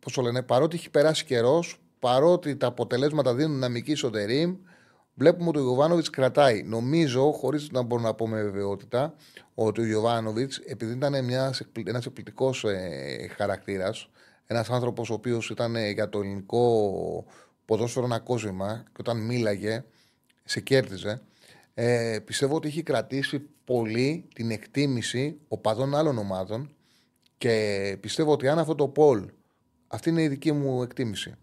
Πώς το λένε, παρότι έχει περάσει καιρός. Παρότι τα αποτελέσματα δίνουν δυναμική στο Τερίμ, βλέπουμε ότι ο Γιωβάνοβιτς κρατάει. Νομίζω, χωρίς να μπορώ να πω με βεβαιότητα, ότι ο Γιωβάνοβιτς, επειδή ήταν ένας εκπληκτικός χαρακτήρας, ένας άνθρωπος ο οποίος ήταν για το ελληνικό ποδόσφαιρο ένα κόσμημα, και όταν μίλαγε, σε κέρδιζε, πιστεύω ότι είχε κρατήσει πολύ την εκτίμηση οπαδών άλλων ομάδων και πιστεύω ότι αν αυτό το poll, αυτή είναι η δική μου εκτίμηση,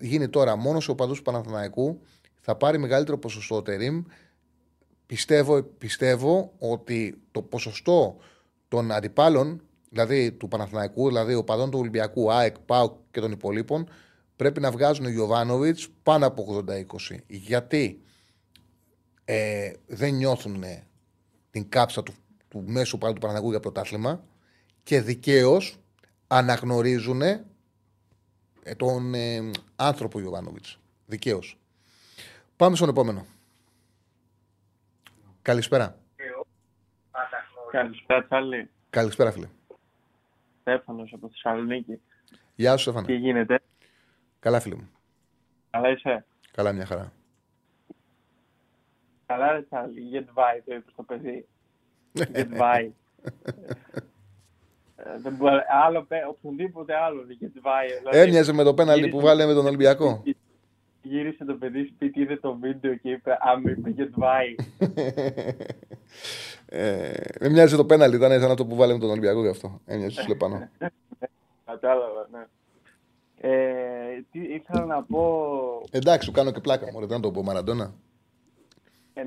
γίνει τώρα μόνο σε οπαδούς του Παναθηναϊκού, θα πάρει μεγαλύτερο ποσοστό ο Τερίμ. Πιστεύω ότι το ποσοστό των αντιπάλων, δηλαδή του Παναθηναϊκού, δηλαδή οπαδών του Ολυμπιακού, ΑΕΚ, ΠΑΟΚ και των υπολείπων, πρέπει να βγάζουν ο Γιωβάνοβιτς πάνω από 80-20. Γιατί δεν νιώθουν την κάψα του μέσου οπαδού του Παναθηναϊκού για πρωτάθλημα και δικαίως αναγνωρίζουν τον άνθρωπο Γιωβάνοβιτς. Δικαίως. Πάμε στον επόμενο. Καλησπέρα. Καλησπέρα, Τσάρλυ. Καλησπέρα, φίλε. Στέφανος από Θεσσαλονίκη. Γεια σου, Στέφανα. Τι γίνεται? Καλά, φίλε μου. Καλά είσαι? Καλά, μια χαρά. Καλά, ρε Τσάρλυ. Get by, το είπες το παιδί. Get by. Οπουδήποτε άλλο δεν κερδάει. Έμοιαζε με το πέναλτι που βάλε με τον Ολυμπιακό. Γύρισε το παιδί σπίτι, είδε το βίντεο και είπε «Αμήπε κερδάει». Έμοιαζε το πέναλτι, ήταν σαν αυτό που βάλε με τον Ολυμπιακό γι' αυτό. Έμοιαζε στους Λεπανό. Κατάλαβα, ναι. ήθελα να πω... Εντάξει, σου κάνω και πλάκα, μωρέ, να το πω, Μαραντόνα.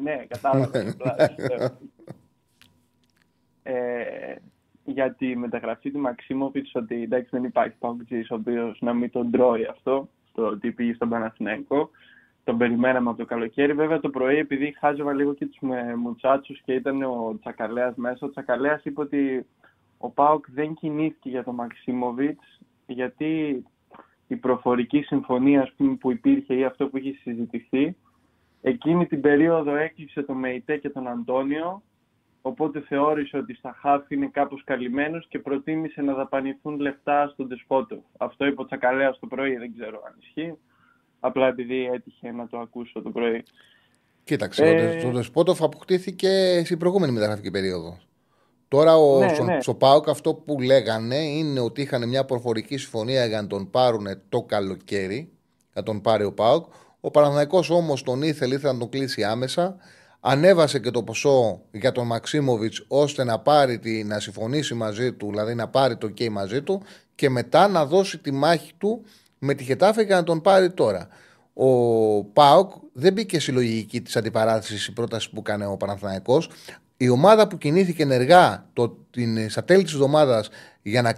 Ναι, κατάλαβα. Για τη μεταγραφή του Μαξιμόβιτς, ότι εντάξει δεν υπάρχει παγκοτζής ο οποίος να μην τον τρώει αυτό, το ότι πήγε στον Παναθηναϊκό. Τον περιμέναμε από το καλοκαίρι. Βέβαια το πρωί, επειδή χάζευα λίγο και τους μουτσάτσους και ήταν ο Τσακαλέας μέσα, ο Τσακαλέας είπε ότι ο ΠΑΟΚ δεν κινήθηκε για τον Μαξιμόβιτς, γιατί η προφορική συμφωνία, ας πούμε, που υπήρχε ή αυτό που είχε συζητηθεί, εκείνη την περίοδο έκλεισε τον Μεϊτέ και τον Αντώνιο, οπότε θεώρησε ότι στα χάφη είναι κάπως καλυμμένος και προτίμησε να δαπανηθούν λεφτά στον Ντεσπότοφ. Αυτό είπε ο Τσακαλέας το πρωί, δεν ξέρω αν ισχύει. Απλά επειδή έτυχε να το ακούσω το πρωί. Κοίταξε, ο Ντεσπότοφ αποκτήθηκε στην προηγούμενη μεταγραφική περίοδο. Τώρα στο ΠΑΟΚ αυτό που λέγανε είναι ότι είχαν μια προφορική συμφωνία για να τον πάρουν το καλοκαίρι, να τον πάρει ο ΠΑΟΚ. Ο Παναθηναϊκός όμως τον ήθελε να τον κλείσει άμεσα. Ανέβασε και το ποσό για τον Μαξίμοβιτς ώστε να, να συμφωνήσει μαζί του, δηλαδή να πάρει το OK μαζί του και μετά να δώσει τη μάχη του με τη Χετάφε για να τον πάρει τώρα. Ο ΠΑΟΚ δεν μπήκε στη λογική της αντιπαράθεσης η πρόταση που έκανε ο Παναθηναϊκός. Η ομάδα που κινήθηκε ενεργά στα τέλη της εβδομάδας για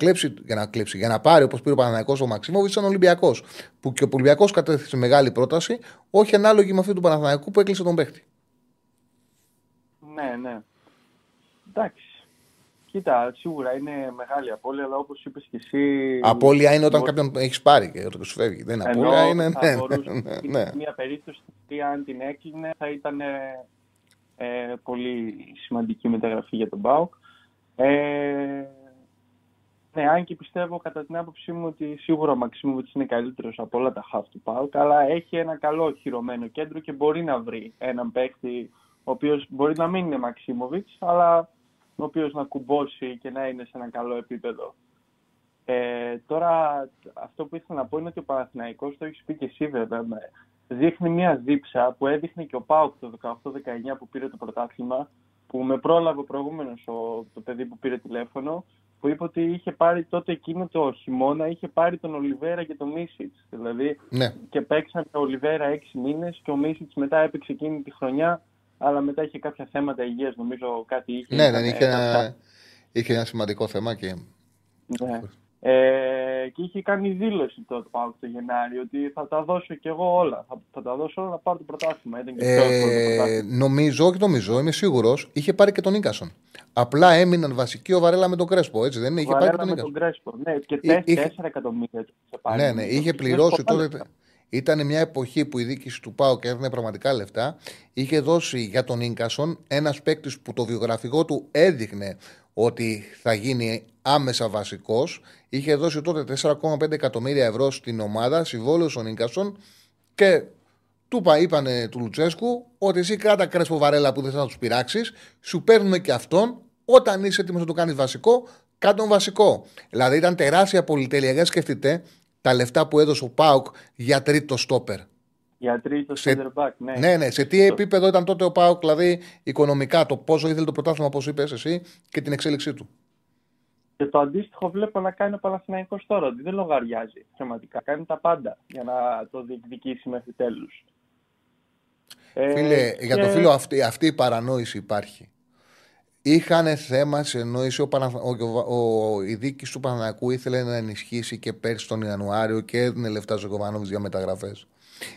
να πάρει, όπως πήρε ο Παναθηναϊκός ο Μαξίμοβιτς, ήταν ο Ολυμπιακός. Που και ο Ολυμπιακός κατέθεσε μεγάλη πρόταση, όχι ανάλογη με αυτή του Παναθηναϊκού που έκλεισε τον παίχτη. Ναι, ναι. Εντάξει. Κοίτα, σίγουρα είναι μεγάλη απώλεια, αλλά όπως είπες και εσύ... Απώλεια είναι όταν κάποιον έχεις πάρει και όταν σου φεύγει. Δεν είναι απώλεια, είναι... Ναι. Μια περίπτωση αν την έκλεινε θα ήταν πολύ σημαντική μεταγραφή για τον ΠΑΟΚ. Ναι, αν και πιστεύω κατά την άποψή μου ότι σίγουρα ο Μαξιμόβιτς είναι καλύτερος από όλα τα half του ΠΑΟΚ, αλλά έχει ένα καλό χειρωμένο κέντρο και μπορεί να βρει έναν παίκτη ο οποίος μπορεί να μην είναι Μαξιμόβιτς, αλλά... ο οποίος να κουμπώσει και να είναι σε ένα καλό επίπεδο. Τώρα, αυτό που ήθελα να πω είναι ότι ο Παναθηναϊκός, το έχεις πει και εσύ βέβαια, δείχνει μια δίψα που έδειχνε και ο ΠΑΟΚ το 18-19 που πήρε το πρωτάθλημα, που με πρόλαβε προηγούμενος το παιδί που πήρε τηλέφωνο, που είπε ότι είχε πάρει τότε εκείνο το χειμώνα, είχε πάρει τον Ολιβέρα και τον Μίσιτς. Δηλαδή, ναι. Και παίξαν ο Ολιβέρα 6 μήνες και ο Μίσιτς μετά έπαιξε εκείνη τη χρονιά. Αλλά μετά είχε κάποια θέματα υγείας, νομίζω κάτι είχε. Ναι, είχε ένα σημαντικό θέμα και... Ναι. Και είχε κάνει δήλωση τότε πάνω στο Γενάρη, ότι θα τα δώσω κι εγώ όλα. Θα τα δώσω όλα να πάρω το πρωτάθλημα. Νομίζω, είμαι σίγουρος, είχε πάρει και τον Νίκασον. Απλά έμειναν βασικοί ο Βαρέλα με τον Κρέσπο, έτσι δεν είχε πάρει και τον Νίκασον. Ναι, και 4 εκατομμύρια πάρει. Ναι, είχε πληρώσει τότε... Ήταν μια εποχή που η διοίκηση του ΠΑΟΚ έδινε πραγματικά λεφτά. Είχε δώσει για τον Ίνκασον, ένας παίκτης που το βιογραφικό του έδειχνε ότι θα γίνει άμεσα βασικός. Είχε δώσει τότε 4,5 εκατομμύρια ευρώ στην ομάδα, συμβόλαιος ο Ίνκασον, και του είπανε του Λουτσέσκου ότι εσύ κράτα Κρέσπο Βαρέλα που δεν θα τους πειράξεις, σου παίρνουμε και αυτόν, όταν είσαι έτοιμος να το κάνεις βασικό, κάνε τον βασικό. Δηλαδή ήταν τεράστια πολυτέλεια, για σκεφτείτε. Τα λεφτά που έδωσε ο ΠΑΟΚ για τρίτο στόπερ. Για τρίτο center back, ναι. Ναι. Σε τι επίπεδο ήταν τότε ο ΠΑΟΚ, δηλαδή οικονομικά, το πόσο ήθελε το πρωτάθλημα, όπως είπες εσύ, και την εξέλιξή του. Και το αντίστοιχο βλέπω να κάνει ο Παναθηναϊκός τώρα, ότι δεν λογαριάζει θεματικά. Κάνει τα πάντα για να το διεκδικήσει μέχρι τέλους. Φίλε, για το φίλο αυτή η παρανόηση υπάρχει. Είχαν θέμα συνεννόηση. Η διοίκηση του Παναθηναϊκού ήθελε να ενισχύσει και πέρσι τον Ιανουάριο και έδινε λεφτά στο Γιωβάνοβιτς για μεταγραφές.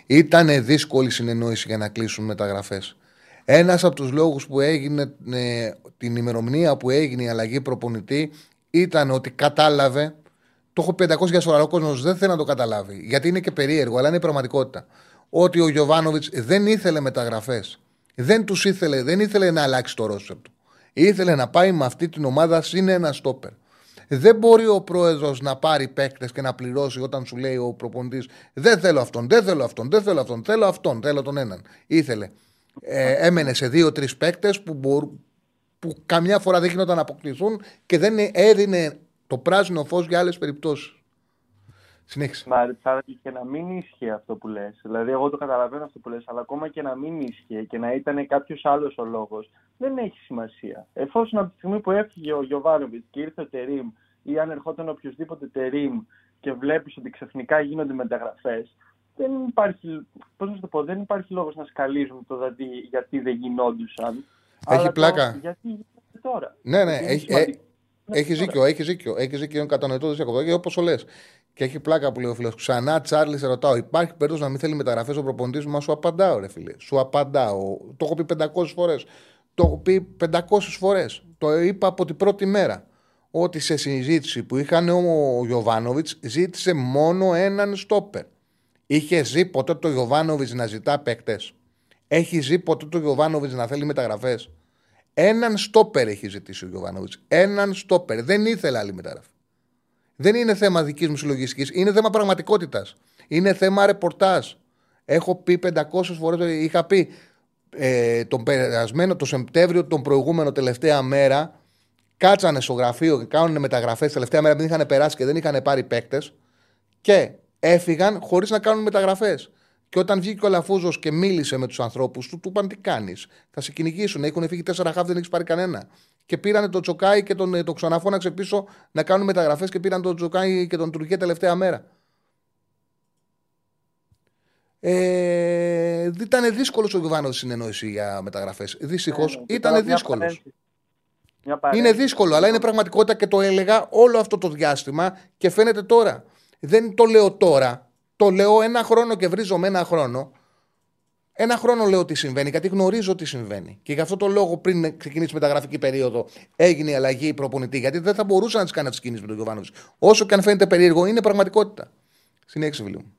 Ήταν δύσκολη συνεννόηση για να κλείσουν μεταγραφές. Ένας από τους λόγους που έγινε την ημερομηνία που έγινε η αλλαγή προπονητή ήταν ότι κατάλαβε. Το έχω 500 για σοβαρό κόσμο, δεν θέλει να το καταλάβει. Γιατί είναι και περίεργο, αλλά είναι η πραγματικότητα. Ότι ο Γιωβάνοβιτς δεν ήθελε μεταγραφές. Δεν ήθελε να αλλάξει το ρόστερ του. Ήθελε να πάει με αυτή την ομάδα συν ένα στόπερ. Δεν μπορεί ο πρόεδρος να πάρει παίκτες και να πληρώσει όταν σου λέει ο προπονητής δεν θέλω αυτόν, δεν θέλω αυτόν, δεν θέλω αυτόν, θέλω αυτόν, θέλω τον έναν. Ήθελε. Έμενε σε 2-3 παίκτες που καμιά φορά δεν γινόταν να αποκτηθούν και δεν έδινε το πράσινο φως για άλλες περιπτώσεις. Συνέχισε. Μα και να μην ίσχυε αυτό που λες. Δηλαδή, εγώ το καταλαβαίνω αυτό που λες, αλλά ακόμα και να μην ίσχυε και να ήταν κάποιος άλλος ο λόγος, δεν έχει σημασία. Εφόσον από τη στιγμή που έφυγε ο Γιωβάνοβιτς και ήρθε ο Τερίμ, ή αν ερχόταν οποιοδήποτε Τερίμ και βλέπεις ότι ξαφνικά γίνονται μεταγραφές, δεν υπάρχει, πώς να σου το πω, δεν υπάρχει λόγος να σκαλίζουν το δηλαδή γιατί δεν γινόντουσαν. Έχει αλλά πλάκα. Το, γιατί γίνεται τώρα. Ναι, ναι, έχει δίκιο, είναι κατανοητό διακοπτό και όπως το λες. Και έχει πλάκα που λέει ο φίλος. Ξανά, Τσάρλυ, σε ρωτάω, υπάρχει περίπτωση να μην θέλει μεταγραφές ο προπονητής μου? Μα σου απαντάω, ρε φίλε. Σου απαντάω. Το έχω πει 500 φορές. Το έχω πει 500 φορές. Το είπα από την πρώτη μέρα. Ότι σε συζήτηση που είχαν ο Γιωβάνοβιτς ζήτησε μόνο έναν στόπερ. Είχε ζει ποτέ το Γιωβάνοβιτς να ζητά παίκτες? Έχει ζει ποτέ το Γιωβάνοβιτς να θέλει μεταγραφές? Έναν στόπερ έχει ζητήσει ο Γιωβάνοβιτς. Έναν στόπερ. Δεν ήθελε άλλη μεταγραφή. Δεν είναι θέμα δικής μου συλλογιστικής. Είναι θέμα πραγματικότητας. Είναι θέμα ρεπορτάζ. Έχω πει 500 φορές. Είχα πει τον περασμένο, τον Σεπτέμβριο, τον προηγούμενο, τελευταία μέρα. Κάτσανε στο γραφείο και κάνουν μεταγραφές τελευταία μέρα που δεν είχαν περάσει και δεν είχαν πάρει παίκτες και έφυγαν χωρίς να κάνουν μεταγραφές. Και όταν βγήκε ο Αλαφούζος και μίλησε με τους ανθρώπους του, του είπαν τι κάνεις. Θα σε κυνηγήσουν. Έχουν φύγει 4 χαφ, δεν έχεις πάρει κανένα. Και πήραν τον Τσοκάι και τον ξαναφώναξε πίσω να κάνουν μεταγραφές και πήραν τον Τσοκάι και τον Τουρκέ τελευταία μέρα. Ήταν δύσκολος ο Γιωβάνος η συνεννόηση για μεταγραφές. Δυστυχώς ήταν δύσκολος. Είναι δύσκολο, αλλά είναι πραγματικότητα και το έλεγα όλο αυτό το διάστημα και φαίνεται τώρα. Δεν το λέω τώρα. Το λέω ένα χρόνο και βρίζομαι ένα χρόνο. Ένα χρόνο λέω τι συμβαίνει, γιατί γνωρίζω τι συμβαίνει. Και γι' αυτό το λόγο πριν ξεκινήσει η μεταγραφική περίοδο έγινε η αλλαγή προπονητή. Γιατί δεν θα μπορούσαν να τι κάνει αυτέ τι κινήσει με τον Γιωβάνοβιτς. Όσο και αν φαίνεται περίεργο, είναι πραγματικότητα. Συνέχισε, φίλε μου.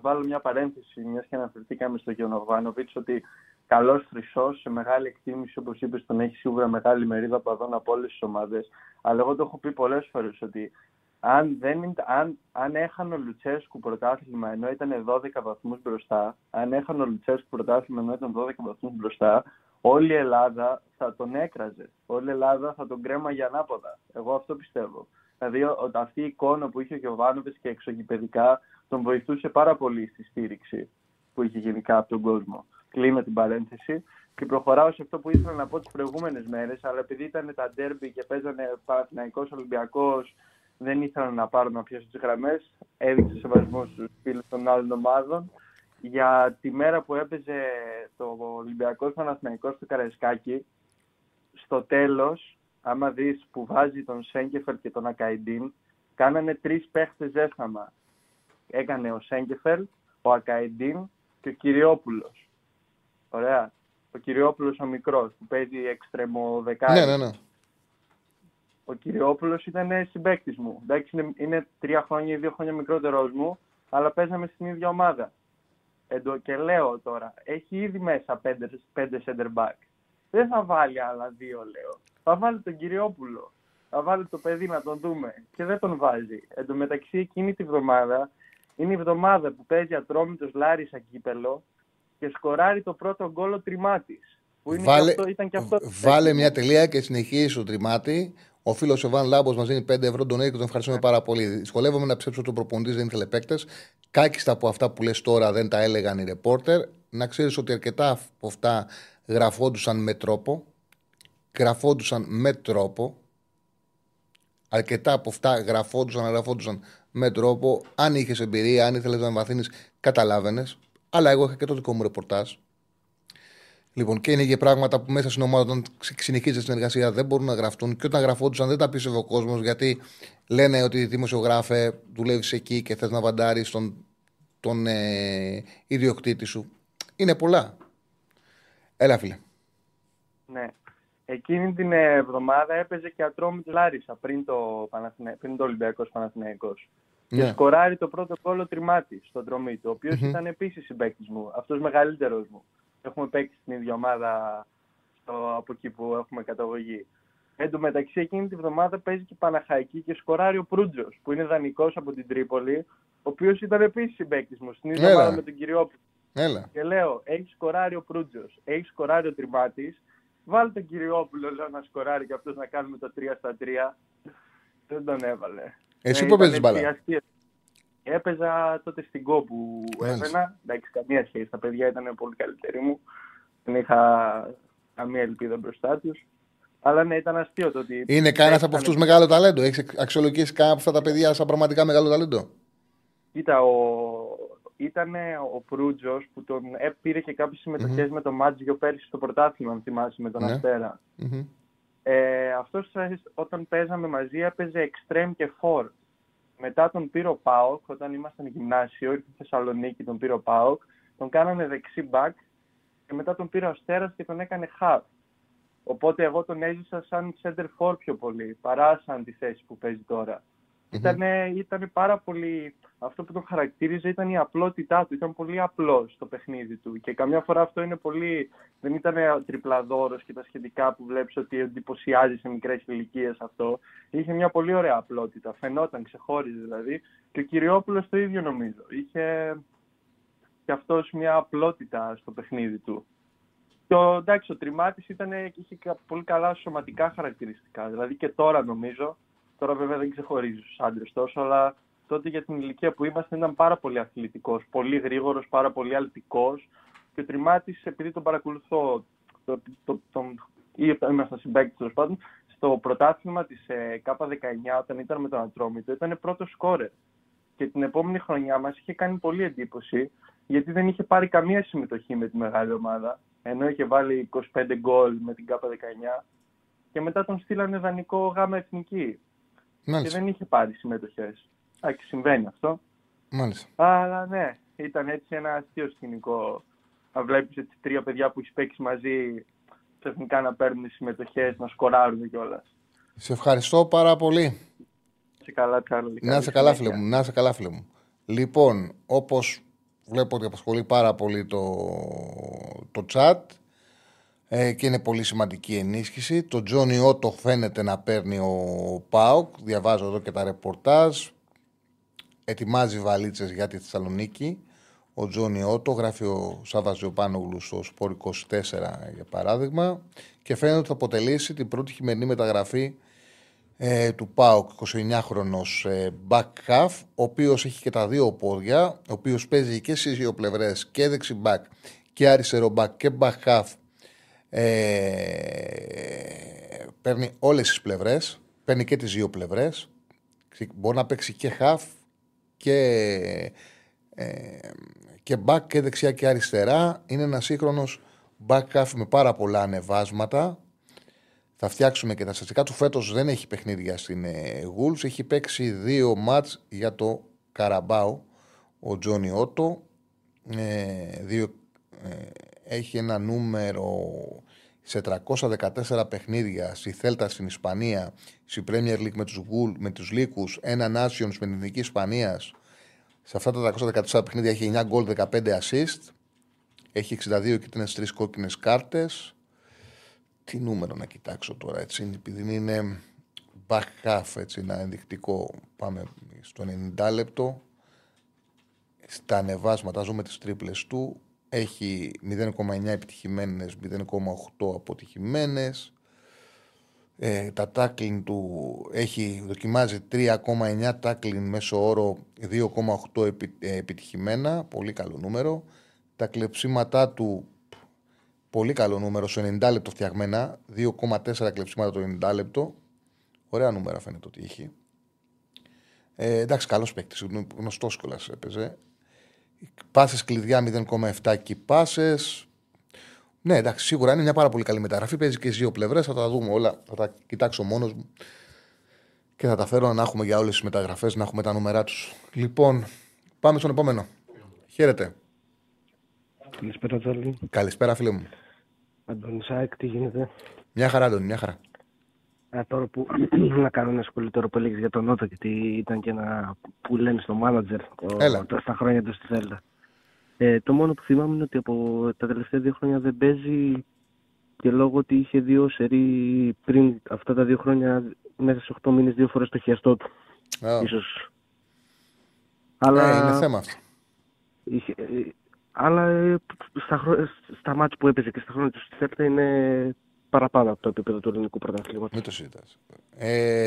Βάλω μια παρένθεση, μια και αναφερθήκαμε στο Γιωβάνοβιτς, ότι καλός χρυσός, σε μεγάλη εκτίμηση, όπως είπες, τον έχει σίγουρα μεγάλη μερίδα παδών από όλες τις ομάδες. Αλλά εγώ το έχω πει πολλές φορές ότι αν έχανε ο Λουτσέσκου πρωτάθλημα ενώ ήταν 12 βαθμούς μπροστά, όλη η Ελλάδα θα τον έκραζε. Όλη η Ελλάδα θα τον κρέμαγε ανάποδα. Εγώ αυτό πιστεύω. Δηλαδή ότι αυτή η εικόνα που είχε ο Γιωβάνοβιτς και εξωγηπαιδικά τον βοηθούσε πάρα πολύ στη στήριξη που είχε γενικά από τον κόσμο. Κλείνω την παρένθεση και προχωράω σε αυτό που ήθελα να πω τις προηγούμενες μέρες, αλλά επειδή ήταν τα ντέρμπι και παίζανε Παναθηναϊκός Ολυμπιακός, δεν ήθελα να πάρω να πιάσω τις γραμμές. Έδειξε σεβασμό στους φίλους των άλλων ομάδων. Για τη μέρα που έπαιζε το Ολυμπιακός Παναθηναϊκός στο Καραϊσκάκι, στο τέλος, άμα δεις που βάζει τον Σέγκεφερ και τον Ακαϊντίν, κάνανε 3 παίχτες ζέσταμα. Έκανε ο Σέγκεφερ, ο Ακαϊντίν και ο Κυριόπουλος. Ωραία. Ο Κυριόπουλος ο μικρός που παίζει εξτρεμοδεκάρι. Ναι. Ο Κυριόπουλος ήταν συμπαίκτης μου. Εντάξει, είναι 3 χρόνια ή 2 χρόνια μικρότερός μου, αλλά παίζαμε στην ίδια ομάδα. Και λέω τώρα, έχει ήδη μέσα 5 center back. Δεν θα βάλει άλλα 2, λέω. Θα βάλει τον Κυριόπουλο. Θα βάλει το παιδί να τον δούμε. Και δεν τον βάζει. Εν τω μεταξύ, εκείνη τη βδομάδα είναι η βδομάδα που παίζει Ατρόμητος Λάρισα κύπελο. Και σκοράρει το πρώτο γκολ ο Τριμάτης. Βάλε μια τελεία και συνεχίζει ο Τριμάτη. Ο φίλος ο Βαν Λάμπος μας δίνει 5 ευρώ τον Έρικο, τον ευχαριστούμε πάρα πολύ. Δυσκολεύομαι να ψέψω ότι ο προπονητής δεν ήθελε παίκτες. Κάκιστα από αυτά που λες τώρα δεν τα έλεγαν οι ρεπόρτερ. Να ξέρεις ότι αρκετά από αυτά γραφόντουσαν με τρόπο. Αρκετά από αυτά γραφόντουσαν με τρόπο. Αν είχες εμπειρία, αν ήθελες να εμβαθύνεις, καταλάβαινες. Αλλά εγώ είχα και το δικό μου ρεπορτάζ. Λοιπόν, και είναι για πράγματα που μέσα στην ομάδα, όταν συνεχίζεται η συνεργασία, δεν μπορούν να γραφτούν. Και όταν γραφόντουσαν, δεν τα πίστευε ο κόσμος, γιατί λένε ότι δημοσιογράφε, δουλεύεις εκεί και θες να βαντάρεις τον ιδιοκτήτη σου. Είναι πολλά. Έλα, φίλε. Ναι. Εκείνη την εβδομάδα έπαιζε και Ατρόμητος Λάρισα πριν το Ολυμπιακός Παναθηναϊκός. Και σκοράρει το πρώτο γκολ ο Τριμάτης στον Τρομή του, ο οποίος ήταν επίσης συμπαίκτης μου, αυτός μεγαλύτερος μου. Έχουμε παίξει στην ίδια ομάδα από εκεί που έχουμε καταγωγή. Εν τω μεταξύ, εκείνη τη βδομάδα παίζει και Παναχαϊκή και σκοράρει ο Προύτζος, που είναι δανεικός από την Τρίπολη, ο οποίος ήταν επίσης συμπαίκτης μου, στην ίδια ομάδα με τον Κυριόπουλο. Και λέω, έχει σκοράρει ο Προύτζος, έχει σκοράρει ο Τριμάτης, βάλει τον Κυριόπουλο, λέω, να σκοράρει και αυτός να κάνουμε το 3-3. Δεν τον έβαλε. Εσύ που παίζεις μπάλα? Έπαιζα τότε στην Κο που έβαινα. Εντάξει, καμία σχέση. Τα παιδιά ήταν πολύ καλύτεροι μου. Δεν είχα καμία ελπίδα μπροστά τους. Αλλά ναι, ήταν αστείο το ότι. Είναι κανένα από αυτού μεγάλο ταλέντο. Έχει αξιολογήσει κάποια από αυτά τα παιδιά σαν πραγματικά μεγάλο ταλέντο. Κοίτα, ήταν ο Προύτζος που τον πήρε και κάποιες συμμετοχές με τον Μάτζιο πέρυσι στο πρωτάθλημα, αν θυμάσαι, με τον Αστέρα. Mm-hmm. Αυτός όταν παίζαμε μαζί έπαιζε extreme και φορ. Μετά τον πήρε ο ΠΑΟΚ, όταν ήμασταν γυμνάσιο, ήρθε στη Θεσσαλονίκη, τον πήρε ο ΠΑΟΚ, τον κάνανε δεξί μπακ και μετά τον πήρε ο Αστέρας και τον έκανε half. Οπότε εγώ τον έζησα σαν center for πιο πολύ, παρά σαν τη θέση που παίζει τώρα. Ήταν πάρα πολύ. Αυτό που τον χαρακτήριζε ήταν η απλότητά του. Ήταν πολύ απλό στο παιχνίδι του. Και καμιά φορά αυτό είναι πολύ. Δεν ήταν τριπλαδόρος και τα σχετικά που βλέπεις ότι εντυπωσιάζει σε μικρές ηλικίες αυτό. Είχε μια πολύ ωραία απλότητα. Φαινόταν, ξεχώριζε δηλαδή. Και ο Κυριόπουλος το ίδιο νομίζω. Είχε και αυτός μια απλότητα στο παιχνίδι του. Εντάξει, ο Τριμάτης είχε πολύ καλά σωματικά χαρακτηριστικά. Δηλαδή και τώρα νομίζω. Τώρα βέβαια δεν ξεχωρίζει στους άντρες τόσο, αλλά τότε για την ηλικία που ήμασταν ήταν πάρα πολύ αθλητικός, πολύ γρήγορος, πάρα πολύ αλτικός. Και ο Τριμάτης, επειδή τον παρακολουθώ, ήμασταν συμπαίκτης τέλος πάντων, στο πρωτάθλημα της K19, όταν ήταν με τον Ατρόμητο, ήταν πρώτος σκόρερ. Και την επόμενη χρονιά μας είχε κάνει πολύ εντύπωση, γιατί δεν είχε πάρει καμία συμμετοχή με τη μεγάλη ομάδα, ενώ είχε βάλει 25 γκολ με την K19, και μετά τον στείλανε δανεικό γάμα εθνική. Μάλιστα. Και δεν είχε πάρει συμμετοχές. Και συμβαίνει αυτό. Μάλιστα. Αλλά ναι, ήταν έτσι ένα αστείο σκηνικό. Να βλέπεις έτσι τρία παιδιά που έχεις παίξει μαζί ξαφνικά να παίρνουν συμμετοχές, να σκοράρουν κιόλας. Σε ευχαριστώ πάρα πολύ. Σε καλά, Τσάρλυ. Να σε καλά, φίλε μου. Λοιπόν, όπως βλέπω ότι απασχολεί πάρα πολύ το chat και είναι πολύ σημαντική ενίσχυση. Το Τζόνι Ότο φαίνεται να παίρνει ο ΠΑΟΚ. Διαβάζω εδώ και τα ρεπορτάζ. Ετοιμάζει βαλίτσες για τη Θεσσαλονίκη. Ο Τζόνι Ότο, γράφει ο Σαββαζιοπάνογλου στο Σπορ 24 για παράδειγμα. Και φαίνεται ότι θα αποτελέσει την πρώτη χειμερινή μεταγραφή του ΠΑΟΚ. 29χρονος back half, ο οποίος έχει και τα δύο πόδια, ο οποίος παίζει και στις δύο πλευρές, και δεξι back και αριστερό back και back half. Παίρνει όλες τις πλευρές, παίρνει και τις δύο πλευρές, μπορεί να παίξει και half και back και δεξιά και αριστερά. Είναι ένας σύγχρονος back half με πάρα πολλά ανεβάσματα. Θα φτιάξουμε και τα στατιστικά του. Φέτος δεν έχει παιχνίδια στην Wolves, έχει παίξει 2 μάτς για το Καραμπάο ο Τζόνι Ότο. Έχει ένα νούμερο σε 314 παιχνίδια στη Θέλτα στην Ισπανία, στη Premier League με τους Λίκους, ένα Nations με την Εθνική Ισπανίας. Σε αυτά τα 314 παιχνίδια έχει 9 γκολ, 15 assist. Έχει 62 κίτρινες, 3 κόκκινες κάρτες. Τι νούμερο να κοιτάξω τώρα, έτσι, επειδή είναι back half, έτσι, ένα ενδεικτικό. Πάμε στο 90 λεπτό. Στα ανεβάσματα ζούμε τις τρίπλες του. Έχει 0,9 επιτυχημένες, 0,8 αποτυχημένες. Τα τάκλιν του δοκιμάζει 3,9 τάκλιν μέσω όρο, 2,8 επιτυχημένα. Πολύ καλό νούμερο. Τα κλεψίματά του, πολύ καλό νούμερο, σε 90 λεπτό φτιαγμένα. 2,4 κλεψίματα το 90 λεπτό. Ωραία νούμερα φαίνεται ότι έχει. Εντάξει, καλός παίκτης, γνωστός κιόλας έπαιζε. Πάσες κλειδιά 0,7 και πάσες. Ναι, εντάξει, σίγουρα είναι μια πάρα πολύ καλή μεταγραφή. Παίζει και στις δύο πλευρές. Θα τα δούμε όλα. Θα τα κοιτάξω μόνος μου και θα τα φέρω να έχουμε για όλες τις μεταγραφές, να έχουμε τα νούμερά τους. Λοιπόν, πάμε στον επόμενο. Χαίρετε. Καλησπέρα, Τσάρλυ. Καλησπέρα, φίλε μου. Αντώνης ΑΕΚ, τι γίνεται? Μια χαρά, Αντώνη, μια χαρά. Τώρα που να κάνω ένα σχολείο που έλεγε για τον Νότο, γιατί ήταν και ένα που λένε στο μάνατζερ στα χρόνια του στη Θέλτα. Το μόνο που θυμάμαι είναι ότι από τα τελευταία 2 χρόνια δεν παίζει και λόγω ότι είχε 2 σερί πριν αυτά τα 2 χρόνια, μέσα σε 8 μήνες 2 φορές το χιαστό του. Ίσως. Αλλά είναι θέμα αυτό. Αλλά στα μάτς που έπαιζε και στα χρόνια του στη Θέλτα είναι παραπάνω από το επίπεδο του ελληνικού πρωταθλήματος. Μην το συζητάς.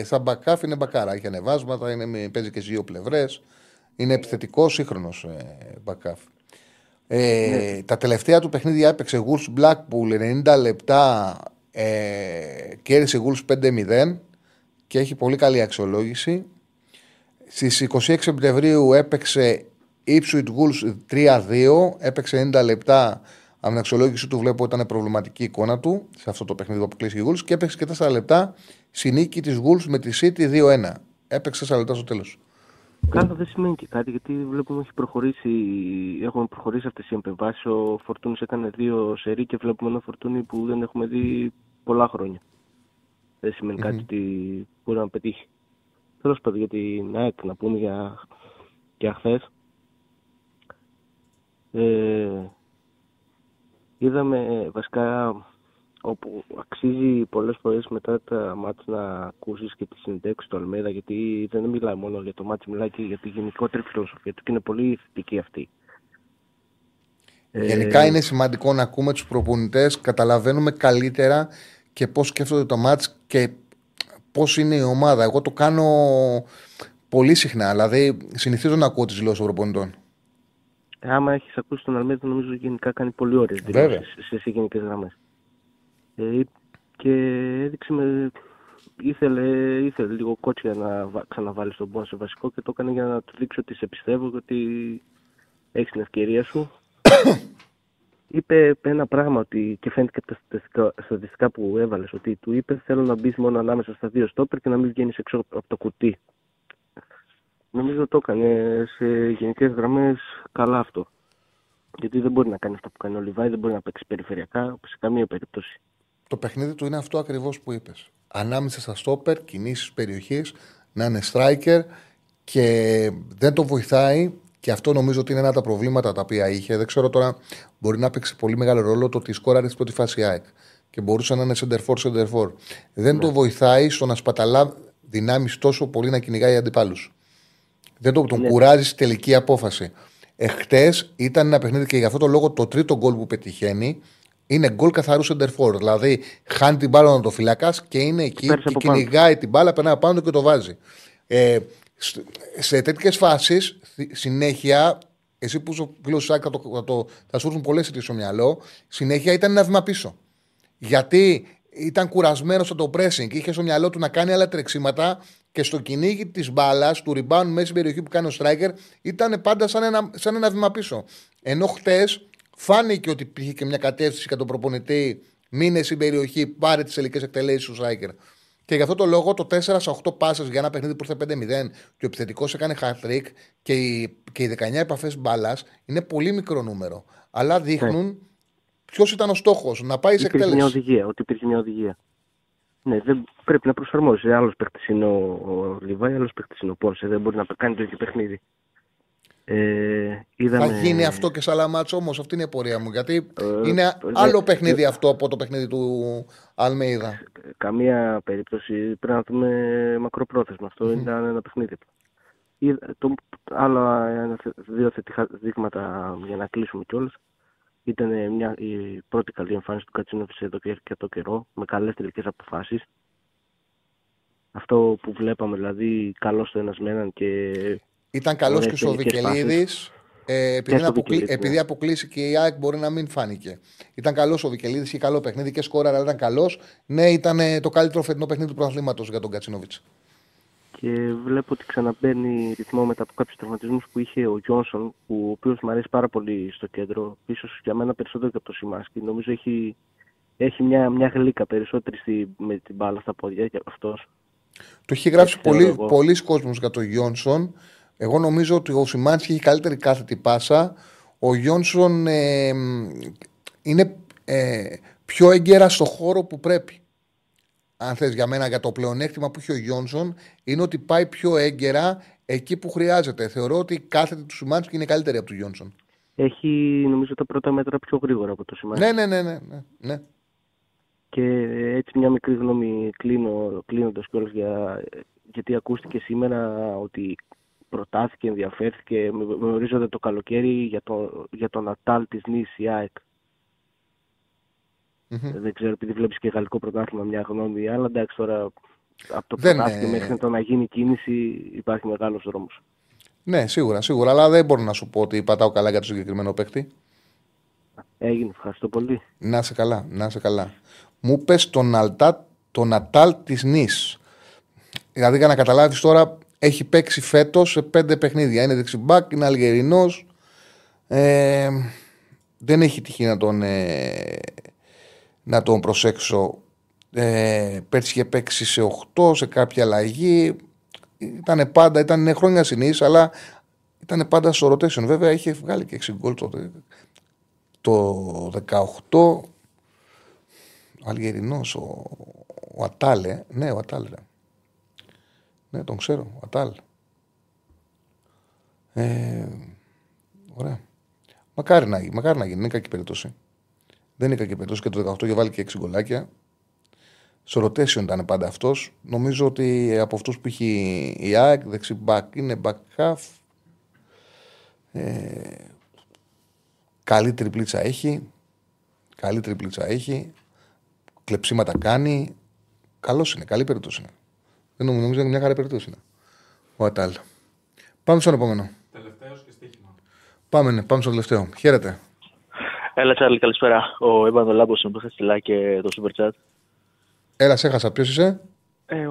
Σαν μπακάφ είναι μπακάρα. Έχει ανεβάσματα, παίζει και στις δύο πλευρές. Είναι επιθετικός, σύγχρονος μπακάφ. Τα τελευταία του παιχνίδια έπαιξε Wolves Blackpool 90 λεπτά Κέρδισε γκολ 5-0 και έχει πολύ καλή αξιολόγηση. Στις 26 Σεπτεμβρίου έπαιξε Ipswich Wolves 3-2, έπαιξε 90 λεπτά. Από την αξιολόγηση του βλέπω ήταν προβληματική εικόνα του σε αυτό το παιχνίδι που αποκλείστηκε η Wolves και έπαιξε και 4 λεπτά στη νίκη της Wolves με τη City 2-1. Έπαιξε 4 λεπτά στο τέλος. Κάτω δεν σημαίνει και κάτι, γιατί βλέπουμε ότι έχουν προχωρήσει αυτές οι επεμβάσεις. Ο Φορτούνης έκανε 2 σερί και βλέπουμε ένα Φορτούνη που δεν έχουμε δει πολλά χρόνια. Δεν σημαίνει κάτι ότι μπορεί να πετύχει. Τέλος πάντων, για την ΑΕΚ να πούμε για χθες. Είδαμε βασικά όπου αξίζει πολλές φορές μετά τα μάτς να ακούσεις και τη συνεντεύξη του Αλμέιδα, γιατί δεν μιλάει μόνο για το μάτς, μιλάει και για τη γενικότερη φιλοσοφία του και είναι πολύ θετική αυτή. Γενικά είναι σημαντικό να ακούμε τους προπονητές, καταλαβαίνουμε καλύτερα και πώς σκέφτονται το μάτς και πώς είναι η ομάδα. Εγώ το κάνω πολύ συχνά, δηλαδή συνηθίζω να ακούω τις δηλώσεις των προπονητών. Άμα έχεις ακούσει τον Αλμέιδα, νομίζω γενικά κάνει πολύ ωραίες δηλώσεις σε γενικές γραμμές. Και έδειξε ήθελε λίγο κότσια να ξαναβάλει στον Πόνσε βασικό και το έκανε για να του δείξω ότι σε πιστεύω και ότι έχεις την ευκαιρία σου. Είπε ένα πράγμα ότι, και φαίνεται και τα στατιστικά που έβαλες, ότι του είπε θέλω να μπεις μόνο ανάμεσα στα δύο στόπερ και να μην βγαίνεις έξω από το κουτί. Νομίζω το έκανε σε γενικές γραμμές καλά αυτό. Γιατί δεν μπορεί να κάνει αυτά που κάνει ο Λιβάη, δεν μπορεί να παίξει περιφερειακά σε καμία περίπτωση. Το παιχνίδι του είναι αυτό ακριβώς που είπες. Ανάμεσα στα στόπερ, κινήσεις περιοχής, να είναι striker και δεν το βοηθάει. Και αυτό νομίζω ότι είναι ένα από τα προβλήματα τα οποία είχε. Δεν ξέρω τώρα, μπορεί να παίξει πολύ μεγάλο ρόλο το ότι σκόραρε στην πρώτη φάση ΑΕΚ και μπορούσε να είναι center for. Δεν το βοηθάει στο να σπαταλά δυνάμεις τόσο πολύ να κυνηγάει αντιπάλους. Δεν τον κουράζει στη τελική απόφαση. Χτες ήταν ένα παιχνίδι και γι' αυτό το λόγο το τρίτο γκολ που πετυχαίνει είναι γκολ καθαρού center forward. Δηλαδή χάνει την μπάλα να το φυλακάς και είναι εκεί και κυνηγάει την μπάλα, περνάει πάνω και το βάζει. Σε τέτοιες φάσεις συνέχεια, εσύ που σου πλούσια θα σου έρθουν πολλές ιδέες στο μυαλό, συνέχεια ήταν ένα βήμα πίσω. Γιατί ήταν κουρασμένο από το pressing, είχε στο μυαλό του να κάνει άλλα τρεξίματα και στο κυνήγι της μπάλας, του rebound μέσα στην περιοχή που κάνει ο striker, ήταν πάντα σαν ένα βήμα πίσω. Ενώ χτες φάνηκε ότι υπήρχε και μια κατεύθυνση κατά τον προπονητή, μείνε στην περιοχή, πάρε τις τελικές εκτελέσεις του striker. Και γι' αυτό το λόγο το 4-8 πάσες για ένα παιχνίδι που ήρθε 5-0 και ο επιθετικός έκανε hat-trick και οι 19 επαφές μπάλας είναι πολύ μικρό νούμερο. Αλλά δείχνουν ποιος ήταν ο στόχος, να πάει σε εκτέλεση. Υπήρχε μια οδηγία. Ναι, δεν πρέπει να προσαρμόζει. Άλλος παίκτης είναι ο Λιβάη, άλλος παίκτης είναι ο Πόνσε. Δεν μπορεί να κάνει το ίδιο παιχνίδι. Είδαμε... Θα γίνει αυτό και σε άλλα μάτς όμως, αυτή είναι η πορεία μου. Γιατί είναι άλλο παιχνίδι αυτό από το παιχνίδι του Αλμέιδα. Καμία περίπτωση, πρέπει να δούμε μακροπρόθεσμα. Αυτό ήταν ένα παιχνίδι. Άλλα δύο θετικά δείγματα για να κλείσουμε κιόλας. Ήταν η πρώτη καλή εμφάνιση του Γκατσίνοβιτς εδώ και αρκετό καιρό, με καλές τελικές αποφάσεις. Αυτό που βλέπαμε, δηλαδή, καλός το ένας με έναν και... Ήταν καλός και ο Βικελίδης, επειδή αποκλείστηκε και η ΑΕΚ μπορεί να μην φάνηκε. Ήταν καλός ο Βικελίδης, είχε καλό παιχνίδι και σκόρα, αλλά ήταν καλός. Ναι, ήταν το καλύτερο φετινό παιχνίδι του πρωταθλήματος για τον Γκατσίνοβιτς. Και βλέπω ότι ξαναμπαίνει ρυθμό μετά από κάποιους τραυματισμούς που είχε ο Γιόνσον, ο οποίος μου αρέσει πάρα πολύ στο κέντρο, ίσως για μένα περισσότερο και από το Σιμάσκι. Νομίζω έχει μια γλύκα περισσότερη με την μπάλα στα πόδια και αυτός. Το είχε γράψει πολλοί κόσμος για τον Γιόνσον. Εγώ νομίζω ότι ο Σιμάσκι έχει καλύτερη κάθετη πάσα. Ο Γιόνσον είναι πιο έγκαιρα στο χώρο που πρέπει. Αν θες για μένα, για το πλεονέκτημα που έχει ο Γιόνσον είναι ότι πάει πιο έγκαιρα εκεί που χρειάζεται. Θεωρώ ότι η κάθετη του Σιμάνσκι είναι καλύτερη από του Γιόνσον. Έχει νομίζω τα πρώτα μέτρα πιο γρήγορα από το Σιμάνσκι. Ναι. Και έτσι μια μικρή γνώμη κλείνοντας κιόλας, γιατί ακούστηκε σήμερα ότι προτάθηκε, ενδιαφέρθηκε με ορίζοντα το καλοκαίρι για το Νατάλ της Νίσης ΑΕΚ. Δεν ξέρω, επειδή βλέπεις και γαλλικό πρωτάθλημα, μια γνώμη, αλλά εντάξει τώρα από το πρωτάθλημα μέχρι το να γίνει κίνηση υπάρχει μεγάλος δρόμος. Ναι, σίγουρα, αλλά δεν μπορώ να σου πω ότι πατάω καλά για το συγκεκριμένο παίκτη. Έγινε, ευχαριστώ πολύ. Να είσαι καλά. μου πες τον Ατάλ της Νης. Δηλαδή, για να καταλάβεις τώρα, έχει παίξει φέτος σε 5 παιχνίδια. Είναι δεξιμπάκ, είναι Αλγερινός. Δεν έχει τυχή να τον προσέξω. Πέρσι είχε παίξει σε 8, σε κάποια αλλαγή. Ήταν χρόνια συνήθως, αλλά ήταν πάντα στο rotation. Βέβαια, είχε βγάλει και 6 γκολ τότε. Το 18, ο Αλγερινός, ο Ατάλε. Ναι, ο Ατάλε. Ναι, τον ξέρω, ο Ατάλ. Ωραία. Μακάρι να γίνει, είναι κακή περίπτωση. Δεν είναι κακή περίπτωση και το 18 είχε βάλει και 6 γκολάκια. Στο rotation ήταν πάντα αυτός. Νομίζω ότι από αυτούς που είχε η ΑΕΚ, δεξί μπακ, είναι back half. Καλή τριπλίτσα έχει. Κλεψίματα κάνει. Καλός είναι, καλή περίπτωση είναι. Δεν νομίζω ότι είναι μια χαρά περίπτωση. Ο Ατάλ. Πάμε στον επόμενο. Τελευταίος και στοίχημα. Πάμε στον τελευταίο. Χαίρετε. Έλα, Τσάρλυ, καλησπέρα. Ο Εμπανδολάμπος μου έστειλα και το super chat. Έλα, σε έχασα. Ποιος είσαι?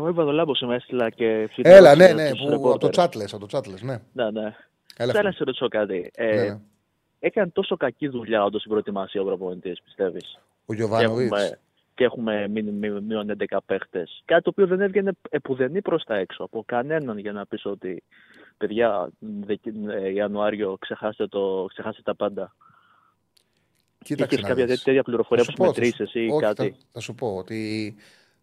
Ο Εμπανδολάμπος μου έστειλα και. Έλα, ναι. Από το chat ναι. Ναι. Θέλω να σε ρωτήσω κάτι. Ναι. Έκανε τόσο κακή δουλειά όντως στην προετοιμασία ο προπονητής, πιστεύεις? Ο Γιωβάνοβιτς. Και έχουμε μείον 11 παίχτες. Κάτι το οποίο δεν έβγαινε επουδενή προς τα έξω από κανέναν για να πεις ότι παιδιά, Ιανουάριο, ξεχάστε τα πάντα. Κοίταξε. Είχες κάποια τέτοια πληροφορία που συμμετρήσεις ή κάτι? Θα σου πω ότι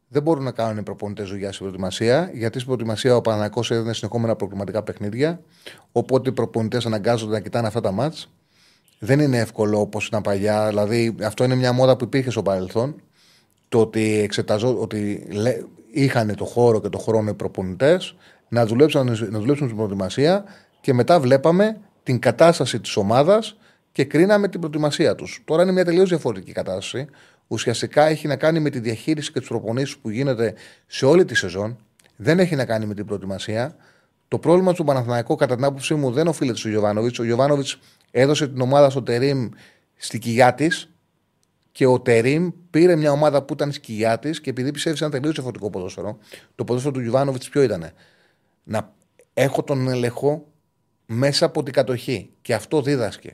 δεν μπορούν να κάνουν οι προπονητές δουλειά στην προετοιμασία, γιατί στην προετοιμασία ο Παναθηναϊκός έδινε συνεχόμενα προκριματικά παιχνίδια. Οπότε οι προπονητές αναγκάζονται να κοιτάνε αυτά τα μάτς. Δεν είναι εύκολο όπως ήταν παλιά. Δηλαδή, αυτό είναι μια μόδα που υπήρχε στο παρελθόν. Το ότι, είχαν το χώρο και το χρόνο οι προπονητές να δουλέψουν στην προετοιμασία και μετά βλέπαμε την κατάσταση της ομάδας και κρίναμε την προετοιμασία τους. Τώρα είναι μια τελείως διαφορετική κατάσταση. Ουσιαστικά έχει να κάνει με τη διαχείριση και τις προπονήσεις που γίνεται σε όλη τη σεζόν. Δεν έχει να κάνει με την προετοιμασία. Το πρόβλημα του Παναθηναϊκού, κατά την άποψή μου, δεν οφείλεται στον Γιωβάνοβιτς. Ο Γιωβάνοβιτς έδωσε την ομάδα στο Τερίμ στη κοιλιά της. Και ο Τερίμ πήρε μια ομάδα που ήταν σκυλιά της και επειδή ψεύσε ένα τελείως διαφορετικό ποδόσφαιρο, το ποδόσφαιρο του Γιωβάνοβιτς ποιο ήταν? Να έχω τον έλεγχο μέσα από την κατοχή. Και αυτό δίδασκε.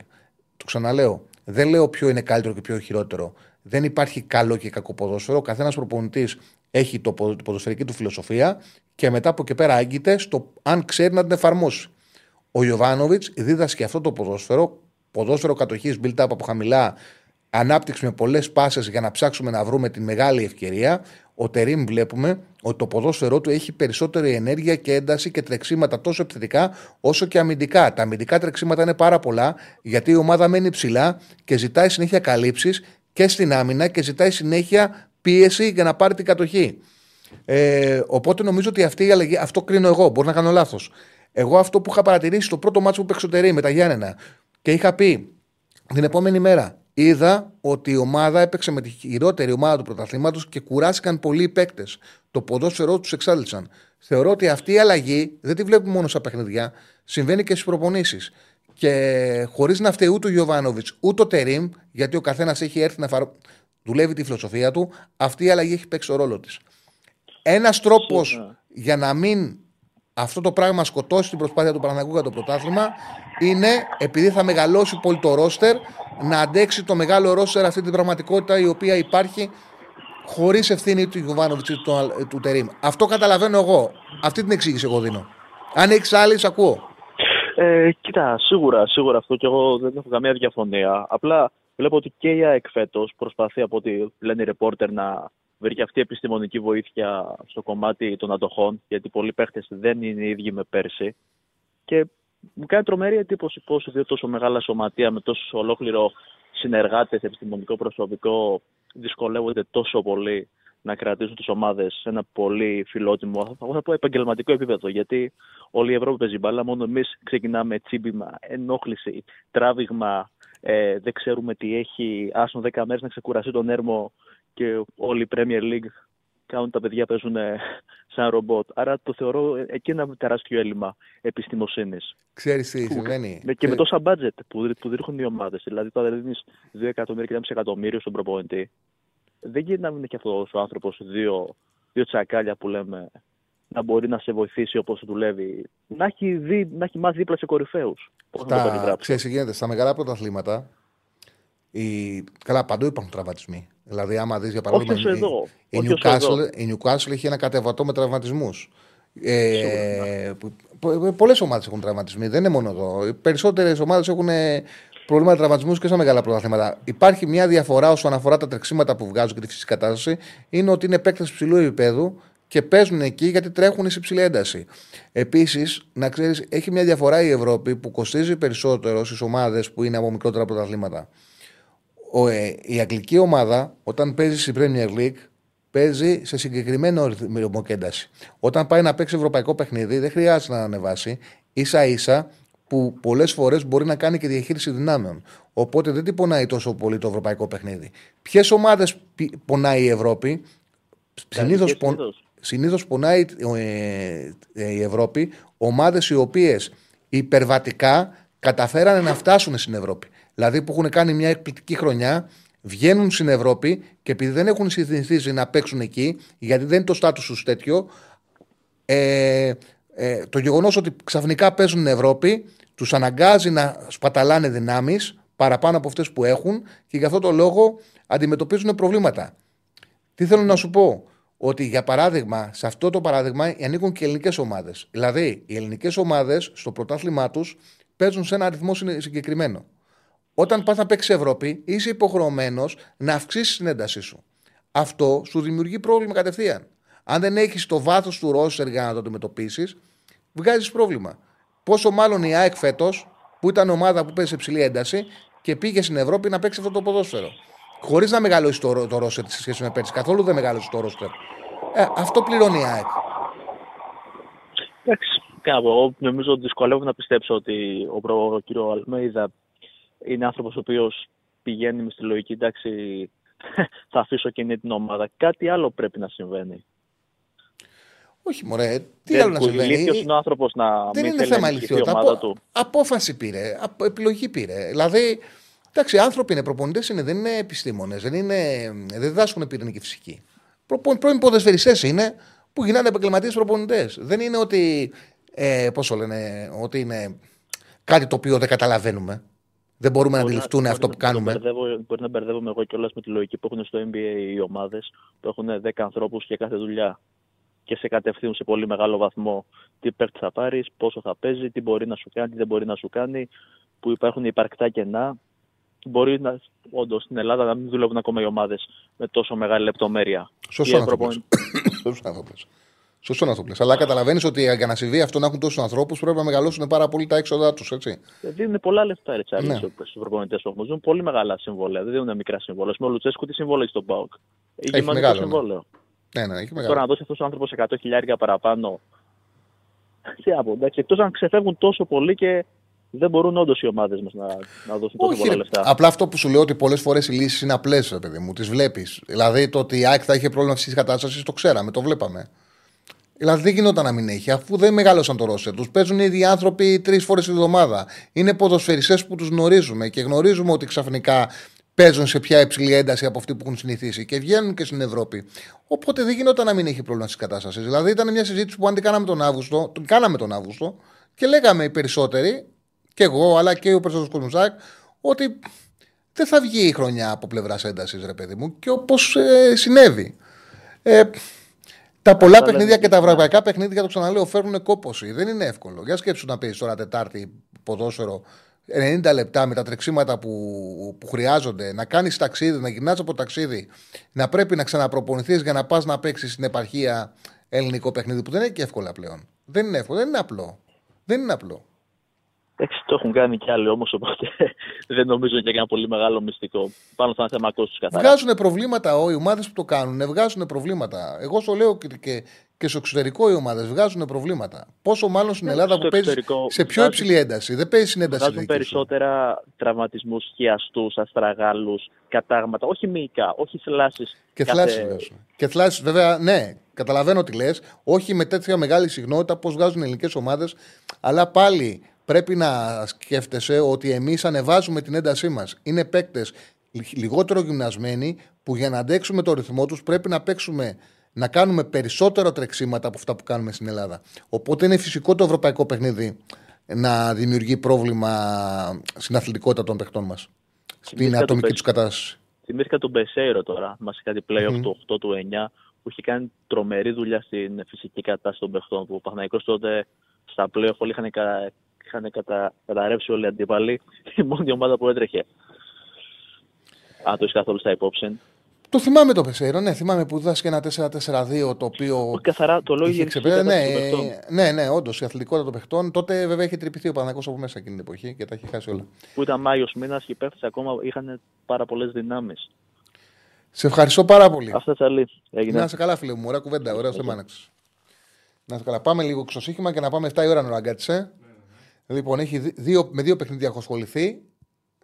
Το ξαναλέω. Δεν λέω ποιο είναι καλύτερο και ποιο χειρότερο. Δεν υπάρχει καλό και κακό ποδόσφαιρο. Ο καθένας προπονητής έχει την ποδοσφαιρική του φιλοσοφία και μετά από εκεί πέρα άγγιται στο αν ξέρει να την εφαρμόσει. Ο Γιωβάνοβιτς δίδασκε αυτό το ποδόσφαιρο. Ποδόσφαιρο κατοχής, build-up από χαμηλά. Ανάπτυξη με πολλές πάσες για να ψάξουμε να βρούμε τη μεγάλη ευκαιρία. Ο Τερίμ βλέπουμε ότι το ποδόσφαιρό του έχει περισσότερη ενέργεια και ένταση και τρεξίματα τόσο επιθετικά όσο και αμυντικά. Τα αμυντικά τρεξίματα είναι πάρα πολλά γιατί η ομάδα μένει ψηλά και ζητάει συνέχεια καλύψεις και στην άμυνα και ζητάει συνέχεια πίεση για να πάρει την κατοχή. Οπότε νομίζω ότι αυτή η αλλαγή, αυτό κρίνω εγώ, μπορεί να κάνω λάθος. Εγώ αυτό που είχα παρατηρήσει στο πρώτο μάτσο που παίξε ο Τερίμ με τα Γιάννενα και είχα πει την επόμενη μέρα. Είδα ότι η ομάδα έπαιξε με τη χειρότερη ομάδα του πρωταθλήματος και κουράστηκαν πολλοί οι παίκτες. Το ποδόσφαιρό τους εξάντλησαν. Θεωρώ ότι αυτή η αλλαγή δεν τη βλέπουμε μόνο στα παιχνίδια, συμβαίνει και στις προπονήσεις. Και χωρίς να φταίει ούτε ο Γιωβάνοβιτς ούτε ο Τερίμ, γιατί ο καθένας έχει έρθει να δουλεύει τη φιλοσοφία του, αυτή η αλλαγή έχει παίξει το ρόλο της. Ένας τρόπος για να μην αυτό το πράγμα σκοτώσει την προσπάθεια του Παναθηναϊκού για το πρωτάθλημα είναι επειδή θα μεγαλώσει πολύ το ρόστερ να αντέξει το μεγάλο ρόστερ αυτή την πραγματικότητα η οποία υπάρχει χωρίς ευθύνη του Γιωβάνοβιτς του Τερίμ. Αυτό καταλαβαίνω εγώ. Αυτή την εξήγηση εγώ δίνω. Αν έχεις άλλη, σε ακούω. Κοίτα, σίγουρα αυτό και εγώ δεν έχω καμία διαφωνία. Απλά βλέπω ότι και η ΑΕΚ φέτος προσπαθεί από ό,τι λένε οι ρεπόρτερ να βρει και αυτή η επιστημονική βοήθεια στο κομμάτι των αντοχών, γιατί πολλοί παίχτες δεν είναι οι ίδιοι με πέρσι. Και μου κάνει τρομερή εντύπωση πως δύο τόσο μεγάλα σωματεία με τόσο ολόκληρο συνεργάτες, επιστημονικό προσωπικό, δυσκολεύονται τόσο πολύ να κρατήσουν τις ομάδες σε ένα πολύ φιλότιμο, θα πω επαγγελματικό επίπεδο. Γιατί όλη η Ευρώπη παίζει μπάλα, μόνο εμείς ξεκινάμε τσίμπημα, ενόχληση, τράβηγμα, δεν ξέρουμε τι έχει, άσον 10 μέρες να ξεκουραστεί τον έρμο. Και όλη η Premier League κάνουν τα παιδιά παίζουν σαν ρομπότ. Άρα το θεωρώ εκεί ένα τεράστιο έλλειμμα επιστημοσύνης. Ξέρεις τι συμβαίνει. Και με τόσα budget που δίνουν οι ομάδες. Δηλαδή, τώρα δίνεις 2 εκατομμύρια και 1,5 εκατομμύριο στον προπονητή. δεν γίνεται να μην είναι και αυτός ο άνθρωπος δύο τσακάλια που λέμε να μπορεί να σε βοηθήσει όπως δουλεύει. Να έχει μάθει δίπλα σε κορυφαίους. Ξέρεις, γίνεται στα μεγάλα πρωταθλήματα. Καλά, παντού υπάρχουν τραυματισμοί. Δηλαδή, άμα δεις για παράδειγμα. Η Νιουκάσολ έχει ένα κατεβατό με τραυματισμούς. Πολλές ομάδες έχουν τραυματισμοί, δεν είναι μόνο εδώ. Οι περισσότερες ομάδες έχουν προβλήματα τραυματισμούς και στα μεγάλα πρωταθλήματα. Υπάρχει μια διαφορά όσον αφορά τα τρεξίματα που βγάζουν και τη φυσική κατάσταση. Είναι ότι είναι παίκτες υψηλού επίπεδου και παίζουν εκεί γιατί τρέχουν σε υψηλή ένταση. Επίσης, να ξέρεις, έχει μια διαφορά η Ευρώπη που κοστίζει περισσότερο στις ομάδες που είναι από μικρότερα πρωταθλήματα. Η αγγλική ομάδα, όταν παίζει στην Premier League, παίζει σε συγκεκριμένο ρυθμό και ένταση. Όταν πάει να παίξει ευρωπαϊκό παιχνίδι, δεν χρειάζεται να ανεβάσει, ίσα-ίσα που πολλές φορές μπορεί να κάνει και διαχείριση δυνάμεων. Οπότε δεν την πονάει τόσο πολύ το ευρωπαϊκό παιχνίδι. Ποιες ομάδες πονάει η Ευρώπη? Συνήθως πονάει η Ευρώπη ομάδες οι οποίες υπερβατικά καταφέρανε να φτάσουν στην Ευρώπη. Δηλαδή που έχουν κάνει μια εκπληκτική χρονιά, βγαίνουν στην Ευρώπη και επειδή δεν έχουν συνηθίσει να παίξουν εκεί, γιατί δεν είναι το στάτους τους τέτοιο, το γεγονός ότι ξαφνικά παίζουν στην Ευρώπη τους αναγκάζει να σπαταλάνε δυνάμεις παραπάνω από αυτές που έχουν και γι' αυτό το λόγο αντιμετωπίζουν προβλήματα. Τι θέλω να σου πω? Ότι για παράδειγμα, σε αυτό το παράδειγμα ανήκουν και ελληνικές ομάδες. Δηλαδή, οι ελληνικές ομάδες στο πρωτάθλημά τους παίζουν σε ένα αριθμό συγκεκριμένο. Όταν πας να παίξεις Ευρώπη, είσαι υποχρεωμένος να αυξήσεις την έντασή σου. Αυτό σου δημιουργεί πρόβλημα κατευθείαν. Αν δεν έχεις το βάθος του ρόστερ για να το αντιμετωπίσεις, βγάζεις πρόβλημα. Πόσο μάλλον η ΑΕΚ φέτος, που ήταν ομάδα που παίζει σε ψηλή ένταση και πήγε στην Ευρώπη να παίξει αυτό το ποδόσφαιρο. Χωρίς να μεγαλώσει το ρόστερ σε σχέση με πέρσι. Καθόλου δεν μεγαλώσει το ρόστερ. Αυτό πληρώνει η ΑΕΚ. Εντάξει. Εγώ νομίζω ότι δυσκολεύομαι να πιστέψω ότι ο κύριο Αλμέιδα είναι άνθρωπος ο οποίος πηγαίνει με στη λογική, εντάξει, θα αφήσω και είναι την ομάδα. Κάτι άλλο πρέπει να συμβαίνει. Όχι, μωρέ. Τι άλλο να συμβαίνει. Ηλίθιος είναι ο άνθρωπος να δεν μην είναι θέμα ηλικιότητα. Απόφαση πήρε. Επιλογή πήρε. Δηλαδή, εντάξει, άνθρωποι είναι, προπονητές είναι, δεν είναι επιστήμονες. Δεν διδάσκουν πυρηνική φυσική. Πρώην ποδοσφαιριστές είναι που γινάνε επαγγελματίες προπονητές. Δεν είναι ότι, ότι είναι κάτι το οποίο δεν καταλαβαίνουμε. Δεν μπορούμε να αντιληφθούν αυτό που κάνουμε. Μπορεί να μπερδεύομαι εγώ κιόλας με τη λογική που έχουν στο NBA οι ομάδες που έχουν 10 ανθρώπους για κάθε δουλειά και σε κατευθύνουν σε πολύ μεγάλο βαθμό τι παίκτη θα πάρεις, πόσο θα παίζει, τι μπορεί να σου κάνει, τι δεν μπορεί να σου κάνει, που υπάρχουν υπαρκτά κενά. Μπορεί να, όντως στην Ελλάδα να μην δουλεύουν ακόμα οι ομάδες με τόσο μεγάλη λεπτομέρεια. Σωστό να το πει. Αλλά καταλαβαίνεις ότι για να συμβεί αυτό να έχουν τόσους ανθρώπους πρέπει να μεγαλώσουν πάρα πολύ τα έξοδα τους, έτσι. Δίνουν πολλά λεφτά στους προπονητές όμως. Δίνουν πολύ μεγάλα συμβόλαια. Δεν δίνουν μικρά συμβόλαια. Με ο Λουτσέσκου τι συμβόλαιο έχει στον ΠΑΟΚ? Έχει μεγάλο συμβόλαιο. Ναι, έχει μεγάλο. Τώρα να δώσει αυτός ο άνθρωπος 100.000 παραπάνω. Εκτός αν ξεφεύγουν τόσο πολύ και δεν μπορούν όντως οι ομάδες μας να δώσουν τόσο πολλά λεφτά. Απλά αυτό που σου λέω ότι πολλές φορές οι λύσεις είναι απλές, παιδί μου. Τις βλέπεις. Δηλαδή το ότι η ΑΕΚ θα είχε πρόβλημα αυτή τη κατάσταση το ξέραμε, το βλέπαμε. Δηλαδή δεν γινόταν να μην έχει, αφού δεν μεγάλωσαν το ρόστερ τους. Παίζουν οι ίδιοι άνθρωποι 3 φορές την εβδομάδα. Είναι ποδοσφαιριστές που τους γνωρίζουμε και γνωρίζουμε ότι ξαφνικά παίζουν σε πια υψηλή ένταση από αυτή που έχουν συνηθίσει και βγαίνουν και στην Ευρώπη. Οπότε δεν γινόταν να μην έχει πρόβλημα στις κατάστασεις. Δηλαδή ήταν μια συζήτηση που αν την κάναμε τον Αύγουστο, και λέγαμε οι περισσότεροι, και εγώ αλλά και ο περισσότερος κόσμος, ότι δεν θα βγει η χρονιά από πλευράς έντασης, ρε παιδί μου, και όπως συνέβη. Τα πολλά παιχνίδια και τα ευρωπαϊκά παιχνίδια, το ξαναλέω, φέρνουν κόπωση. Δεν είναι εύκολο. Για σκέψου να παίζει τώρα Τετάρτη ποδόσφαιρο 90 λεπτά με τα τρεξίματα που χρειάζονται, να κάνει ταξίδι, να γυρνάς από ταξίδι, να πρέπει να ξαναπροπονηθείς για να πας να παίξεις στην επαρχία ελληνικό παιχνίδι που δεν είναι και εύκολα πλέον. Δεν είναι εύκολο, δεν είναι απλό. Εντάξει, το έχουν κάνει κι άλλοι όμως, οπότε δεν νομίζω ότι είναι ένα πολύ μεγάλο μυστικό. Πάνω στο θέμα κόστους καθαρά. Βγάζουν προβλήματα οι ομάδες που το κάνουν, βγάζουν προβλήματα. Εγώ σου λέω και στο εξωτερικό οι ομάδες βγάζουν προβλήματα. Πόσο μάλλον στην Ελλάδα που παίζει σε πιο υψηλή ένταση. Δεν παίζει στην ένταση. Βγάζουν περισσότερα τραυματισμούς, χιαστούς, αστραγάλους, κατάγματα. Όχι μυϊκά, όχι θλάσσεις. Και θλάσσεις, βέβαια, ναι. Καταλαβαίνω τι λες. Όχι με τέτοια μεγάλη συχνότητα πώς βγάζουν οι ελληνικές ομάδες, αλλά πάλι. Πρέπει να σκέφτεσαι ότι εμείς ανεβάζουμε την έντασή μας. Είναι παίκτες λιγότερο γυμνασμένοι, που για να αντέξουμε το ρυθμό τους πρέπει να παίξουμε, να κάνουμε περισσότερα τρεξίματα από αυτά που κάνουμε στην Ελλάδα. Οπότε είναι φυσικό το ευρωπαϊκό παιχνίδι να δημιουργεί πρόβλημα στην αθλητικότητα των παιχτών μας, στην ατομική τους κατάσταση. Θυμήθηκα τον Μπεσέιρο τώρα, μας κάτι play-off του 8 του 9, που είχε κάνει τρομερή δουλειά στην φυσική κατάσταση των παιχτών. Που ο Παναθηναϊκός τότε στα play-off όλοι είχαν καταρρεύσει όλοι οι αντίπαλοι, η μόνη ομάδα που έτρεχε. Αν το είσαι καθόλου στα υπόψη. Το θυμάμαι το Πεσέιρο, ναι. Θυμάμαι που διδάσκε ένα 4-4-2 το οποίο. Καθαρά το λόγιο ξεπέρασε. Ναι, όντως η αθλητικότητα των παιχτών. Τότε βέβαια είχε τρυπηθεί ο Παναθηναϊκός από μέσα εκείνη την εποχή και τα είχε χάσει όλα. Που ήταν Μάιος μήνας και πέφτει ακόμα, είχαν πάρα πολλές δυνάμεις. Σε ευχαριστώ πάρα πολύ. Αυτά τσαλή. Να σε καλά, φίλε μου. Ωραία κουβέντα, ωραία θέμα να ξέρει. Να σε καλά. Πάμε λίγο ξωσύχημα και να πάμε 7 η ώρα να ραγκάτσε. Λοιπόν, έχει με δύο παιχνίδια έχω ασχοληθεί.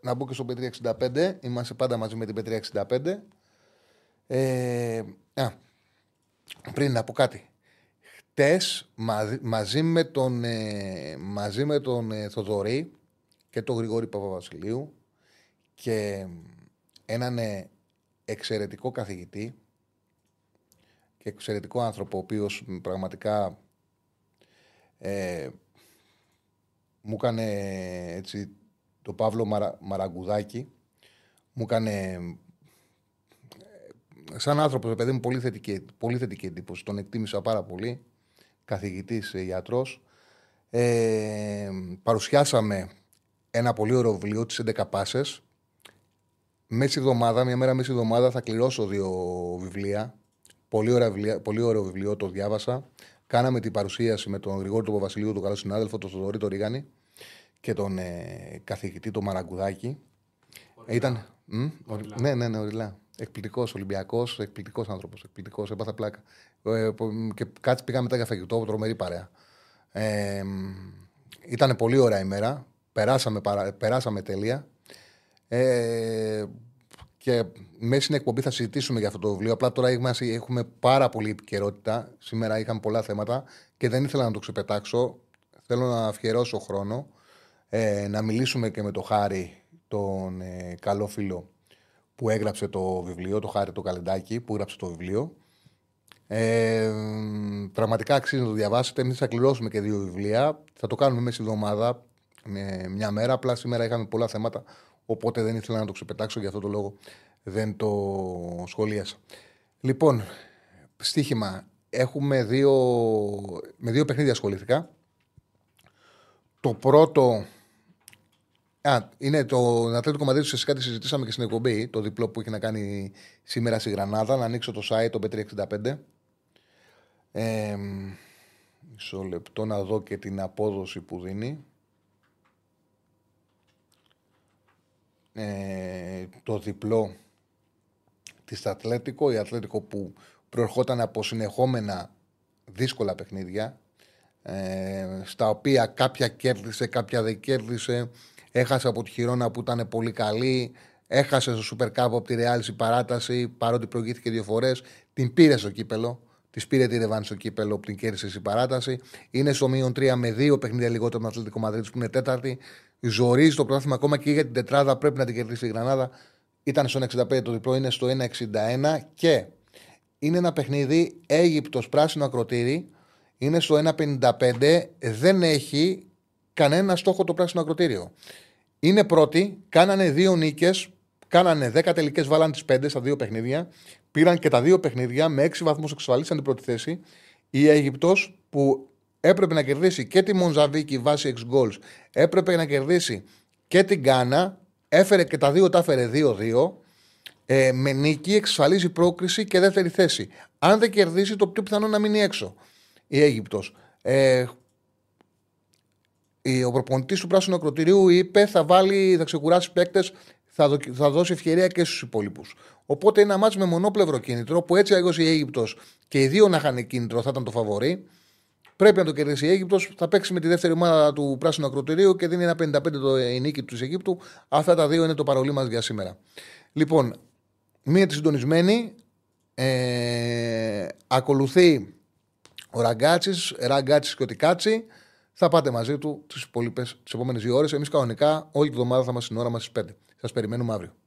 Να μπω και στο Πετρία 65. Είμαστε πάντα μαζί με την Πετρία 65. Πριν να πω κάτι. Χτες μαζί με τον Θοδωρή και τον Γρηγόρη Παπαβασιλείου και έναν εξαιρετικό καθηγητή και εξαιρετικό άνθρωπο, ο οποίος πραγματικά μου έκανε έτσι, το Παύλο Μαραγκουδάκη μου έκανε σαν άνθρωπος, παιδί μου, πολύ θετική εντύπωση. Τον εκτίμησα πάρα πολύ. Καθηγητής, ιατρός. Παρουσιάσαμε ένα πολύ ωραίο βιβλίο, τις 11 πάσες. Μέση εβδομάδα, μια μέρα μέση εβδομάδα, θα κληρώσω δύο βιβλία. Πολύ ωραίο βιβλίο, το διάβασα. Κάναμε την παρουσίαση με τον Γρηγόρη του Παπαβασιλείου, τον καλό συνάδελφο, τον Θοδωρή τον Ρίγανη και τον καθηγητή τον Μαραγκουδάκη. Ήταν. Ναι, οριλά. Εκπληκτικός Ολυμπιακός, εκπληκτικός άνθρωπος, εκπληκτικός, έπαθα πλάκα. Και κάτι πήγαμε μετά για φαγητό, τρομερή παρέα. Ήταν πολύ ωραία ημέρα, περάσαμε τέλεια. Και μέσα στην εκπομπή θα συζητήσουμε για αυτό το βιβλίο. Απλά τώρα έχουμε πάρα πολύ επικαιρότητα. Σήμερα είχαμε πολλά θέματα και δεν ήθελα να το ξεπετάξω. Θέλω να αφιερώσω χρόνο, να μιλήσουμε και με το Χάρη, τον καλό φίλο που έγραψε το βιβλίο, το Χάρη το Καλεντάκι, που έγραψε το βιβλίο. Πραγματικά αξίζει να το διαβάσετε. Εμείς θα κληρώσουμε και δύο βιβλία. Θα το κάνουμε μέσα στη εβδομάδα, μια μέρα. Απλά σήμερα είχαμε πολλά θέματα, οπότε δεν ήθελα να το ξεπετάξω, γι' αυτό το λόγο δεν το σχολίασα. Λοιπόν, στοίχημα. Έχουμε με δύο παιχνίδια ασχολήθηκα. Το πρώτο... είναι το Ατλέτικο Μαδρίτης, φυσικά τη συζητήσαμε και στην εκπομπή, το διπλό που έχει να κάνει σήμερα στη Γρανάδα. Να ανοίξω το site, το Bet365. Μισό λεπτό να δω και την απόδοση που δίνει. Το διπλό της Ατλέτικο, η Ατλέτικο που προερχόταν από συνεχόμενα δύσκολα παιχνίδια, στα οποία κάποια κέρδισε, κάποια δεν κέρδισε. Έχασε από τη Χιρόνα που ήταν πολύ καλή. Έχασε στο Σούπερ Κάπο από τη Ρεάλ στην παράταση, παρότι προηγήθηκε δύο φορές. Την πήρε στο κύπελο. Τη πήρε τη Ρεβάν στο κύπελο που την κέρδισε στην παράταση. Είναι στο μείον 3 με 2 παιχνίδια λιγότερο από τον Αθλητικό Μαδρίτης που είναι τέταρτη. Ζορίζει το πρωτάθλημα ακόμα και για την τετράδα. Πρέπει να την κερδίσει η Γρανάδα. Ήταν στο 1,65 το διπλό, είναι στο 1,61. Και είναι ένα παιχνίδι Αίγυπτος πράσινο ακροτήρι. Είναι στο 1,55. Δεν έχει κανένα στόχο το πράσινο ακροτήριο. Είναι πρώτοι, κάνανε δύο νίκες, κάνανε 10 τελικές, βάλαν τις 5 στα δύο παιχνίδια. Πήραν και τα δύο παιχνίδια, με 6 βαθμούς εξασφαλίσαν την πρώτη θέση. Η Αίγυπτος που έπρεπε να κερδίσει και τη Μοζαμβίκη βάσει 6 goals, έπρεπε να κερδίσει και την Γκάνα, έφερε και τα δύο, τα έφερε 2-2. Με νίκη εξασφαλίζει πρόκριση και δεύτερη θέση. Αν δεν κερδίσει, το πιο πιθανό να μείνει έξω η Αίγυπτος. Ο προπονητής του πράσινου ακροτηρίου είπε θα ξεκουράσει παίκτες, θα δώσει ευκαιρία και στους υπόλοιπους. Οπότε είναι ένα μάτς με μονόπλευρο κίνητρο που έτσι αγιώς η Αίγυπτος και οι δύο να είχαν κίνητρο θα ήταν το φαβορί. Πρέπει να το κερδίσει η Αίγυπτος. Θα παίξει με τη δεύτερη ομάδα του πράσινου ακροτηρίου και δίνει ένα 55 η νίκη της Αιγύπτου. Αυτά τα δύο είναι το παρολί μας για σήμερα. Λοιπόν, μείνετε συντονισμένοι. Ακολουθεί ο Ραγκάτσης και ο Τικάτσι. Θα πάτε μαζί του τις επόμενες δύο ώρες. Εμείς κανονικά όλη τη βδομάδα θα είμαστε στην ώρα μας στις 5. Σας περιμένουμε αύριο.